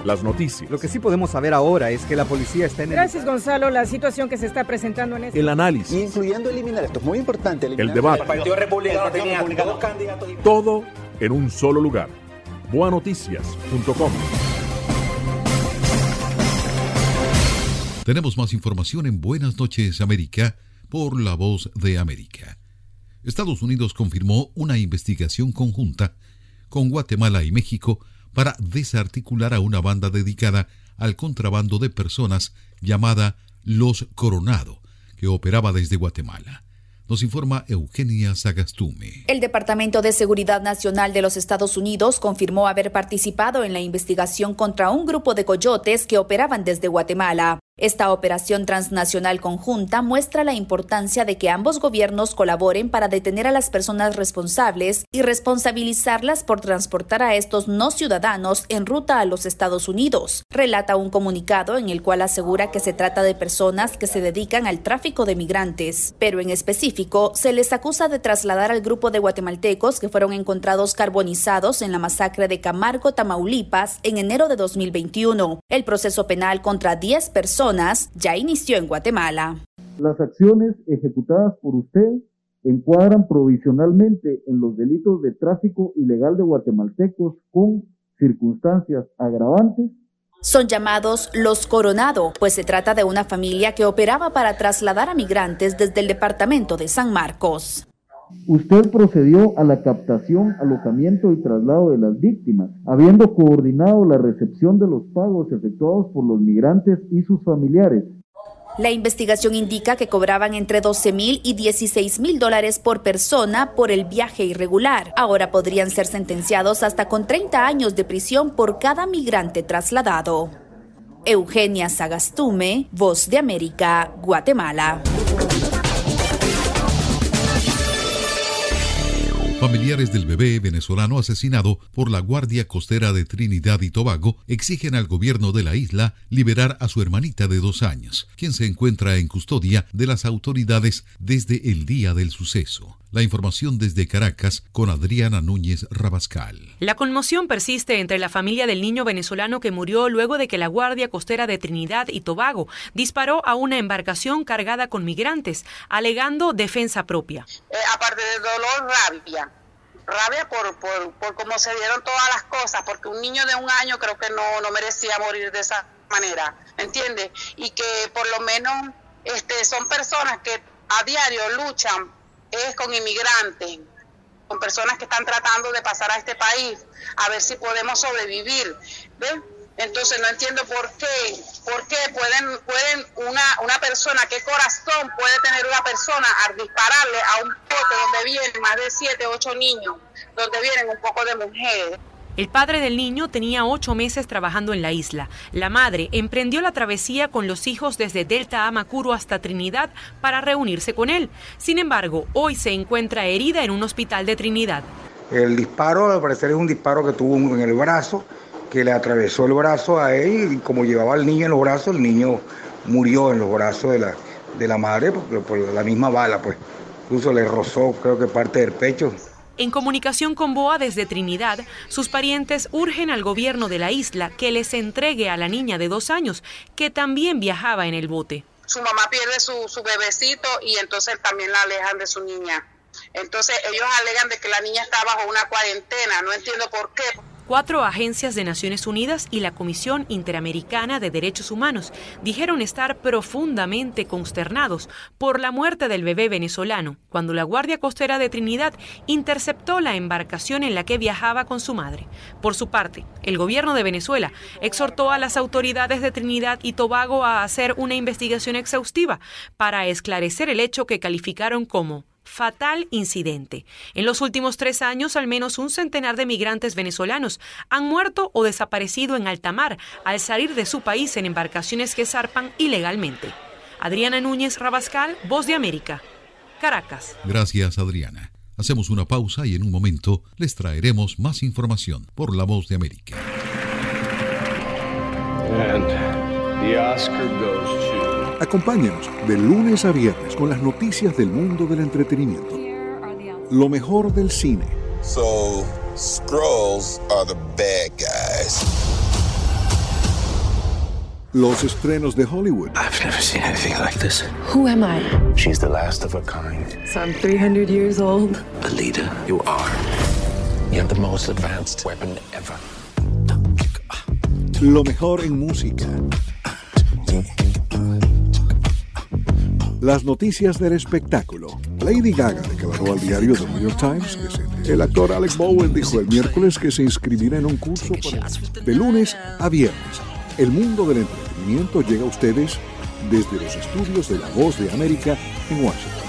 Las noticias. Lo que sí podemos saber ahora es que la policía está en el... Gracias, Gonzalo. La situación que se está presentando en este... El análisis. Y incluyendo eliminar. Esto es muy importante. El debate. El Partido Republicano tenía dos candidatos. Todo en un solo lugar. Buenoticias.com. Tenemos más información en Buenas Noches América por La Voz de América. Estados Unidos confirmó una investigación conjunta con Guatemala y México para desarticular a una banda dedicada al contrabando de personas llamada Los Coronado, que operaba desde Guatemala. Nos informa Eugenia Sagastume. El Departamento de Seguridad Nacional de los Estados Unidos confirmó haber participado en la investigación contra un grupo de coyotes que operaban desde Guatemala. Esta operación transnacional conjunta muestra la importancia de que ambos gobiernos colaboren para detener a las personas responsables y responsabilizarlas por transportar a estos no ciudadanos en ruta a los Estados Unidos, relata un comunicado en el cual asegura que se trata de personas que se dedican al tráfico de migrantes, pero en específico se les acusa de trasladar al grupo de guatemaltecos que fueron encontrados carbonizados en la masacre de Camargo, Tamaulipas, en enero de 2021. El proceso penal contra 10 personas ya inició en Guatemala. Las acciones ejecutadas por usted encuadran provisionalmente en los delitos de tráfico ilegal de guatemaltecos con circunstancias agravantes. Son llamados Los Coronado, pues se trata de una familia que operaba para trasladar a migrantes desde el departamento de San Marcos. Usted procedió a la captación, alojamiento y traslado de las víctimas, habiendo coordinado la recepción de los pagos efectuados por los migrantes y sus familiares. La investigación indica que cobraban entre $12,000 y $16,000 por persona por el viaje irregular. Ahora podrían ser sentenciados hasta con 30 años de prisión por cada migrante trasladado. Eugenia Sagastume, Voz de América, Guatemala. Familiares del bebé venezolano asesinado por la Guardia Costera de Trinidad y Tobago exigen al gobierno de la isla liberar a su hermanita de 2 años, quien se encuentra en custodia de las autoridades desde el día del suceso. La información desde Caracas con Adriana Núñez Rabascal. La conmoción persiste entre la familia del niño venezolano que murió luego de que la Guardia Costera de Trinidad y Tobago disparó a una embarcación cargada con migrantes, alegando defensa propia. Aparte del dolor, rabia por cómo se dieron todas las cosas, porque un niño de 1 año creo que no merecía morir de esa manera, ¿entiendes? Y que por lo menos son personas que a diario luchan es con inmigrantes, con personas que están tratando de pasar a este país, a ver si podemos sobrevivir, ¿ves? Entonces no entiendo por qué pueden una persona, qué corazón puede tener una persona al dispararle a un bote donde vienen más de 7, 8 niños, donde vienen un poco de mujeres. El padre del niño tenía 8 meses trabajando en la isla. La madre emprendió la travesía con los hijos desde Delta Amacuro hasta Trinidad para reunirse con él. Sin embargo, hoy se encuentra herida en un hospital de Trinidad. El disparo, al parecer, es un disparo que tuvo en el brazo, que le atravesó el brazo a él, y como llevaba al niño en los brazos, el niño murió en los brazos de la madre por la misma bala, pues. Incluso le rozó, creo que parte del pecho. En comunicación con BOA desde Trinidad, sus parientes urgen al gobierno de la isla que les entregue a la niña de 2 años, que también viajaba en el bote. Su mamá pierde su bebecito y entonces también la alejan de su niña. Entonces ellos alegan de que la niña está bajo una cuarentena, no entiendo por qué. 4 agencias de Naciones Unidas y la Comisión Interamericana de Derechos Humanos dijeron estar profundamente consternados por la muerte del bebé venezolano cuando la Guardia Costera de Trinidad interceptó la embarcación en la que viajaba con su madre. Por su parte, el gobierno de Venezuela exhortó a las autoridades de Trinidad y Tobago a hacer una investigación exhaustiva para esclarecer el hecho que calificaron como fatal incidente. En los últimos 3 años, al menos un centenar de migrantes venezolanos han muerto o desaparecido en alta mar al salir de su país en embarcaciones que zarpan ilegalmente. Adriana Núñez Rabascal, Voz de América, Caracas. Gracias, Adriana. Hacemos una pausa y en un momento les traeremos más información por La Voz de América. Acompáñanos de lunes a viernes con las noticias del mundo del entretenimiento. Lo mejor del cine. So, Skrulls are the bad guys. Los estrenos de Hollywood. I've never seen anything like this. Who am I? She's the last of her kind. So I'm 300 years old. The leader you are. You're the most advanced weapon ever. Lo mejor en música. Las noticias del espectáculo. Lady Gaga declaró al diario The New York Times que el actor Alec Bowen dijo el miércoles que se inscribirá en un curso de lunes a viernes. El mundo del entretenimiento llega a ustedes desde los estudios de La Voz de América en Washington.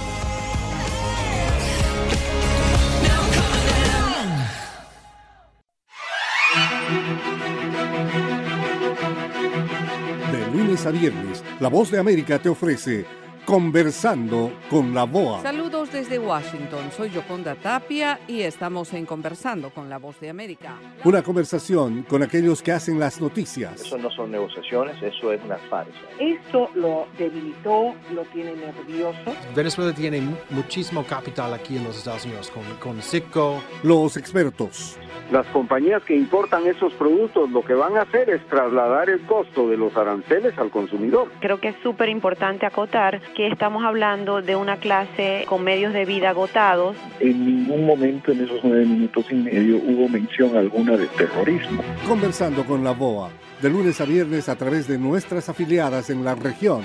A viernes, La Voz de América te ofrece Conversando con la BOA. Saludos desde Washington, soy Yoconda Tapia y estamos en Conversando con la Voz de América. Una conversación con aquellos que hacen las noticias. Eso no son negociaciones, eso es una farsa. Esto lo debilitó, lo tiene nervioso. Venezuela tiene muchísimo capital aquí en los Estados Unidos, con Citgo. Los expertos. Las compañías que importan esos productos lo que van a hacer es trasladar el costo de los aranceles al consumidor. Creo que es súper importante acotar que estamos hablando de una clase con medios de vida agotados. En ningún momento en esos 9 minutos y medio hubo mención alguna de terrorismo. Conversando con la BOA, de lunes a viernes a través de nuestras afiliadas en la región.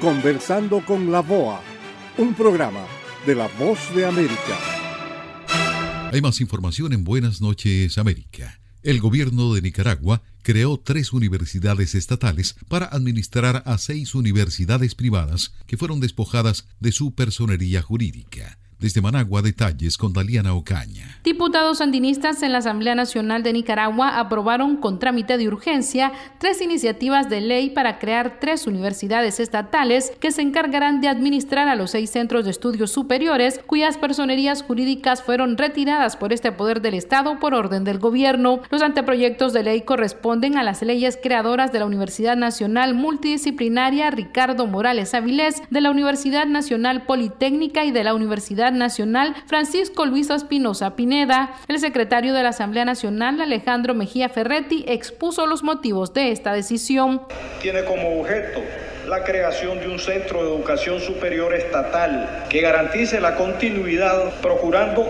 Conversando con la BOA, un programa de La Voz de América. Hay más información en Buenas Noches América. El gobierno de Nicaragua creó 3 universidades estatales para administrar a 6 universidades privadas que fueron despojadas de su personería jurídica. Desde Managua, detalles con Daliana Ocaña. Diputados sandinistas en la Asamblea Nacional de Nicaragua aprobaron con trámite de urgencia 3 iniciativas de ley para crear 3 universidades estatales que se encargarán de administrar a los 6 centros de estudios superiores cuyas personerías jurídicas fueron retiradas por este poder del Estado por orden del gobierno. Los anteproyectos de ley corresponden a las leyes creadoras de la Universidad Nacional Multidisciplinaria Ricardo Morales Avilés, de la Universidad Nacional Politécnica y de la Universidad Nacional Francisco Luis Espinosa Pineda. El secretario de la Asamblea Nacional, Alejandro Mejía Ferretti, expuso los motivos de esta decisión. Tiene como objeto la creación de un centro de educación superior estatal que garantice la continuidad, procurando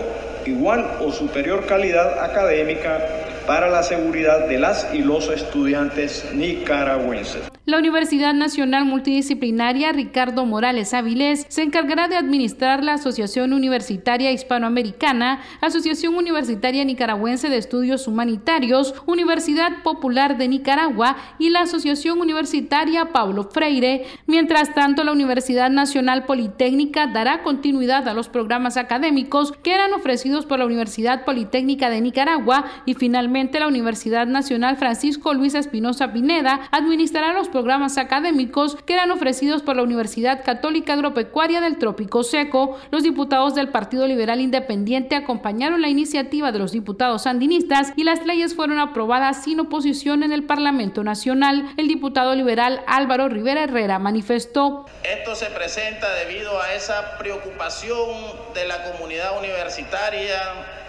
igual o superior calidad académica para la seguridad de las y los estudiantes nicaragüenses. La Universidad Nacional Multidisciplinaria Ricardo Morales Avilés se encargará de administrar la Asociación Universitaria Hispanoamericana, Asociación Universitaria Nicaragüense de Estudios Humanitarios, Universidad Popular de Nicaragua y la Asociación Universitaria Paulo Freire. Mientras tanto, la Universidad Nacional Politécnica dará continuidad a los programas académicos que eran ofrecidos por la Universidad Politécnica de Nicaragua y finalmente la Universidad Nacional Francisco Luis Espinosa Pineda administrará los programas académicos que eran ofrecidos por la Universidad Católica Agropecuaria del Trópico Seco. Los diputados del Partido Liberal Independiente acompañaron la iniciativa de los diputados sandinistas y las leyes fueron aprobadas sin oposición en el Parlamento Nacional. El diputado liberal Álvaro Rivera Herrera manifestó: esto se presenta debido a esa preocupación de la comunidad universitaria,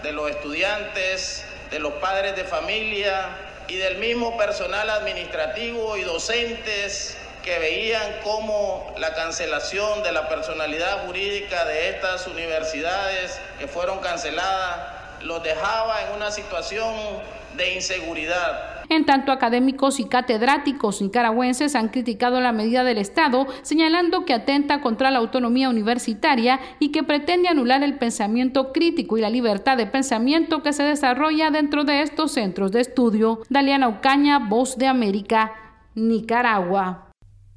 de los estudiantes, de los padres de familia y del mismo personal administrativo y docentes que veían cómo la cancelación de la personalidad jurídica de estas universidades que fueron canceladas los dejaba en una situación de inseguridad. En tanto, académicos y catedráticos nicaragüenses han criticado la medida del Estado, señalando que atenta contra la autonomía universitaria y que pretende anular el pensamiento crítico y la libertad de pensamiento que se desarrolla dentro de estos centros de estudio. Daliana Ocaña, Voz de América, Nicaragua.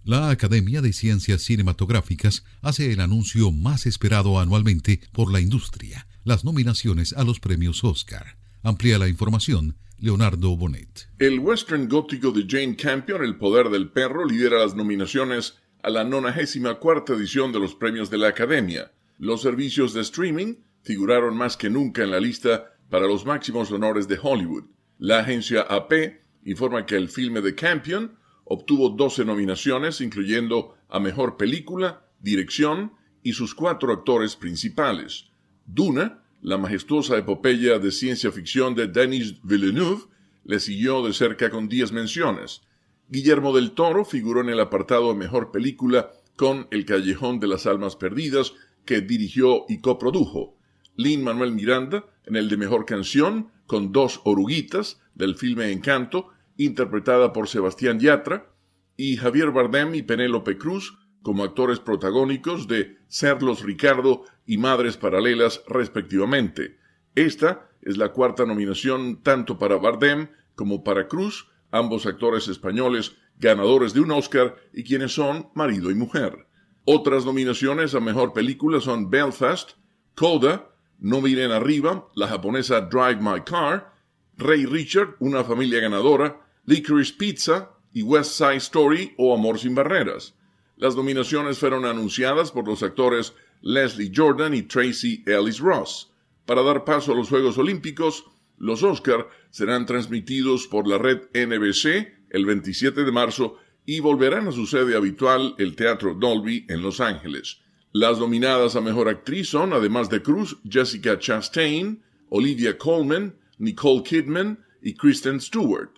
La Academia de Ciencias Cinematográficas hace el anuncio más esperado anualmente por la industria, las nominaciones a los premios Oscar. Amplía la información Leonardo Bonet. El western gótico de Jane Campion, El poder del perro, lidera las nominaciones a la 94ª edición de los premios de la Academia. Los servicios de streaming figuraron más que nunca en la lista para los máximos honores de Hollywood. La agencia AP informa que el filme de Campion obtuvo 12 nominaciones, incluyendo a Mejor Película, Dirección y sus 4 actores principales. Duna, la majestuosa epopeya de ciencia ficción de Denis Villeneuve, le siguió de cerca con 10 menciones. Guillermo del Toro figuró en el apartado Mejor Película con El Callejón de las Almas Perdidas, que dirigió y coprodujo. Lin-Manuel Miranda en el de Mejor Canción, con Dos Oruguitas, del filme Encanto, interpretada por Sebastián Yatra, y Javier Bardem y Penélope Cruz como actores protagónicos de Serlos Ricardo y Madres Paralelas, respectivamente. Esta es la cuarta nominación tanto para Bardem como para Cruz, ambos actores españoles ganadores de un Oscar y quienes son marido y mujer. Otras nominaciones a Mejor Película son Belfast, Coda, No miren arriba, la japonesa Drive My Car, Ray Richard, Una familia ganadora, Licorice Pizza y West Side Story o Amor sin barreras. Las nominaciones fueron anunciadas por los actores Leslie Jordan y Tracy Ellis Ross. Para dar paso a los Juegos Olímpicos, los Oscar serán transmitidos por la red NBC el 27 de marzo y volverán a su sede habitual, el Teatro Dolby, en Los Ángeles. Las nominadas a Mejor Actriz son, además de Cruz, Jessica Chastain, Olivia Colman, Nicole Kidman y Kristen Stewart.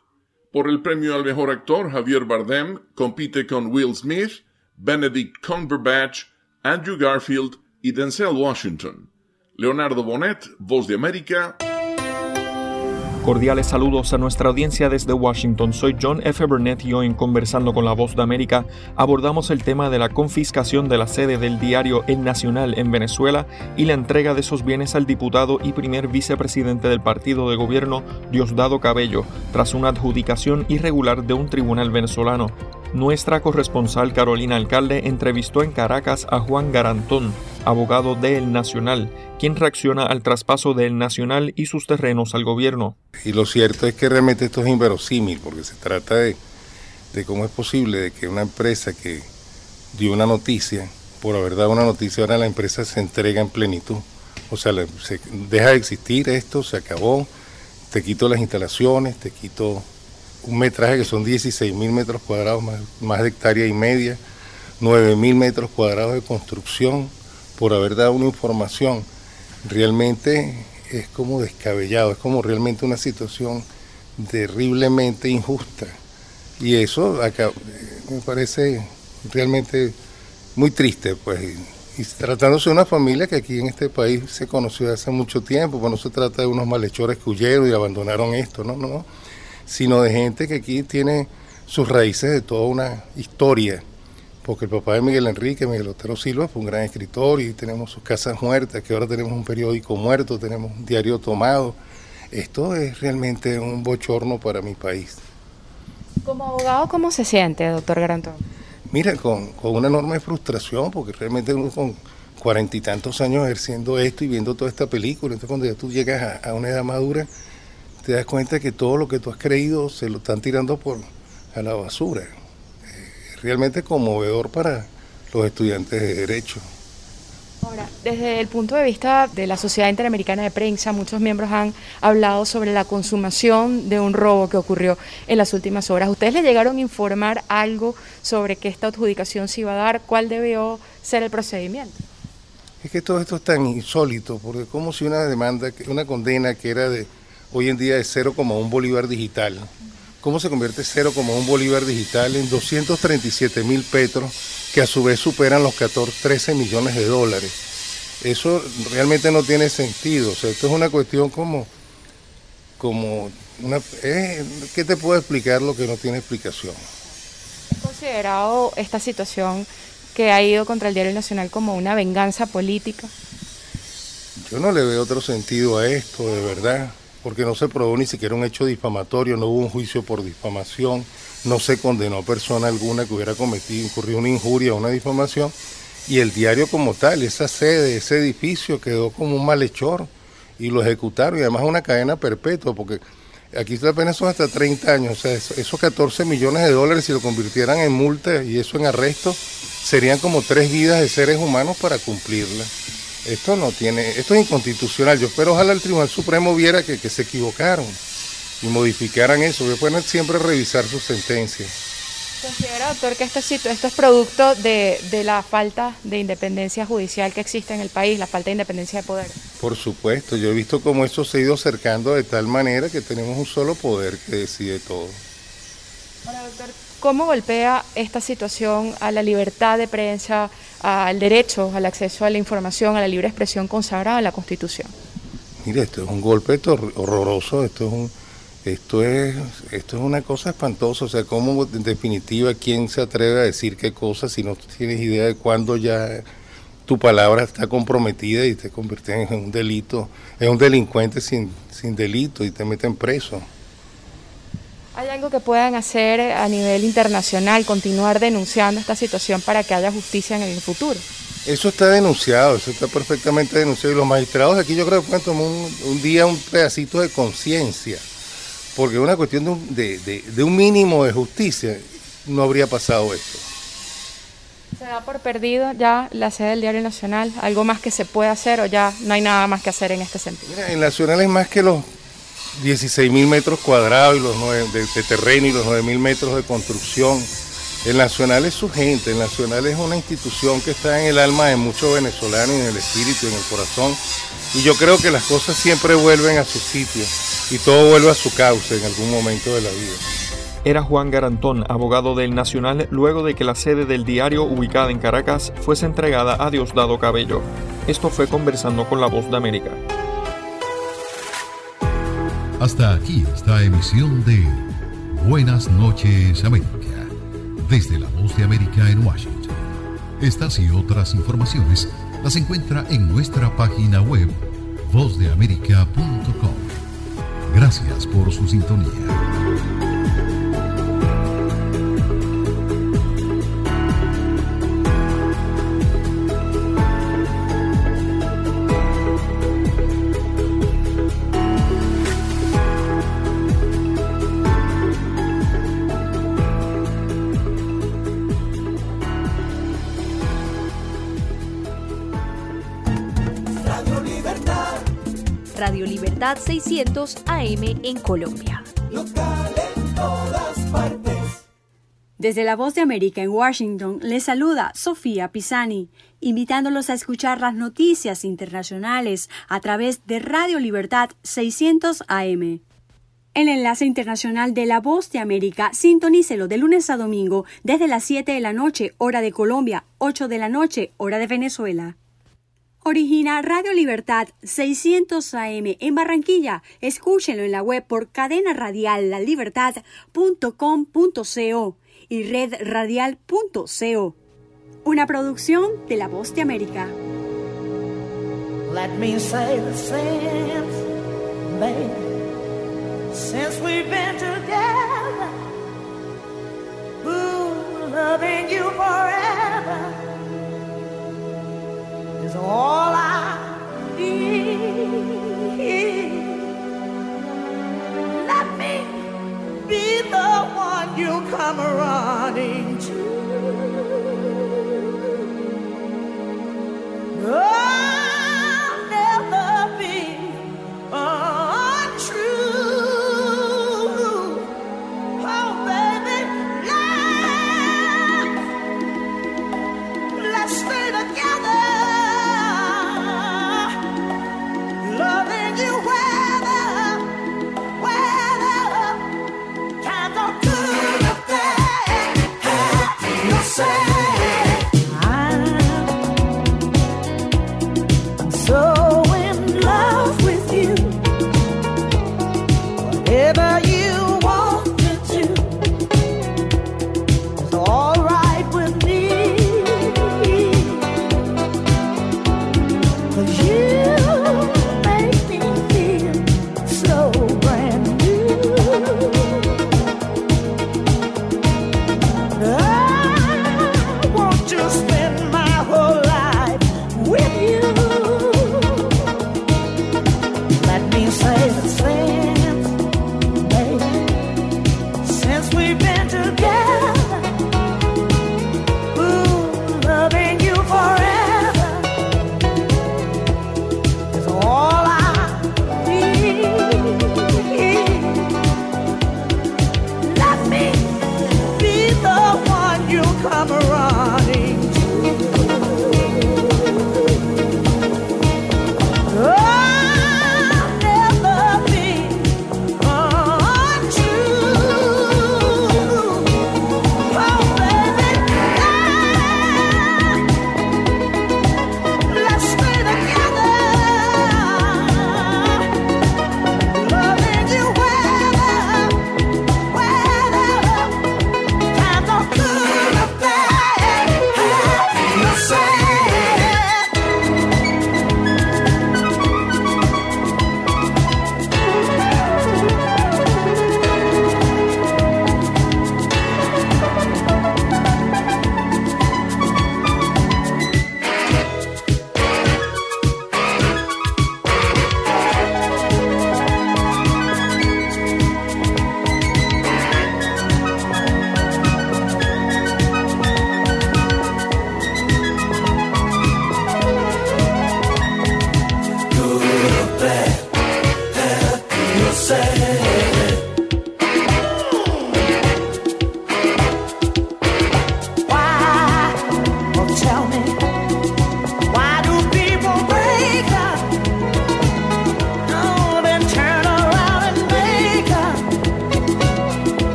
Por el premio al Mejor Actor, Javier Bardem compite con Will Smith, Benedict Cumberbatch, Andrew Garfield y Denzel Washington. Leonardo Bonet, Voz de América. Cordiales saludos a nuestra audiencia desde Washington. Soy John F. Burnett y hoy en Conversando con la Voz de América abordamos el tema de la confiscación de la sede del diario El Nacional en Venezuela y la entrega de esos bienes al diputado y primer vicepresidente del partido de gobierno Diosdado Cabello, tras una adjudicación irregular de un tribunal venezolano. Nuestra corresponsal Carolina Alcalde entrevistó en Caracas a Juan Garantón, abogado de El Nacional, quien reacciona al traspaso de El Nacional y sus terrenos al gobierno. Y lo cierto es que realmente esto es inverosímil, porque se trata de cómo es posible de que una empresa que dio una noticia, por haber dado una noticia, ahora la empresa se entrega en plenitud. O sea, se deja de existir esto, se acabó, te quito las instalaciones, te quito un metraje que son 16.000 metros cuadrados, más de hectárea y media, 9.000 metros cuadrados de construcción, por haber dado una información. Realmente es como descabellado, es como realmente una situación terriblemente injusta. Y eso acá me parece realmente muy triste, pues. Y tratándose de una familia que aquí en este país se conoció hace mucho tiempo, pues no se trata de unos malhechores que huyeron y abandonaron esto, no, sino de gente que aquí tiene sus raíces de toda una historia. Porque el papá de Miguel Enrique, Miguel Otero Silva, fue un gran escritor y tenemos sus casas muertas, que ahora tenemos un periódico muerto, tenemos un diario tomado. Esto es realmente un bochorno para mi país. Como abogado, ¿cómo se siente, doctor Garantón? Mira, con una enorme frustración, porque realmente uno con 40 y tantos años ejerciendo esto y viendo toda esta película, entonces cuando ya tú llegas a una edad madura, te das cuenta que todo lo que tú has creído se lo están tirando a la basura. Realmente conmovedor para los estudiantes de Derecho. Ahora, desde el punto de vista de la Sociedad Interamericana de Prensa, muchos miembros han hablado sobre la consumación de un robo que ocurrió en las últimas horas. ¿Ustedes le llegaron a informar algo sobre que esta adjudicación se iba a dar? ¿Cuál debió ser el procedimiento? Es que todo esto es tan insólito, porque como si una demanda, una condena que era de hoy en día de 0,1 bolívar digital, ¿cómo se convierte 0,1 bolívar digital en 237.000 petros, que a su vez superan los 13 millones de dólares? Eso realmente no tiene sentido. O sea, esto es una cuestión ¿qué te puedo explicar lo que no tiene explicación? ¿Has considerado esta situación que ha ido contra el diario Nacional como una venganza política? Yo no le veo otro sentido a esto, de verdad, porque no se probó ni siquiera un hecho difamatorio, no hubo un juicio por difamación, no se condenó a persona alguna que hubiera incurrido una injuria o una difamación, y el diario como tal, esa sede, ese edificio quedó como un malhechor, y lo ejecutaron, y además una cadena perpetua, porque aquí apenas son hasta 30 años, o sea, esos 14 millones de dólares, si lo convirtieran en multa y eso en arresto, serían como 3 vidas de seres humanos para cumplirla. Esto es inconstitucional. Yo espero, ojalá el Tribunal Supremo viera que se equivocaron y modificaran eso, que puedan siempre revisar sus sentencias. ¿Considera, doctor, que esto es producto de la falta de independencia judicial que existe en el país, la falta de independencia de poder? Por supuesto, yo he visto cómo esto se ha ido acercando de tal manera que tenemos un solo poder que decide todo. Bueno, doctor, ¿cómo golpea esta situación a la libertad de prensa, al derecho al acceso a la información, a la libre expresión consagrada en la Constitución? Mire, esto es un golpe horroroso, esto es un, Esto es una cosa espantosa, o sea, ¿cómo en definitiva quién se atreve a decir qué cosa si no tienes idea de cuándo ya tu palabra está comprometida y te conviertes en un delito, en un delincuente sin delito y te meten preso? ¿Hay algo que puedan hacer a nivel internacional, continuar denunciando esta situación para que haya justicia en el futuro? Eso está denunciado, eso está perfectamente denunciado, y los magistrados aquí yo creo que pueden tomar un día un pedacito de conciencia, porque es una cuestión de un mínimo de justicia, no habría pasado esto. ¿Se da por perdido ya la sede del Diario Nacional? ¿Algo más que se puede hacer o ya no hay nada más que hacer en este sentido? Mira, el Nacional es más que los 16.000 metros cuadrados y los 9, de terreno y los 9.000 metros de construcción. El Nacional es su gente, el Nacional es una institución que está en el alma de muchos venezolanos, en el espíritu, en el corazón. Y yo creo que las cosas siempre vuelven a su sitio y todo vuelve a su causa en algún momento de la vida. Era Juan Garantón, abogado del Nacional, luego de que la sede del diario, ubicada en Caracas, fuese entregada a Diosdado Cabello. Esto fue Conversando con la Voz de América. Hasta aquí esta emisión de Buenas Noches América, desde la Voz de América en Washington. Estas y otras informaciones las encuentra en nuestra página web vozdeamerica.com. Gracias por su sintonía. Radio Libertad 600 AM en Colombia. Local en todas partes. Desde la Voz de América en Washington les saluda Sofía Pisani, invitándolos a escuchar las noticias internacionales a través de Radio Libertad 600 AM. El enlace internacional de La Voz de América, sintonícelo de lunes a domingo desde las 7 de la noche, hora de Colombia, 8 de la noche, hora de Venezuela. Origina Radio Libertad 600 AM en Barranquilla. Escúchenlo en la web por cadena radial lalibertad.com.co y redradial.co. Una producción de La Voz de América. Let me say the same, baby. Since we've been together, ooh, loving you forever is all I need. Let me be the one you come running to. I'll never be untrue. Oh, baby, let's stay together. I'm so in love with you. Whatever you want to do is all right with me.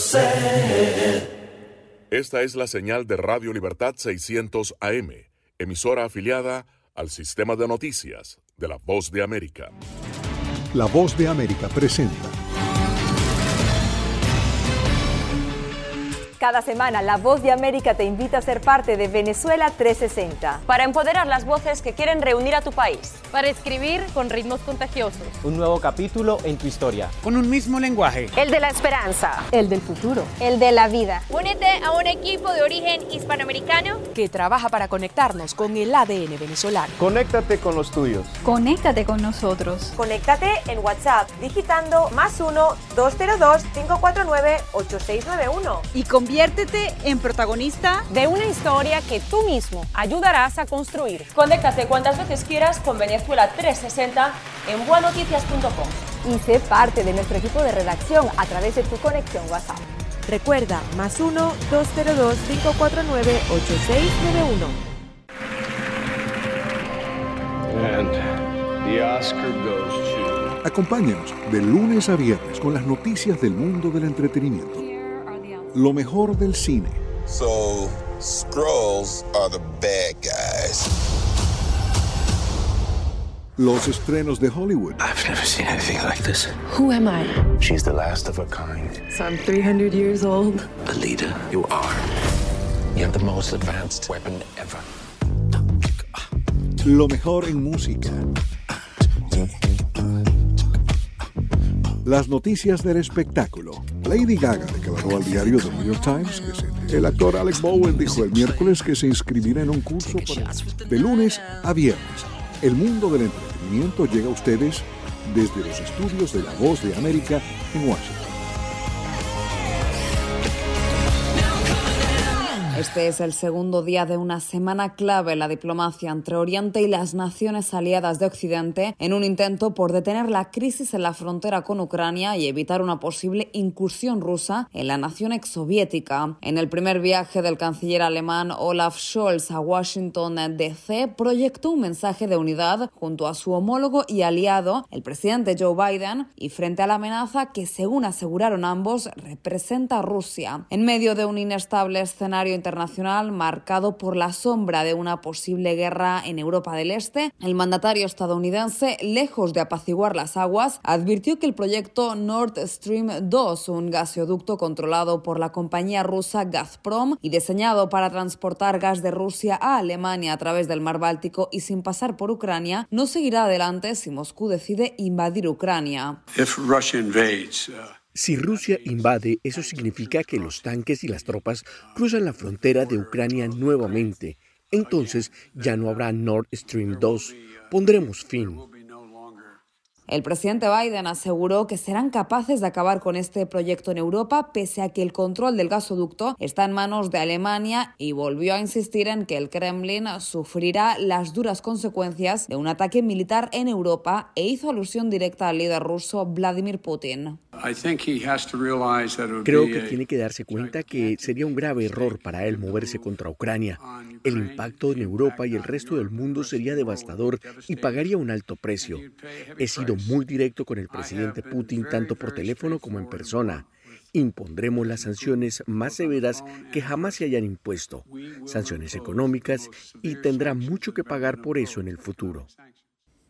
ser. Esta es la señal de Radio Libertad 600 AM, emisora afiliada al sistema de noticias de La Voz de América. La Voz de América presenta. Cada semana, La Voz de América te invita a ser parte de Venezuela 360. Para empoderar las voces que quieren reunir a tu país. Para escribir con ritmos contagiosos. Un nuevo capítulo en tu historia. Con un mismo lenguaje. El de la esperanza. El del futuro. El de la vida. Únete a un equipo de origen hispanoamericano que trabaja para conectarnos con el ADN venezolano. Conéctate con los tuyos. Conéctate con nosotros. Conéctate en WhatsApp digitando +1 202 549 8691. Y conviértete en protagonista de una historia que tú mismo ayudarás a construir. Conéctate cuantas veces quieras con Venezuela 360 en buenoticias.com. Y sé parte de nuestro equipo de redacción a través de tu conexión WhatsApp. Recuerda, +1 202 549 8691. And the Oscar goes to... Acompáñanos de lunes a viernes con las noticias del mundo del entretenimiento. Lo mejor del cine. So, Skrulls are the bad guys. Los estrenos de Hollywood. I've never seen anything like this. Who am I? She's the last of her kind. So I'm 300 years old. A leader, you are. You have the most advanced weapon ever. Lo mejor en música. Las noticias del espectáculo. Lady Gaga declaró al diario The New York Times que el actor Alec Baldwin dijo el miércoles que se inscribirá en un curso para... De lunes a viernes, el mundo del entretenimiento llega a ustedes desde los estudios de La Voz de América en Washington. Este es el segundo día de una semana clave en la diplomacia entre Oriente y las naciones aliadas de Occidente en un intento por detener la crisis en la frontera con Ucrania y evitar una posible incursión rusa en la nación exsoviética. En el primer viaje del canciller alemán Olaf Scholz a Washington D.C. proyectó un mensaje de unidad junto a su homólogo y aliado, el presidente Joe Biden, y frente a la amenaza que, según aseguraron ambos, representa Rusia. En medio de un inestable escenario internacional marcado por la sombra de una posible guerra en Europa del Este, el mandatario estadounidense, lejos de apaciguar las aguas, advirtió que el proyecto Nord Stream 2, un gasoducto controlado por la compañía rusa Gazprom y diseñado para transportar gas de Rusia a Alemania a través del Mar Báltico y sin pasar por Ucrania, no seguirá adelante si Moscú decide invadir Ucrania. Si Rusia invade, eso significa que los tanques y las tropas cruzan la frontera de Ucrania nuevamente. Entonces ya no habrá Nord Stream 2. Pondremos fin. El presidente Biden aseguró que serán capaces de acabar con este proyecto en Europa, pese a que el control del gasoducto está en manos de Alemania, y volvió a insistir en que el Kremlin sufrirá las duras consecuencias de un ataque militar en Europa e hizo alusión directa al líder ruso Vladimir Putin. Creo que tiene que darse cuenta que sería un grave error para él moverse contra Ucrania. El impacto en Europa y el resto del mundo sería devastador y pagaría un alto precio. He sido muy directo con el presidente Putin, tanto por teléfono como en persona. Impondremos las sanciones más severas que jamás se hayan impuesto, sanciones económicas, y tendrá mucho que pagar por eso en el futuro.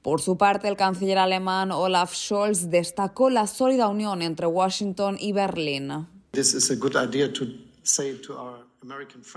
Por su parte, el canciller alemán Olaf Scholz destacó la sólida unión entre Washington y Berlín.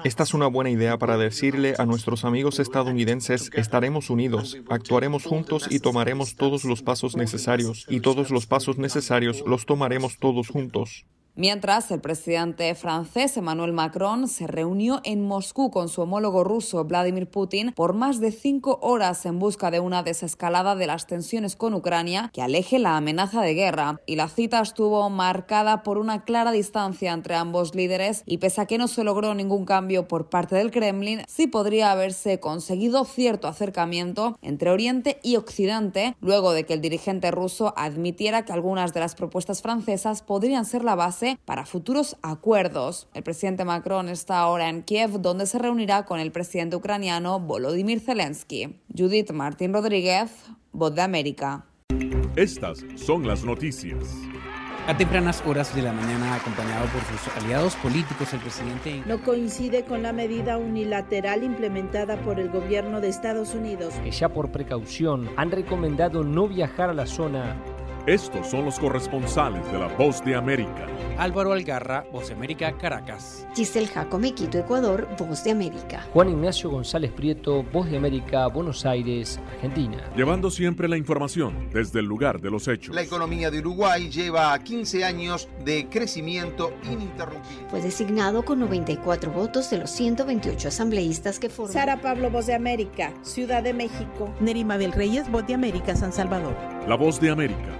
Esta es una buena idea para decirle a nuestros amigos estadounidenses: estaremos unidos, actuaremos juntos y tomaremos todos los pasos necesarios, y todos los pasos necesarios los tomaremos todos juntos. Mientras, el presidente francés Emmanuel Macron se reunió en Moscú con su homólogo ruso Vladimir Putin por más de 5 horas en busca de una desescalada de las tensiones con Ucrania que aleje la amenaza de guerra. Y la cita estuvo marcada por una clara distancia entre ambos líderes, y pese a que no se logró ningún cambio por parte del Kremlin, sí podría haberse conseguido cierto acercamiento entre Oriente y Occidente, luego de que el dirigente ruso admitiera que algunas de las propuestas francesas podrían ser la base para futuros acuerdos. El presidente Macron está ahora en Kiev, donde se reunirá con el presidente ucraniano Volodymyr Zelensky. Judith Martín Rodríguez, Voz de América. Estas son las noticias. A tempranas horas de la mañana, acompañado por sus aliados políticos, el presidente... No coincide con la medida unilateral implementada por el gobierno de Estados Unidos, que ya por precaución han recomendado no viajar a la zona. Estos son los corresponsales de La Voz de América. Álvaro Algarra, Voz de América, Caracas. Giselle Jacome, Quito, Ecuador, Voz de América. Juan Ignacio González Prieto, Voz de América, Buenos Aires, Argentina. Llevando siempre la información desde el lugar de los hechos. La economía de Uruguay lleva 15 años de crecimiento ininterrumpido. Fue designado con 94 votos de los 128 asambleístas que forman. Sara Pablo, Voz de América, Ciudad de México. Nerima del Reyes, Voz de América, San Salvador. La Voz de América,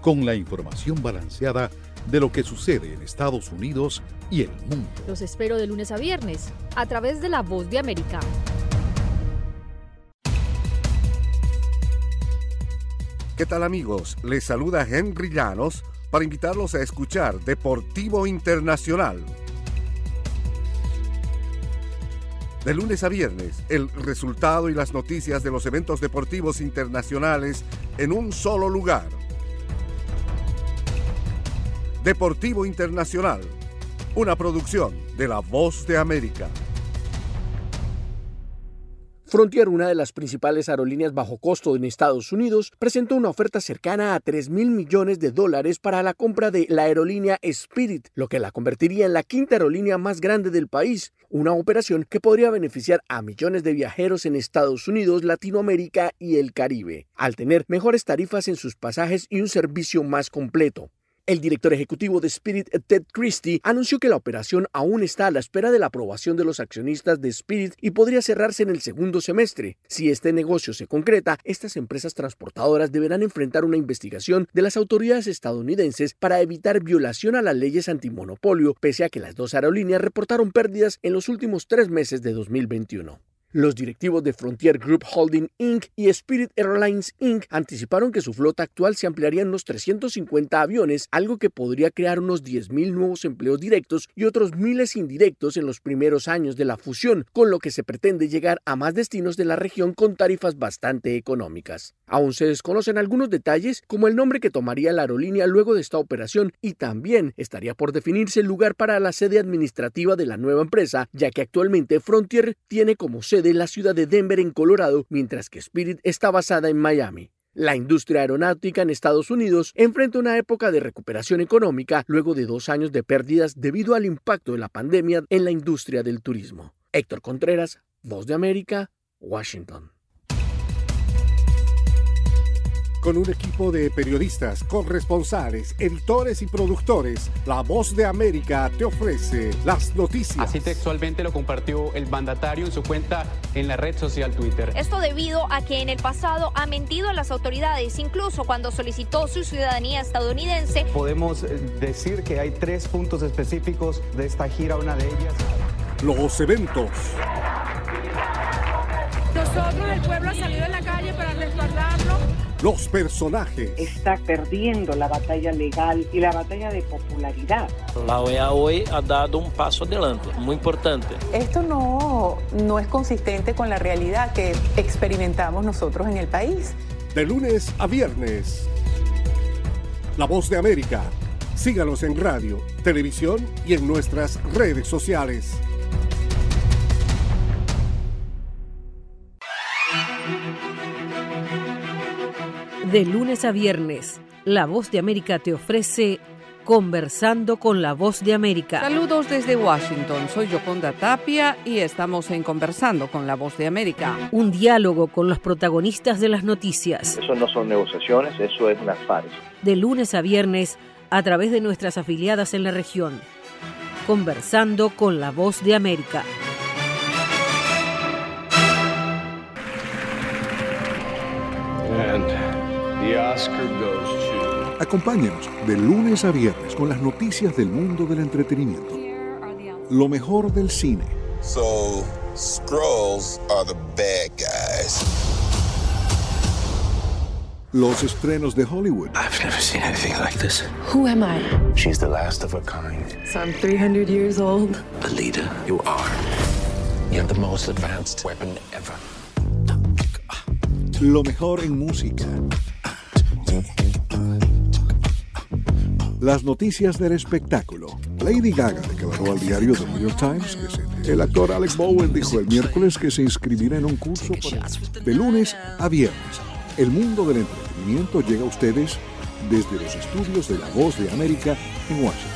con la información balanceada de lo que sucede en Estados Unidos y el mundo. Los espero de lunes a viernes a través de La Voz de América. ¿Qué tal, amigos? Les saluda Henry Llanos para invitarlos a escuchar Deportivo Internacional. De lunes a viernes, el resultado y las noticias de los eventos deportivos internacionales en un solo lugar. Deportivo Internacional, una producción de La Voz de América. Frontier, una de las principales aerolíneas bajo costo en Estados Unidos, presentó una oferta cercana a $3.000 millones para la compra de la aerolínea Spirit, lo que la convertiría en la quinta aerolínea más grande del país, una operación que podría beneficiar a millones de viajeros en Estados Unidos, Latinoamérica y el Caribe, al tener mejores tarifas en sus pasajes y un servicio más completo. El director ejecutivo de Spirit, Ted Christie, anunció que la operación aún está a la espera de la aprobación de los accionistas de Spirit y podría cerrarse en el segundo semestre. Si este negocio se concreta, estas empresas transportadoras deberán enfrentar una investigación de las autoridades estadounidenses para evitar violación a las leyes antimonopolio, pese a que las dos aerolíneas reportaron pérdidas en los últimos 3 meses de 2021. Los directivos de Frontier Group Holding Inc. y Spirit Airlines Inc. anticiparon que su flota actual se ampliaría en unos 350 aviones, algo que podría crear unos 10.000 nuevos empleos directos y otros miles indirectos en los primeros años de la fusión, con lo que se pretende llegar a más destinos de la región con tarifas bastante económicas. Aún se desconocen algunos detalles, como el nombre que tomaría la aerolínea luego de esta operación, y también estaría por definirse el lugar para la sede administrativa de la nueva empresa, ya que actualmente Frontier tiene como sede de la ciudad de Denver, en Colorado, mientras que Spirit está basada en Miami. La industria aeronáutica en Estados Unidos enfrenta una época de recuperación económica luego de 2 años de pérdidas debido al impacto de la pandemia en la industria del turismo. Héctor Contreras, Voz de América, Washington. Con un equipo de periodistas, corresponsales, editores y productores, La Voz de América te ofrece las noticias. Así textualmente lo compartió el mandatario en su cuenta en la red social Twitter. Esto debido a que en el pasado ha mentido a las autoridades, incluso cuando solicitó su ciudadanía estadounidense. Podemos decir que hay 3 puntos específicos de esta gira, una de ellas. Los eventos. Nosotros, el pueblo, ha salido a la calle para respaldarlo. Los personajes. Está perdiendo la batalla legal y la batalla de popularidad. La OEA hoy ha dado un paso adelante, muy importante. Esto no es consistente con la realidad que experimentamos nosotros en el país. De lunes a viernes, La Voz de América. Síganos en radio, televisión y en nuestras redes sociales. De lunes a viernes, La Voz de América te ofrece Conversando con la Voz de América. Saludos desde Washington, soy Yoconda Tapia y estamos en Conversando con la Voz de América. Un diálogo con los protagonistas de las noticias. Eso no son negociaciones, eso es una farsa. De lunes a viernes, a través de nuestras afiliadas en la región. Conversando con la Voz de América. And the Oscar goes to... Acompáñenos de lunes a viernes con las noticias del mundo del entretenimiento. Lo mejor del cine. So, Skrulls are the bad guys. Los estrenos de Hollywood. I've never seen anything like this. Who am I? She's the last of her kind. So I'm 300 years old. The leader you are. You have the most advanced weapon ever. Lo mejor en música. Las noticias del espectáculo. Lady Gaga declaró al diario The New York Times que el actor Alec Baldwin dijo el miércoles que se inscribirá en un curso para... De lunes a viernes, el mundo del entretenimiento llega a ustedes desde los estudios de La Voz de América en Washington.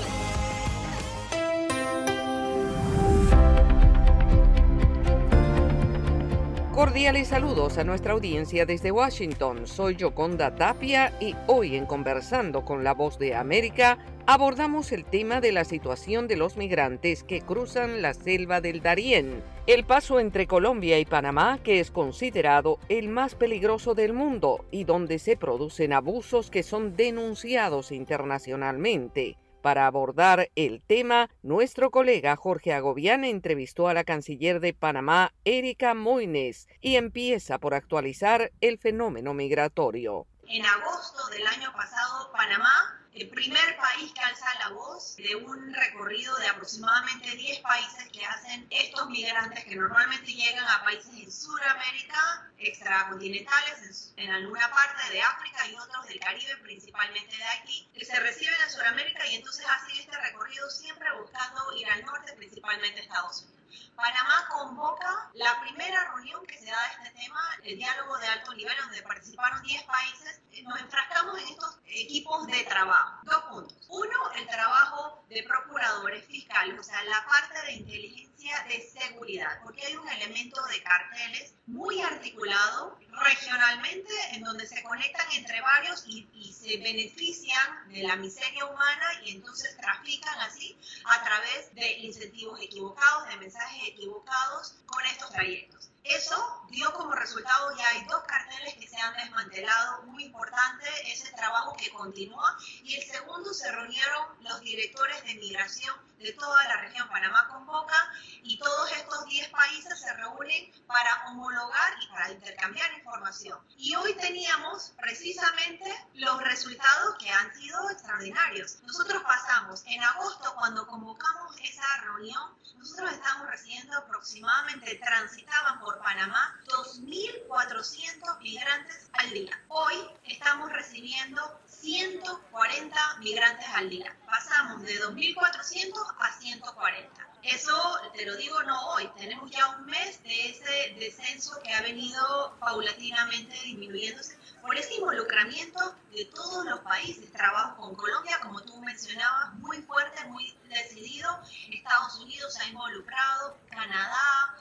Cordiales saludos a nuestra audiencia desde Washington. Soy Yoconda Tapia y hoy en Conversando con la Voz de América abordamos el tema de la situación de los migrantes que cruzan la selva del Darién, el paso entre Colombia y Panamá, que es considerado el más peligroso del mundo y donde se producen abusos que son denunciados internacionalmente. Para abordar el tema, nuestro colega Jorge Agobián entrevistó a la canciller de Panamá, Érika Mouynes, y empieza por actualizar el fenómeno migratorio. En agosto del año pasado, Panamá, el primer país que alza la voz de un recorrido de aproximadamente 10 países que hacen estos migrantes que normalmente llegan a países en Sudamérica, extracontinentales, en alguna parte de África y otros del Caribe, principalmente de aquí, que se reciben en Sudamérica y entonces hacen este recorrido siempre buscando ir al norte, principalmente a Estados Unidos. Panamá convoca la primera reunión que se da de este tema, el diálogo de alto nivel, donde participaron 10 países. Nos enfrascamos en estos equipos de trabajo. Dos puntos. Uno, el trabajo de procuradores fiscales, o sea, la parte de inteligencia de seguridad, porque hay un elemento de carteles muy articulado regionalmente, en donde se conectan entre varios y se benefician de la miseria humana y entonces trafican así a través de incentivos equivocados, de mensajes equivocados con estos trayectos. Eso dio como resultado ya hay dos carteles que se han desmantelado, muy importante ese trabajo que continúa. Y el segundo, se reunieron los directores de migración de toda la región. Panamá convoca y todos estos 10 países se reúnen para homologar y para intercambiar información. Y hoy teníamos precisamente los resultados que han sido extraordinarios. Nosotros pasamos, en agosto cuando convocamos esa reunión, nosotros estamos recibiendo aproximadamente, transitaban por Panamá 2.400 migrantes al día. Hoy estamos recibiendo 140 migrantes al día. Pasamos de 2.400 a 140. Eso te lo digo no hoy, tenemos ya un mes de ese descenso que ha venido paulatinamente disminuyéndose por ese involucramiento de todos los países. Trabajo con Colombia, como tú mencionabas, muy fuerte, muy decidido. Estados Unidos se ha involucrado, Canadá,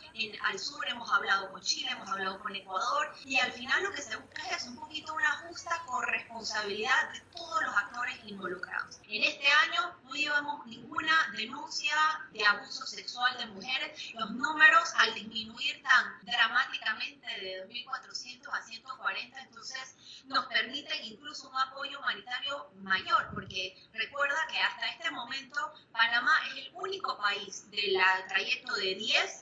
al sur hemos hablado con Chile, hemos hablado con Ecuador, y al final lo que se busca es un poquito una justa corresponsabilidad de todos los actores involucrados. En este año no llevamos ninguna denuncia de abuso sexual de mujeres. Los números, al disminuir tan dramáticamente de 2.400 a 140, entonces nos permiten incluso un apoyo humanitario mayor, porque recuerda que hasta este momento Panamá es el único país del trayecto de 10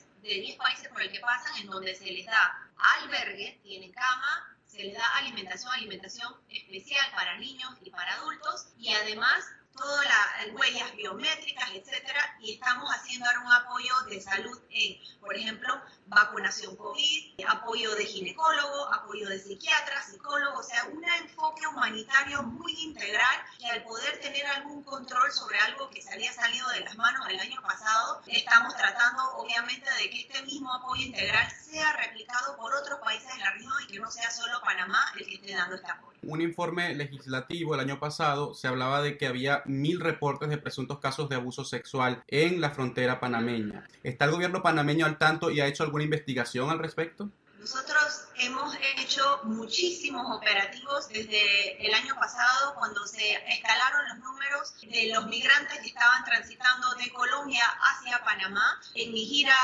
países por el que pasan, en donde se les da albergue, tienen cama, se les da alimentación especial para niños y para adultos, y además todas las huellas biométricas, etcétera, y estamos haciendo ahora un apoyo de salud en, por ejemplo, vacunación COVID, apoyo de ginecólogo, apoyo de psiquiatra, psicólogo, o sea, un enfoque humanitario muy integral, y al poder tener algún control sobre algo que se había salido de las manos el año pasado, estamos tratando obviamente de que este mismo apoyo integral sea replicado por otros países de la región y que no sea solo Panamá el que esté dando este apoyo. Un informe legislativo el año pasado se hablaba de que había 1.000 reportes de presuntos casos de abuso sexual en la frontera panameña. ¿Está el gobierno panameño al tanto y ha hecho alguna investigación al respecto? Nosotros hemos hecho muchísimos operativos desde el año pasado, cuando se escalaron los números de los migrantes que estaban transitando de Colombia hacia Panamá. En mi gira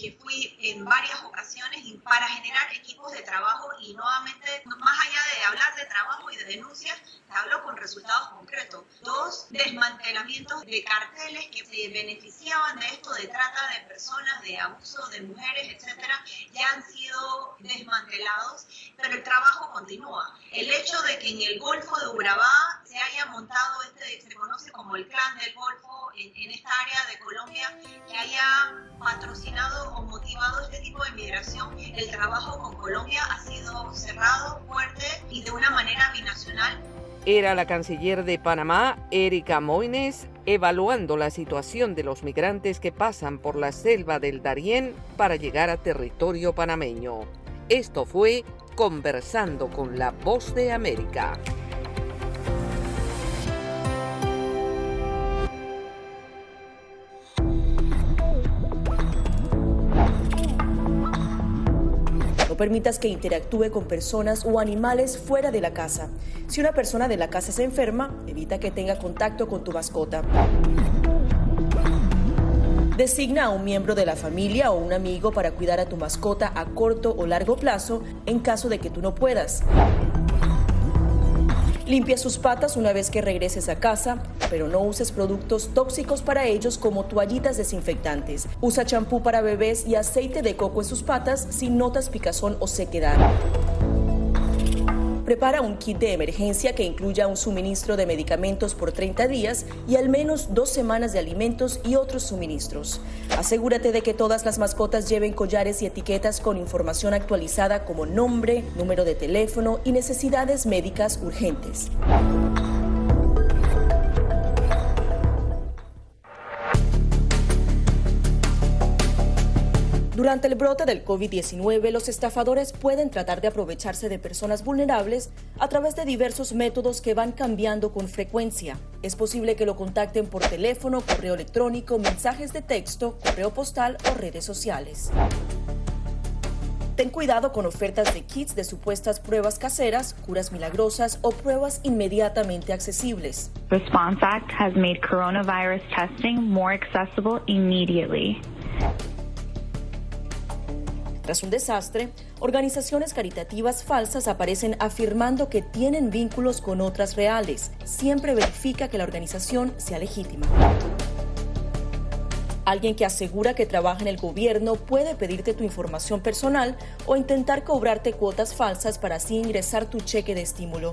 que fui en varias ocasiones y para generar equipos de trabajo y nuevamente, más allá de hablar de trabajo y de denuncias, hablo con resultados concretos. 2 desmantelamientos de carteles que se beneficiaban de esto, de trata de personas, de abuso de mujeres, etcétera, ya han sido desmantelados, pero el trabajo continúa. El hecho de que en el Golfo de Urabá se haya montado se conoce como el Clan del Golfo, en esta área de Colombia, que haya patrocinado o motivado este tipo de migración, el trabajo con Colombia ha sido cerrado, fuerte y de una manera binacional. Era la canciller de Panamá, Érika Mouynes, evaluando la situación de los migrantes que pasan por la selva del Darién para llegar a territorio panameño. Esto fue Conversando con la Voz de América. Permitas que interactúe con personas o animales fuera de la casa. Si una persona de la casa se enferma, evita que tenga contacto con tu mascota. Designa a un miembro de la familia o un amigo para cuidar a tu mascota a corto o largo plazo en caso de que tú no puedas. Limpia sus patas una vez que regreses a casa, pero no uses productos tóxicos para ellos como toallitas desinfectantes. Usa champú para bebés y aceite de coco en sus patas si notas picazón o sequedad. Prepara un kit de emergencia que incluya un suministro de medicamentos por 30 días y al menos 2 semanas de alimentos y otros suministros. Asegúrate de que todas las mascotas lleven collares y etiquetas con información actualizada como nombre, número de teléfono y necesidades médicas urgentes. Durante el brote del COVID-19, los estafadores pueden tratar de aprovecharse de personas vulnerables a través de diversos métodos que van cambiando con frecuencia. Es posible que lo contacten por teléfono, correo electrónico, mensajes de texto, correo postal o redes sociales. Ten cuidado con ofertas de kits de supuestas pruebas caseras, curas milagrosas o pruebas inmediatamente accesibles. Response Act has made coronavirus testing more accessible immediately. Tras un desastre, organizaciones caritativas falsas aparecen afirmando que tienen vínculos con otras reales. Siempre verifica que la organización sea legítima. Alguien que asegura que trabaja en el gobierno puede pedirte tu información personal o intentar cobrarte cuotas falsas para así ingresar tu cheque de estímulo.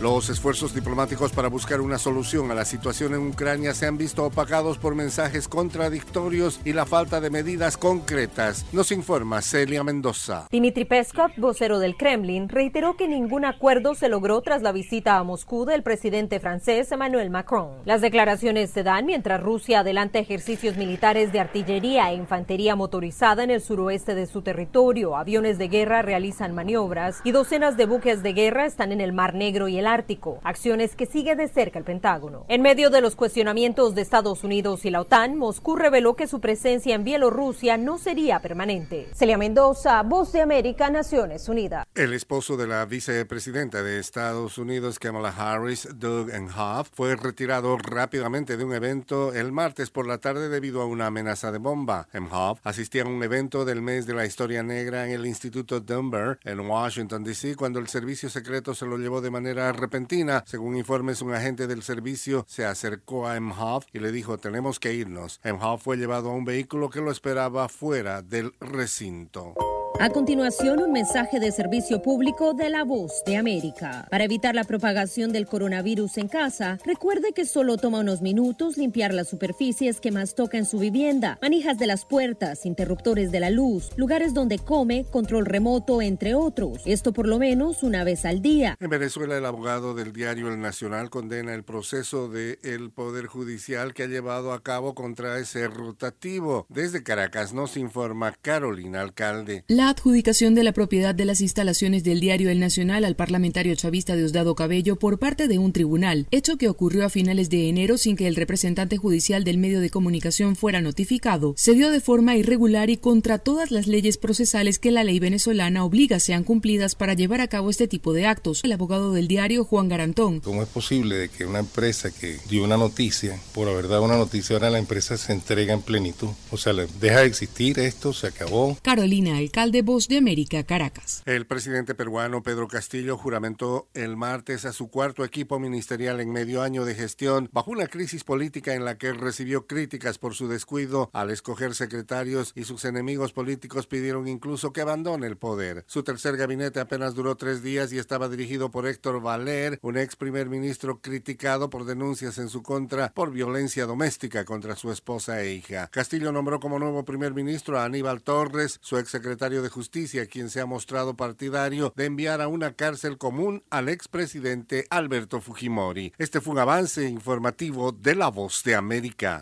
Los esfuerzos diplomáticos para buscar una solución a la situación en Ucrania se han visto opacados por mensajes contradictorios y la falta de medidas concretas, nos informa Celia Mendoza. Dmitry Peskov, vocero del Kremlin, reiteró que ningún acuerdo se logró tras la visita a Moscú del presidente francés Emmanuel Macron. Las declaraciones se dan mientras Rusia adelanta ejercicios militares de artillería e infantería motorizada en el suroeste de su territorio, aviones de guerra realizan maniobras y docenas de buques de guerra están en el Mar Negro y el Ártico, acciones que sigue de cerca el Pentágono. En medio de los cuestionamientos de Estados Unidos y la OTAN, Moscú reveló que su presencia en Bielorrusia no sería permanente. Celia Mendoza, Voz de América, Naciones Unidas. El esposo de la vicepresidenta de Estados Unidos, Kamala Harris, Doug Emhoff, fue retirado rápidamente de un evento el martes por la tarde debido a una amenaza de bomba. Emhoff asistía a un evento del mes de la historia negra en el Instituto Dunbar, en Washington, D.C., cuando el servicio secreto se lo llevó de manera repentina. Según informes, un agente del servicio se acercó a Emhoff y le dijo: "Tenemos que irnos". Emhoff fue llevado a un vehículo que lo esperaba fuera del recinto. A continuación, un mensaje de servicio público de La Voz de América. Para evitar la propagación del coronavirus en casa, recuerde que solo toma unos minutos limpiar las superficies que más toca en su vivienda, manijas de las puertas, interruptores de la luz, lugares donde come, control remoto, entre otros. Esto por lo menos una vez al día. En Venezuela, el abogado del diario El Nacional condena el proceso del Poder Judicial que ha llevado a cabo contra ese rotativo. Desde Caracas nos informa Carolina Alcalde. La adjudicación de la propiedad de las instalaciones del diario El Nacional al parlamentario chavista Diosdado Cabello por parte de un tribunal, hecho que ocurrió a finales de enero sin que el representante judicial del medio de comunicación fuera notificado, se dio de forma irregular y contra todas las leyes procesales que la ley venezolana obliga sean cumplidas para llevar a cabo este tipo de actos. El abogado del diario, Juan Garantón. ¿Cómo es posible de que una empresa que dio una noticia, por haber dado una noticia, ahora la empresa se entrega en plenitud? O sea, deja de existir esto, se acabó. Carolina Alcalde, de Voz de América, Caracas. El presidente peruano Pedro Castillo juramentó el martes a su cuarto equipo ministerial en medio año de gestión bajo una crisis política en la que recibió críticas por su descuido al escoger secretarios y sus enemigos políticos pidieron incluso que abandone el poder. Su tercer gabinete apenas duró 3 días y estaba dirigido por Héctor Valer, un ex primer ministro criticado por denuncias en su contra por violencia doméstica contra su esposa e hija. Castillo nombró como nuevo primer ministro a Aníbal Torres, su ex secretario de Justicia, quien se ha mostrado partidario de enviar a una cárcel común al expresidente Alberto Fujimori. Este fue un avance informativo de La Voz de América.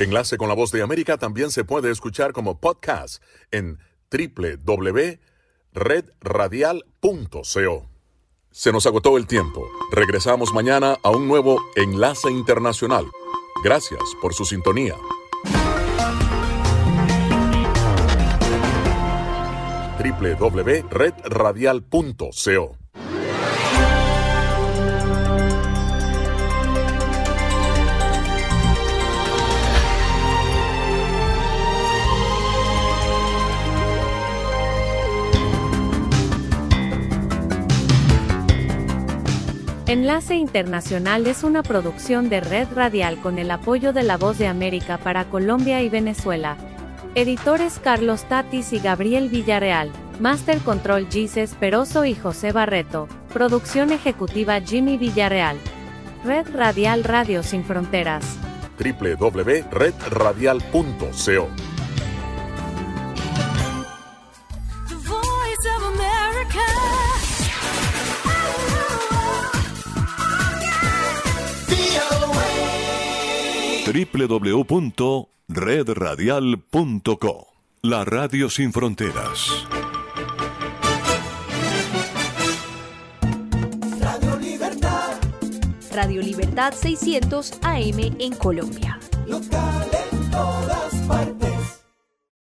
Enlace con La Voz de América también se puede escuchar como podcast en www.redradial.co. Se nos agotó el tiempo. Regresamos mañana a un nuevo Enlace Internacional. Gracias por su sintonía. www.redradial.co. Enlace Internacional es una producción de Red Radial con el apoyo de La Voz de América para Colombia y Venezuela. Editores Carlos Tatis y Gabriel Villarreal. Master Control Gises Peroso y José Barreto. Producción ejecutiva Jimmy Villarreal. Red Radial Radio Sin Fronteras. www.redradial.co. www.redradial.co. La Radio Sin Fronteras. Radio Libertad 600 AM en Colombia. Local en toda